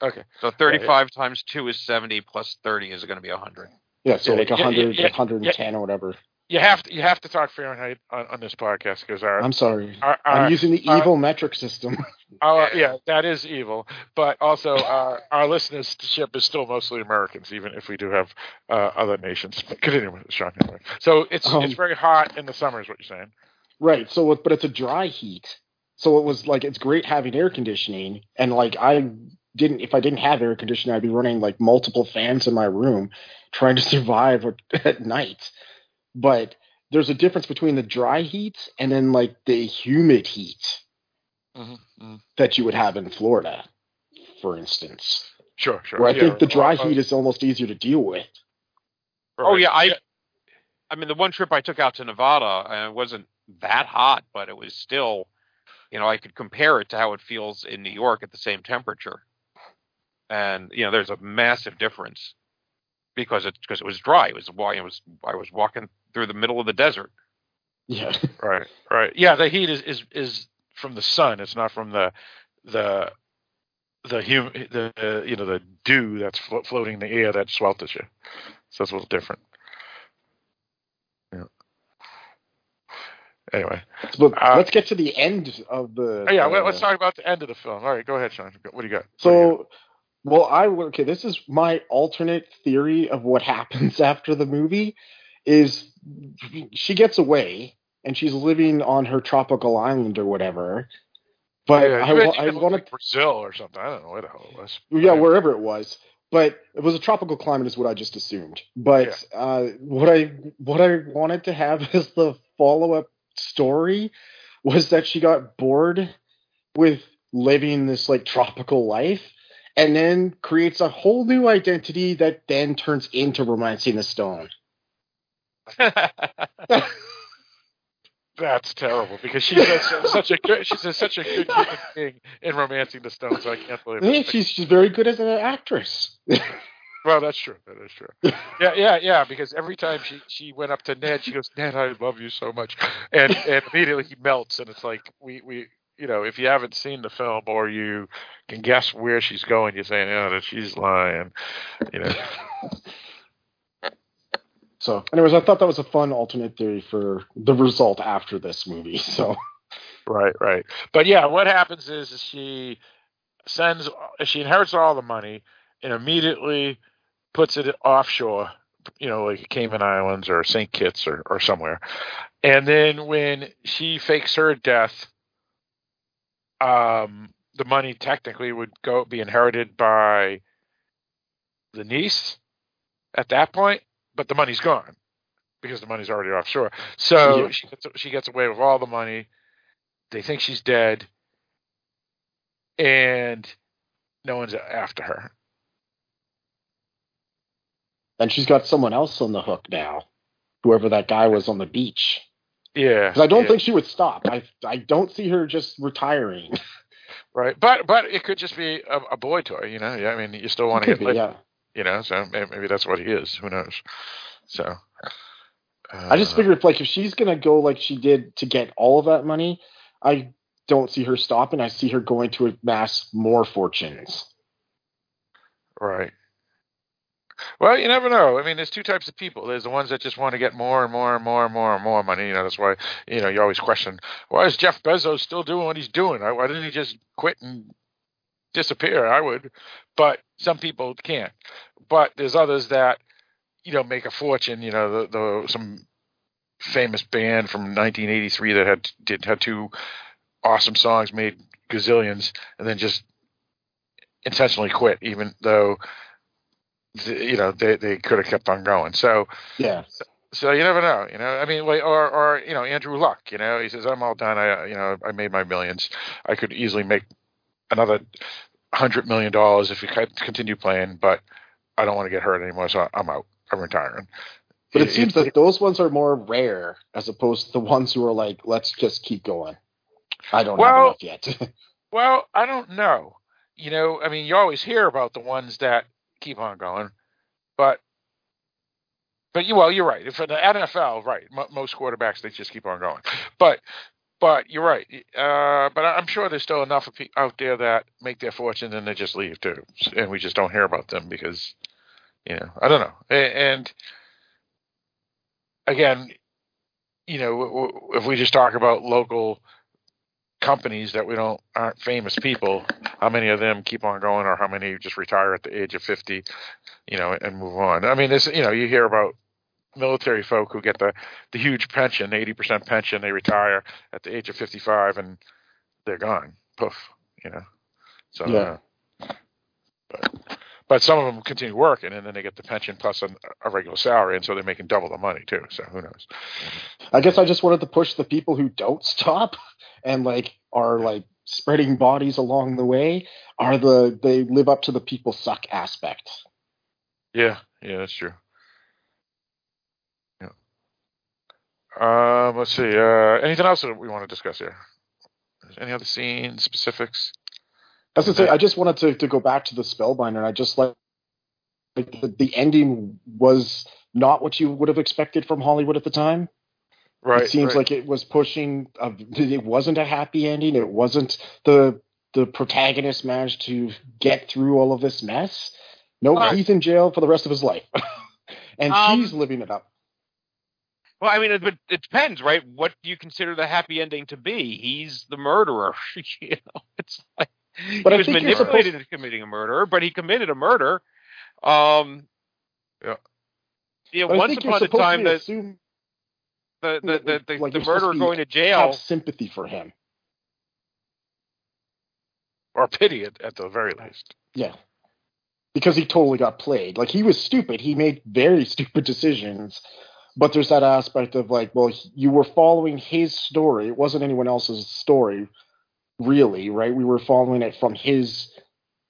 Okay. So 35 times 2 is 70 plus 30 is going to be 100. Yeah, so like 100, 110 or whatever. You have to talk Fahrenheit on this podcast because I'm sorry. I'm using the evil metric system. That is evil. But also our listenership is still mostly Americans, even if we do have other nations. Continue with it, Sean. So it's very hot in the summer is what you're saying. Right. So, but it's a dry heat. So it was like it's great having air conditioning and like if I didn't have air conditioning, I'd be running like multiple fans in my room trying to survive at night. But there's a difference between the dry heat and then like the humid heat that you would have in Florida, for instance. Sure. Where I think the dry heat is almost easier to deal with. Oh yeah, I mean the one trip I took out to Nevada, and it wasn't that hot, but it was still, I could compare it to how it feels in New York at the same temperature. And, there's a massive difference because it was dry. I was walking through the middle of the desert. Yeah. Right. Yeah. The heat is from the sun. It's not from the dew that's floating in the air that swelters you. So it's a little different. Yeah. Anyway, let's get to the end of the. Oh yeah, let's talk about the end of the film. All right, go ahead, Sean. What do you got? So, this is my alternate theory of what happens after the movie. Is she gets away and she's living on her tropical island or whatever. But I want to Brazil or something. I don't know where the hell it was. Yeah, wherever it was. But it was a tropical climate, is what I just assumed. But what I wanted to have is the follow-up story was that she got bored with living this like tropical life and then creates a whole new identity that then turns into Romancing the Stone. That's terrible because she's such a good human being in Romancing the Stone, so I can't believe it. She's very good as an actress. Well, that's true. That is true. Yeah. Because every time she went up to Ned, she goes, "Ned, I love you so much," and immediately he melts, and it's like we if you haven't seen the film or you can guess where she's going, you're saying, "Oh, that she's lying," So, anyways, I thought that was a fun alternate theory for the result after this movie. So, right, but yeah, what happens is she inherits all the money and immediately puts it offshore, like Cayman Islands or St. Kitts or somewhere. And then when she fakes her death, the money technically would be inherited by the niece at that point, but the money's gone because the money's already offshore. So she gets away with all the money. They think she's dead, and no one's after her. And she's got someone else on the hook now, whoever that guy was on the beach. Yeah. Because I don't think she would stop. I don't see her just retiring. Right. But it could just be a boy toy, Yeah, I mean, you still want to get laid. Yeah. So maybe that's what he is. Who knows? So. I just figure if she's going to go like she did to get all of that money, I don't see her stopping. I see her going to amass more fortunes. Right. Well, you never know. I mean, there's two types of people. There's the ones that just want to get more and more and more and more and more money. That's why, you always question, why is Jeff Bezos still doing what he's doing? Why didn't he just quit and disappear? I would. But some people can't. But there's others that, make a fortune, some famous band from 1983 that had two awesome songs made gazillions and then just intentionally quit, even though, you know, they could have kept on going. So, yeah. So you never know, you know, I mean, or, you know, Andrew Luck, you know, he says, I'm all done. I made my millions. I could easily make another $100 million if you continue playing, but I don't want to get hurt anymore. So I'm out. I'm retiring. But it seems that those ones are more rare as opposed to the ones who are like, let's just keep going. I don't know yet. Well, I don't know. You know, I mean, you always hear about the ones that keep on going, but you're right. If in the NFL, right, most quarterbacks, they just keep on going. But you're right. But I'm sure there's still enough of people out there that make their fortune and they just leave too, and we just don't hear about them because, you know, I don't know. And again, you know, if we just talk about local companies that aren't famous people, how many of them keep on going, or how many just retire at the age of 50, you know, and move on? I mean, this, you know, you hear about military folk who get the huge pension, 80% pension, they retire at the age of 55 and they're gone, poof, you know. So, yeah. But some of them continue working, and then they get the pension plus a regular salary, and so they're making double the money too. So who knows? I guess I just wanted to push the people who don't stop and like are like spreading bodies along the way are they live up to the people suck aspect. Yeah, that's true. Yeah. Let's see. Anything else that we want to discuss here? Any other scene specifics? As I say, I just wanted to go back to the Spellbinder, and I just like the ending was not what you would have expected from Hollywood at the time. Right. It seems like it was pushing. It wasn't a happy ending. It wasn't the protagonist managed to get through all of this mess. No, he's in jail for the rest of his life, and she's living it up. Well, I mean, but it depends, right? What do you consider the happy ending to be? He's the murderer. You know, it's like. But he was manipulated into committing a murder, but he committed a murder. Yeah. Once upon a time, the murderer going to jail. Have sympathy for him, or pity it at the very least. Yeah, because he totally got played. Like he was stupid. He made very stupid decisions. But there's that aspect of like, well, you were following his story. It wasn't anyone else's story. Really, right? We were following it from his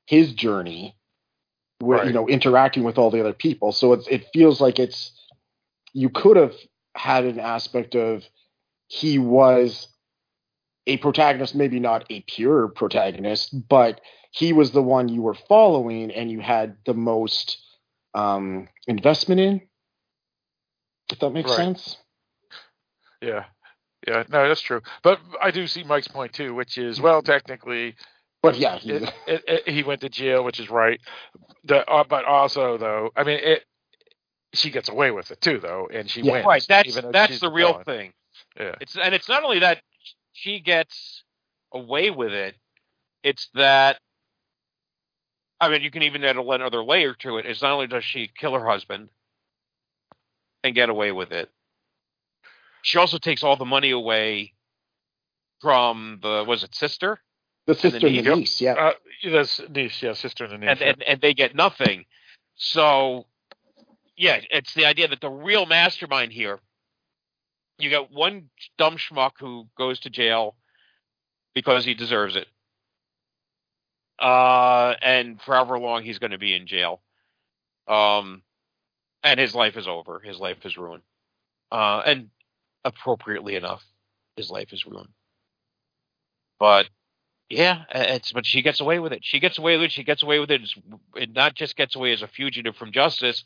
journey, where you know, interacting with all the other people. So it feels like you could have had an aspect of he was a protagonist, maybe not a pure protagonist, but he was the one you were following and you had the most investment in. If that makes sense. Yeah. Yeah, no, that's true. But I do see Mike's point too, which is, well, technically, but yeah, he went to jail, which is right. But also, though, I mean, she gets away with it too, though, and she wins. Right, that's the real thing. Yeah, it's not only that she gets away with it; it's that. I mean, you can even add another layer to it. It's not only does she kill her husband and get away with it. She also takes all the money away from sister? The sister and the niece, yeah. That's niece, yeah, sister and the niece. And they get nothing. So, yeah, it's the idea that the real mastermind here, you got one dumb schmuck who goes to jail because he deserves it. And for however long he's going to be in jail. And his life is over. His life is ruined. And appropriately enough, his life is ruined. But yeah, but she gets away with it. She gets away with it. It not just gets away as a fugitive from justice.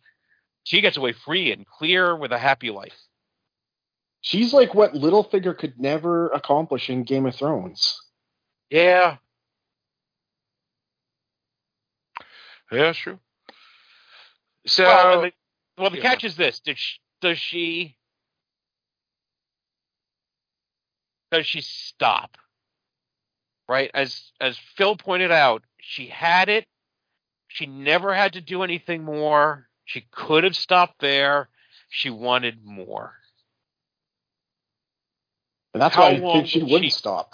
She gets away free and clear with a happy life. She's like what Littlefinger could never accomplish in Game of Thrones. Yeah. Yeah, sure. So, the catch is this: Does she stop? Right? As Phil pointed out, she had it. She never had to do anything more. She could have stopped there. She wanted more. And that's why I think she wouldn't stop.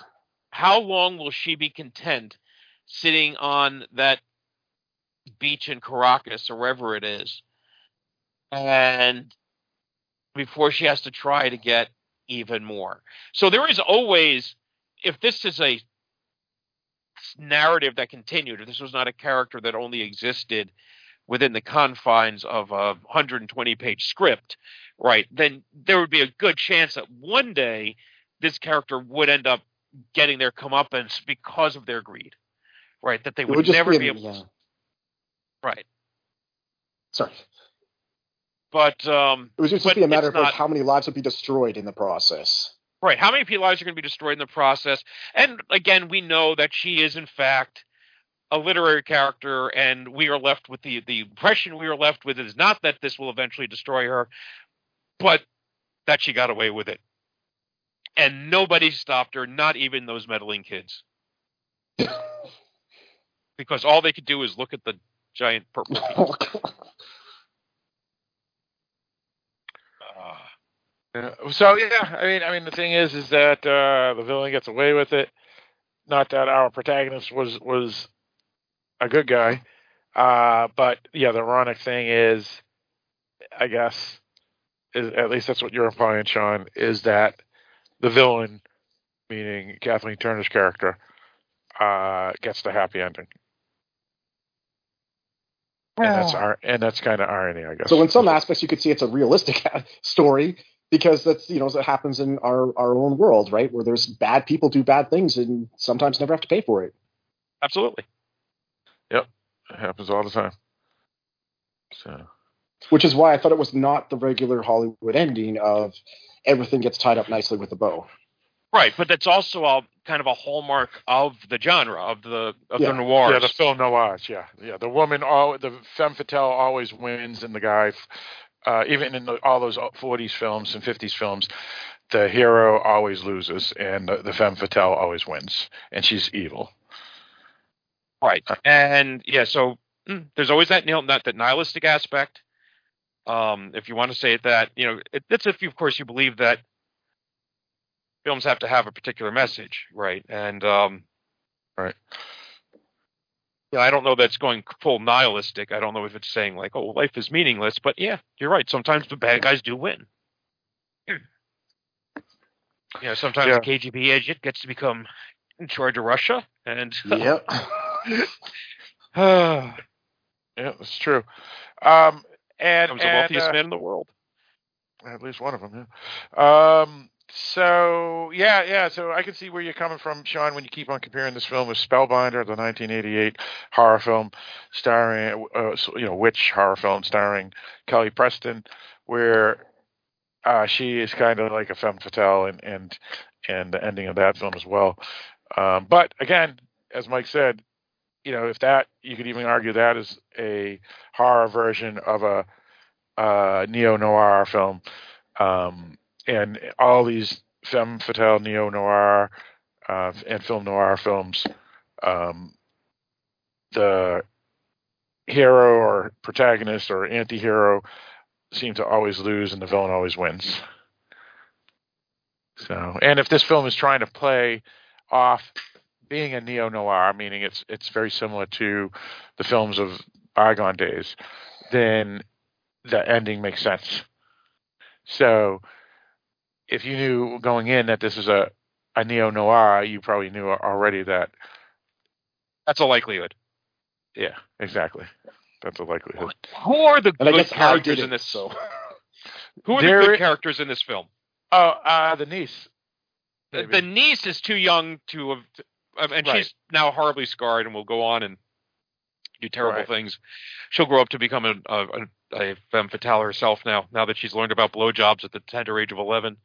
how long will she be content sitting on that beach in Caracas or wherever it is, and before she has to try to get even more? So there is always, if this is a narrative that continued, if this was not a character that only existed within the confines of a 120-page script, right, then there would be a good chance that one day this character would end up getting their comeuppance because of their greed, right, that they would never be able to. Right. Sorry. But it was just a matter of how many lives would be destroyed in the process. Right. How many lives are going to be destroyed in the process? And again, we know that she is, in fact, a literary character, and we are left with the impression we are left with is not that this will eventually destroy her, but that she got away with it. And nobody stopped her, not even those meddling kids. Because all they could do is look at the giant purple people. So yeah, I mean, the thing is that the villain gets away with it. Not that our protagonist was a good guy, but yeah, the ironic thing is, I guess, is, at least that's what you're implying, Sean, is that the villain, meaning Kathleen Turner's character, gets the happy ending. And that's kind of irony, I guess. So in some aspects, you could see it's a realistic story. Because that's, it happens in our own world, right? Where there's bad people do bad things and sometimes never have to pay for it. Absolutely. Yep. It happens all the time. So, which is why I thought it was not the regular Hollywood ending of everything gets tied up nicely with a bow. Right. But that's also kind of a hallmark of the genre, of the noirs. Yeah, the film noirs. Yeah. Yeah. The woman, the femme fatale always wins, and the guy... even in all those 40s films and 50s films, the hero always loses and the femme fatale always wins, and she's evil. Right. And yeah, so there's always that nihilistic aspect. If you want to say that, it's if you, of course, you believe that films have to have a particular message. Right. And, right. Yeah, I don't know that's going full nihilistic. I don't know if it's saying like, oh, life is meaningless. But yeah, you're right. Sometimes the bad guys do win. Sometimes the KGB agent gets to become in charge of Russia. And yep. Yeah, that's true. And the wealthiest man in the world. At least one of them, yeah. So I can see where you're coming from, Sean, when you keep on comparing this film with Spellbinder, the 1988 horror film starring, witch horror film starring Kelly Preston, where she is kind of like a femme fatale, and the ending of that film as well. But again, as Mike said, if that, you could even argue that is a horror version of a neo-noir film. And all these femme fatale, neo-noir, and film noir films, the hero or protagonist or anti-hero seem to always lose and the villain always wins. So, and if this film is trying to play off being a neo-noir, meaning it's very similar to the films of bygone days, then the ending makes sense. So... if you knew going in that this is a neo-noir, you probably knew already that. That's a likelihood. Yeah, exactly. That's a likelihood. Who are the good characters in this? Who are the good characters in this film? Oh, the niece. The niece is too young to have, and she's now horribly scarred and will go on and do terrible things. She'll grow up to become a femme fatale herself now that she's learned about blowjobs at the tender age of 11.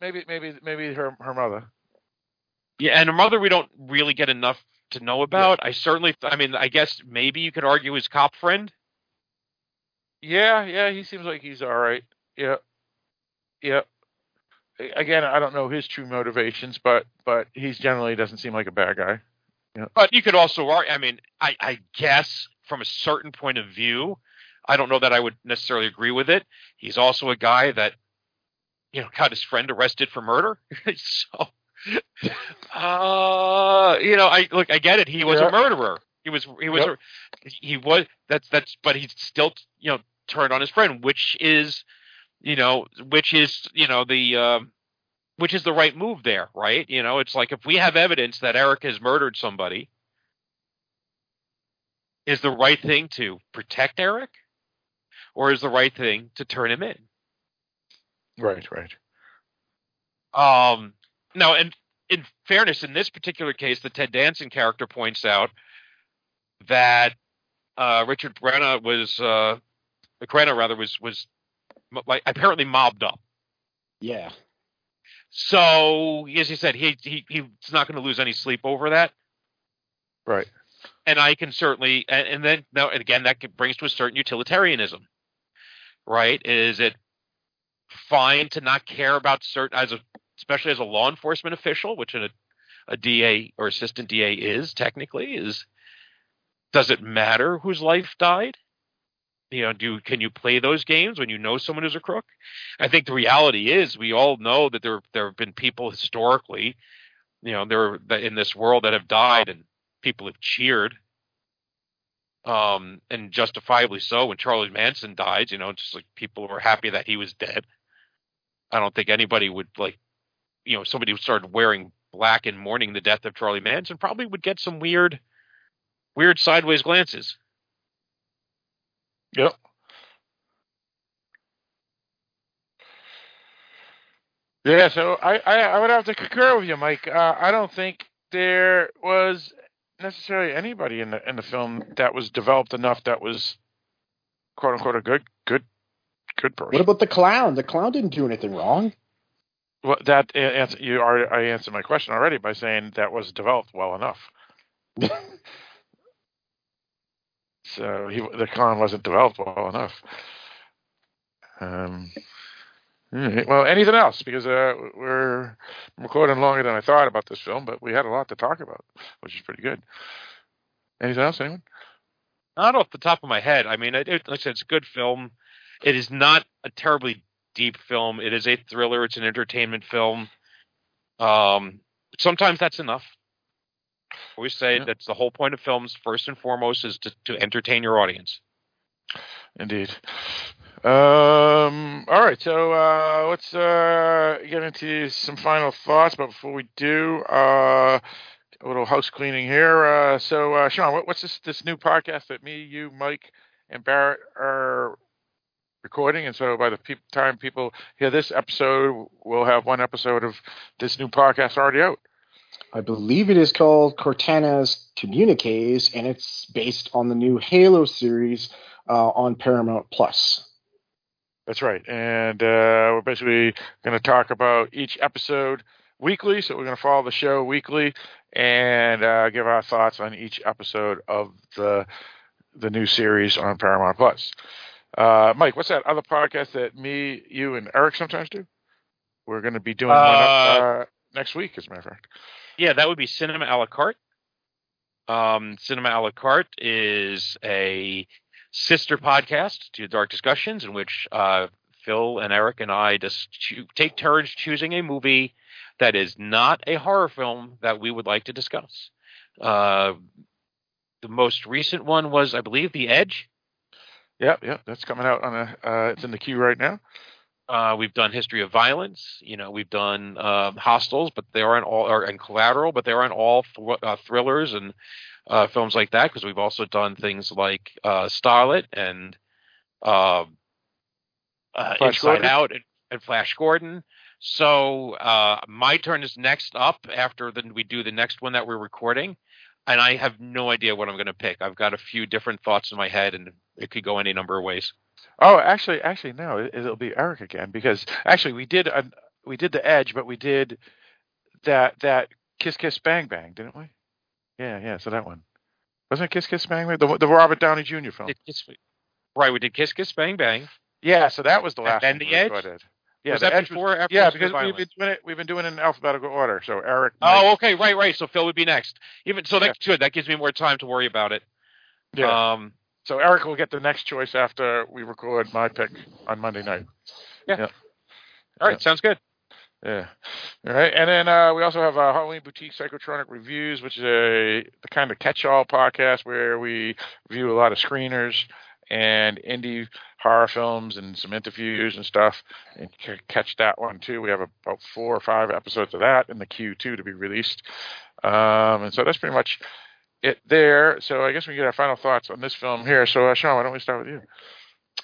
Maybe her mother. Yeah, and her mother we don't really get enough to know about. Yeah. I guess maybe you could argue his cop friend. Yeah, he seems like he's all right. Yeah. Again, I don't know his true motivations, but he generally doesn't seem like a bad guy. Yeah. But you could also argue, I guess... from a certain point of view, I don't know that I would necessarily agree with it. He's also a guy that, got his friend arrested for murder. So I get it. He was a murderer. But he still, turned on his friend, which is the right move there, right? It's like, if we have evidence that Eric has murdered somebody, is the right thing to protect Eric, or is the right thing to turn him in? Right. No, and in fairness, in this particular case, the Ted Danson character points out that Richard Crenna was like apparently mobbed up. Yeah. So, as you said, he's not going to lose any sleep over that. Right. And I can certainly, that brings to a certain utilitarianism, right? Is it fine to not care about especially as a law enforcement official, which a DA or assistant DA is technically, does it matter whose life died? Can you play those games when you know someone who's a crook? I think the reality is we all know that there have been people historically, in this world that have died and people have cheered, and justifiably so. When Charlie Manson died, just like people were happy that he was dead. I don't think anybody would somebody who started wearing black and mourning the death of Charlie Manson probably would get some weird sideways glances. Yep. Yeah, so I would have to concur with you, Mike. I don't think there was necessarily anybody in the film that was developed enough that was quote unquote a good person. What about the clown? The clown didn't do anything wrong. Well, I answered my question already by saying that was developed well enough. So the clown wasn't developed well enough. Well, anything else? Because we're recording longer than I thought about this film, but we had a lot to talk about, which is pretty good. Anything else, anyone? Not off the top of my head. I mean, like I said, it's a good film. It is not a terribly deep film. It is a thriller. It's an entertainment film. Sometimes that's enough. We say that's the whole point of films, first and foremost, is to entertain your audience. Indeed. All right, so let's get into some final thoughts. But before we do, a little house cleaning here. So, Sean, what's this new podcast that me, you, Mike, and Barrett are recording? And so by the time people hear this episode, we'll have one episode of this new podcast already out. I believe it is called Cortana's Communiques, and it's based on the new Halo series on Paramount Plus. That's right. And we're basically going to talk about each episode weekly. So we're going to follow the show weekly and give our thoughts on each episode of the new series on Paramount Plus. Mike, what's that other podcast that me, you, and Eric sometimes do? We're going to be doing one up next week, as a matter of fact. Yeah, that would be Cinema a la Carte. Cinema a la Carte is a sister podcast to Dark Discussions, in which Phil and Eric and I just take turns choosing a movie that is not a horror film that we would like to discuss. The most recent one was, I believe, The Edge. Yeah, that's coming out on it's in the queue right now. We've done History of Violence. We've done Hostiles, but they aren't all, and Collateral, but they aren't all thrillers and films like that, because we've also done things like Starlet and Inside Out and Flash Gordon. So my turn is next up after we do the next one that we're recording, and I have no idea what I'm going to pick. I've got a few different thoughts in my head, and it could go any number of ways. Oh, actually, no, it'll be Eric again, because actually we did The Edge, but we did that Kiss Kiss Bang Bang, didn't we? Yeah. So that one wasn't it Kiss Kiss Bang Bang, the Robert Downey Jr. film. Right, we did Kiss Kiss Bang Bang. Yeah, so that was the last. And then The Edge. Recorded. Yeah, was that before? Or after because we've been doing it in alphabetical order. So Eric. Oh, okay, right. So Phil would be next. Even so, that's good. That gives me more time to worry about it. Yeah. So Eric will get the next choice after we record my pick on Monday night. Yeah. All right. Sounds good. Yeah. All right. And then we also have Halloween Boutique Psychotronic Reviews, which is the kind of catch-all podcast where we review a lot of screeners and indie horror films and some interviews and stuff. And catch that one, too. We have about 4 or 5 episodes of that in the queue, too, to be released. And so that's pretty much it there. So I guess we can get our final thoughts on this film here. So, Sean, why don't we start with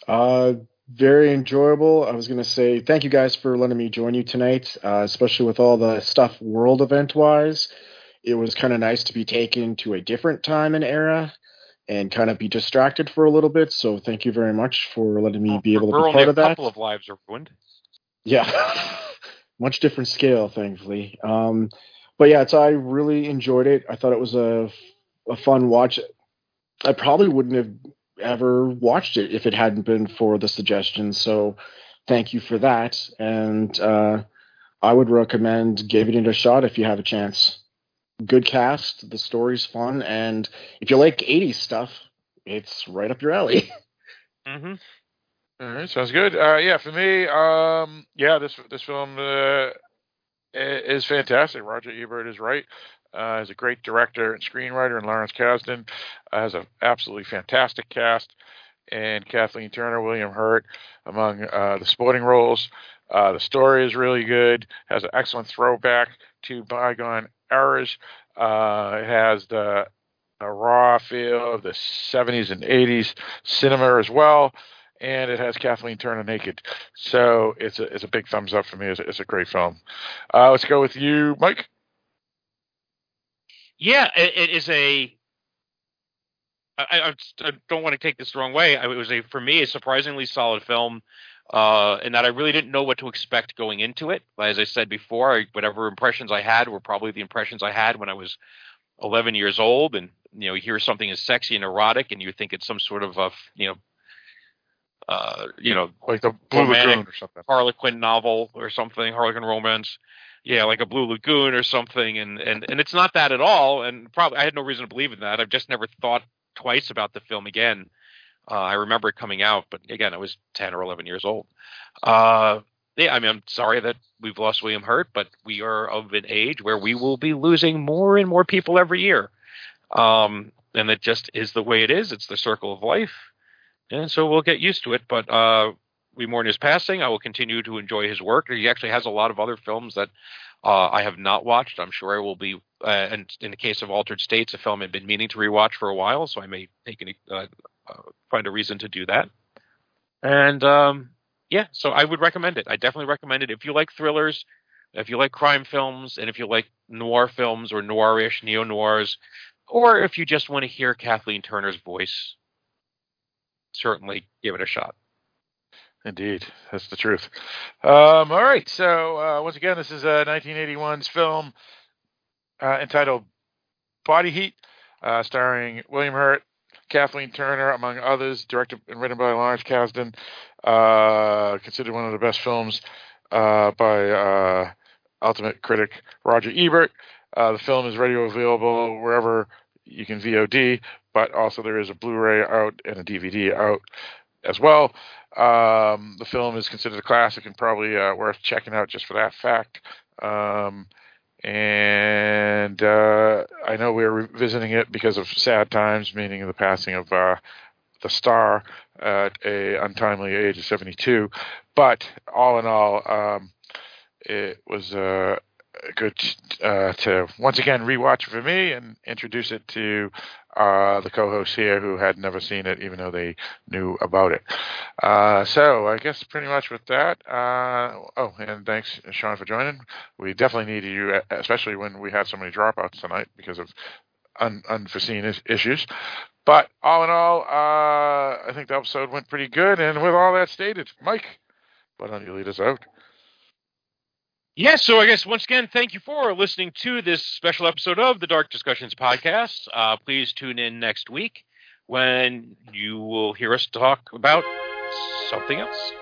you? Very enjoyable. I was going to say thank you guys for letting me join you tonight, especially with all the stuff world event-wise. It was kind of nice to be taken to a different time and era and kind of be distracted for a little bit. So thank you very much for letting me be able to be part of that. A couple of lives are ruined. Yeah. Much different scale, thankfully. But yeah, I really enjoyed it. I thought it was a fun watch. I probably wouldn't have ever watched it if it hadn't been for the suggestion, so thank you for that. And I would recommend giving it a shot if you have a chance. Good cast, the story's fun, and if you like 80s stuff, it's right up your alley. Mm-hmm. All right, sounds good. Yeah, for me, this film is fantastic. Roger Ebert is right. He's a great director and screenwriter, and Lawrence Kasdan has an absolutely fantastic cast, and Kathleen Turner, William Hurt, among the supporting roles. The story is really good, has an excellent throwback to bygone eras. It has the raw feel of the 70s and 80s cinema as well, and it has Kathleen Turner naked. So it's a big thumbs up for me. It's a great film. Let's go with you, Mike. Yeah, it is a – I don't want to take this the wrong way. It was, for me, a surprisingly solid film in that I really didn't know what to expect going into it. As I said before, whatever impressions I had were probably the impressions I had when I was 11 years old. And, you hear something is sexy and erotic, and you think it's some sort of, like the Blue Lagoon or something. Harlequin novel or something, Harlequin romance. Yeah, like a Blue Lagoon or something, and it's not that at all, and probably I had no reason to believe in that. I've just never thought twice about the film again. I remember it coming out, but again, I was 10 or 11 years old. Yeah, I mean, I'm sorry that we've lost William Hurt, but we are of an age where we will be losing more and more people every year. And it just is the way it is. It's the circle of life, and so we'll get used to it, but we mourn his passing. I will continue to enjoy his work. He actually has a lot of other films that I have not watched. I'm sure I will be, and in the case of Altered States, a film I've been meaning to rewatch for a while, so I may find a reason to do that. And so I would recommend it. I definitely recommend it. If you like thrillers, if you like crime films, and if you like noir films or noirish neo-noirs, or if you just want to hear Kathleen Turner's voice, certainly give it a shot. Indeed. That's the truth. All right. So once again, this is 1981's film entitled Body Heat, starring William Hurt, Kathleen Turner, among others, directed and written by Lawrence Kasdan, considered one of the best films by ultimate critic Roger Ebert. The film is readily available wherever you can VOD, but also there is a Blu-ray out and a DVD out as well. The film is considered a classic and probably worth checking out just for that fact. And I know we're revisiting it because of sad times, meaning the passing of the star at an untimely age of 72. But all in all, it was good to once again rewatch for me and introduce it to the co-hosts here who had never seen it, even though they knew about it. So I guess pretty much with that. And thanks, Sean, for joining. We definitely needed you, especially when we had so many dropouts tonight because of unforeseen issues. But all in all, I think the episode went pretty good. And with all that stated, Mike, why don't you lead us out? Yeah, so I guess once again, thank you for listening to this special episode of the Dark Discussions podcast. Please tune in next week when you will hear us talk about something else.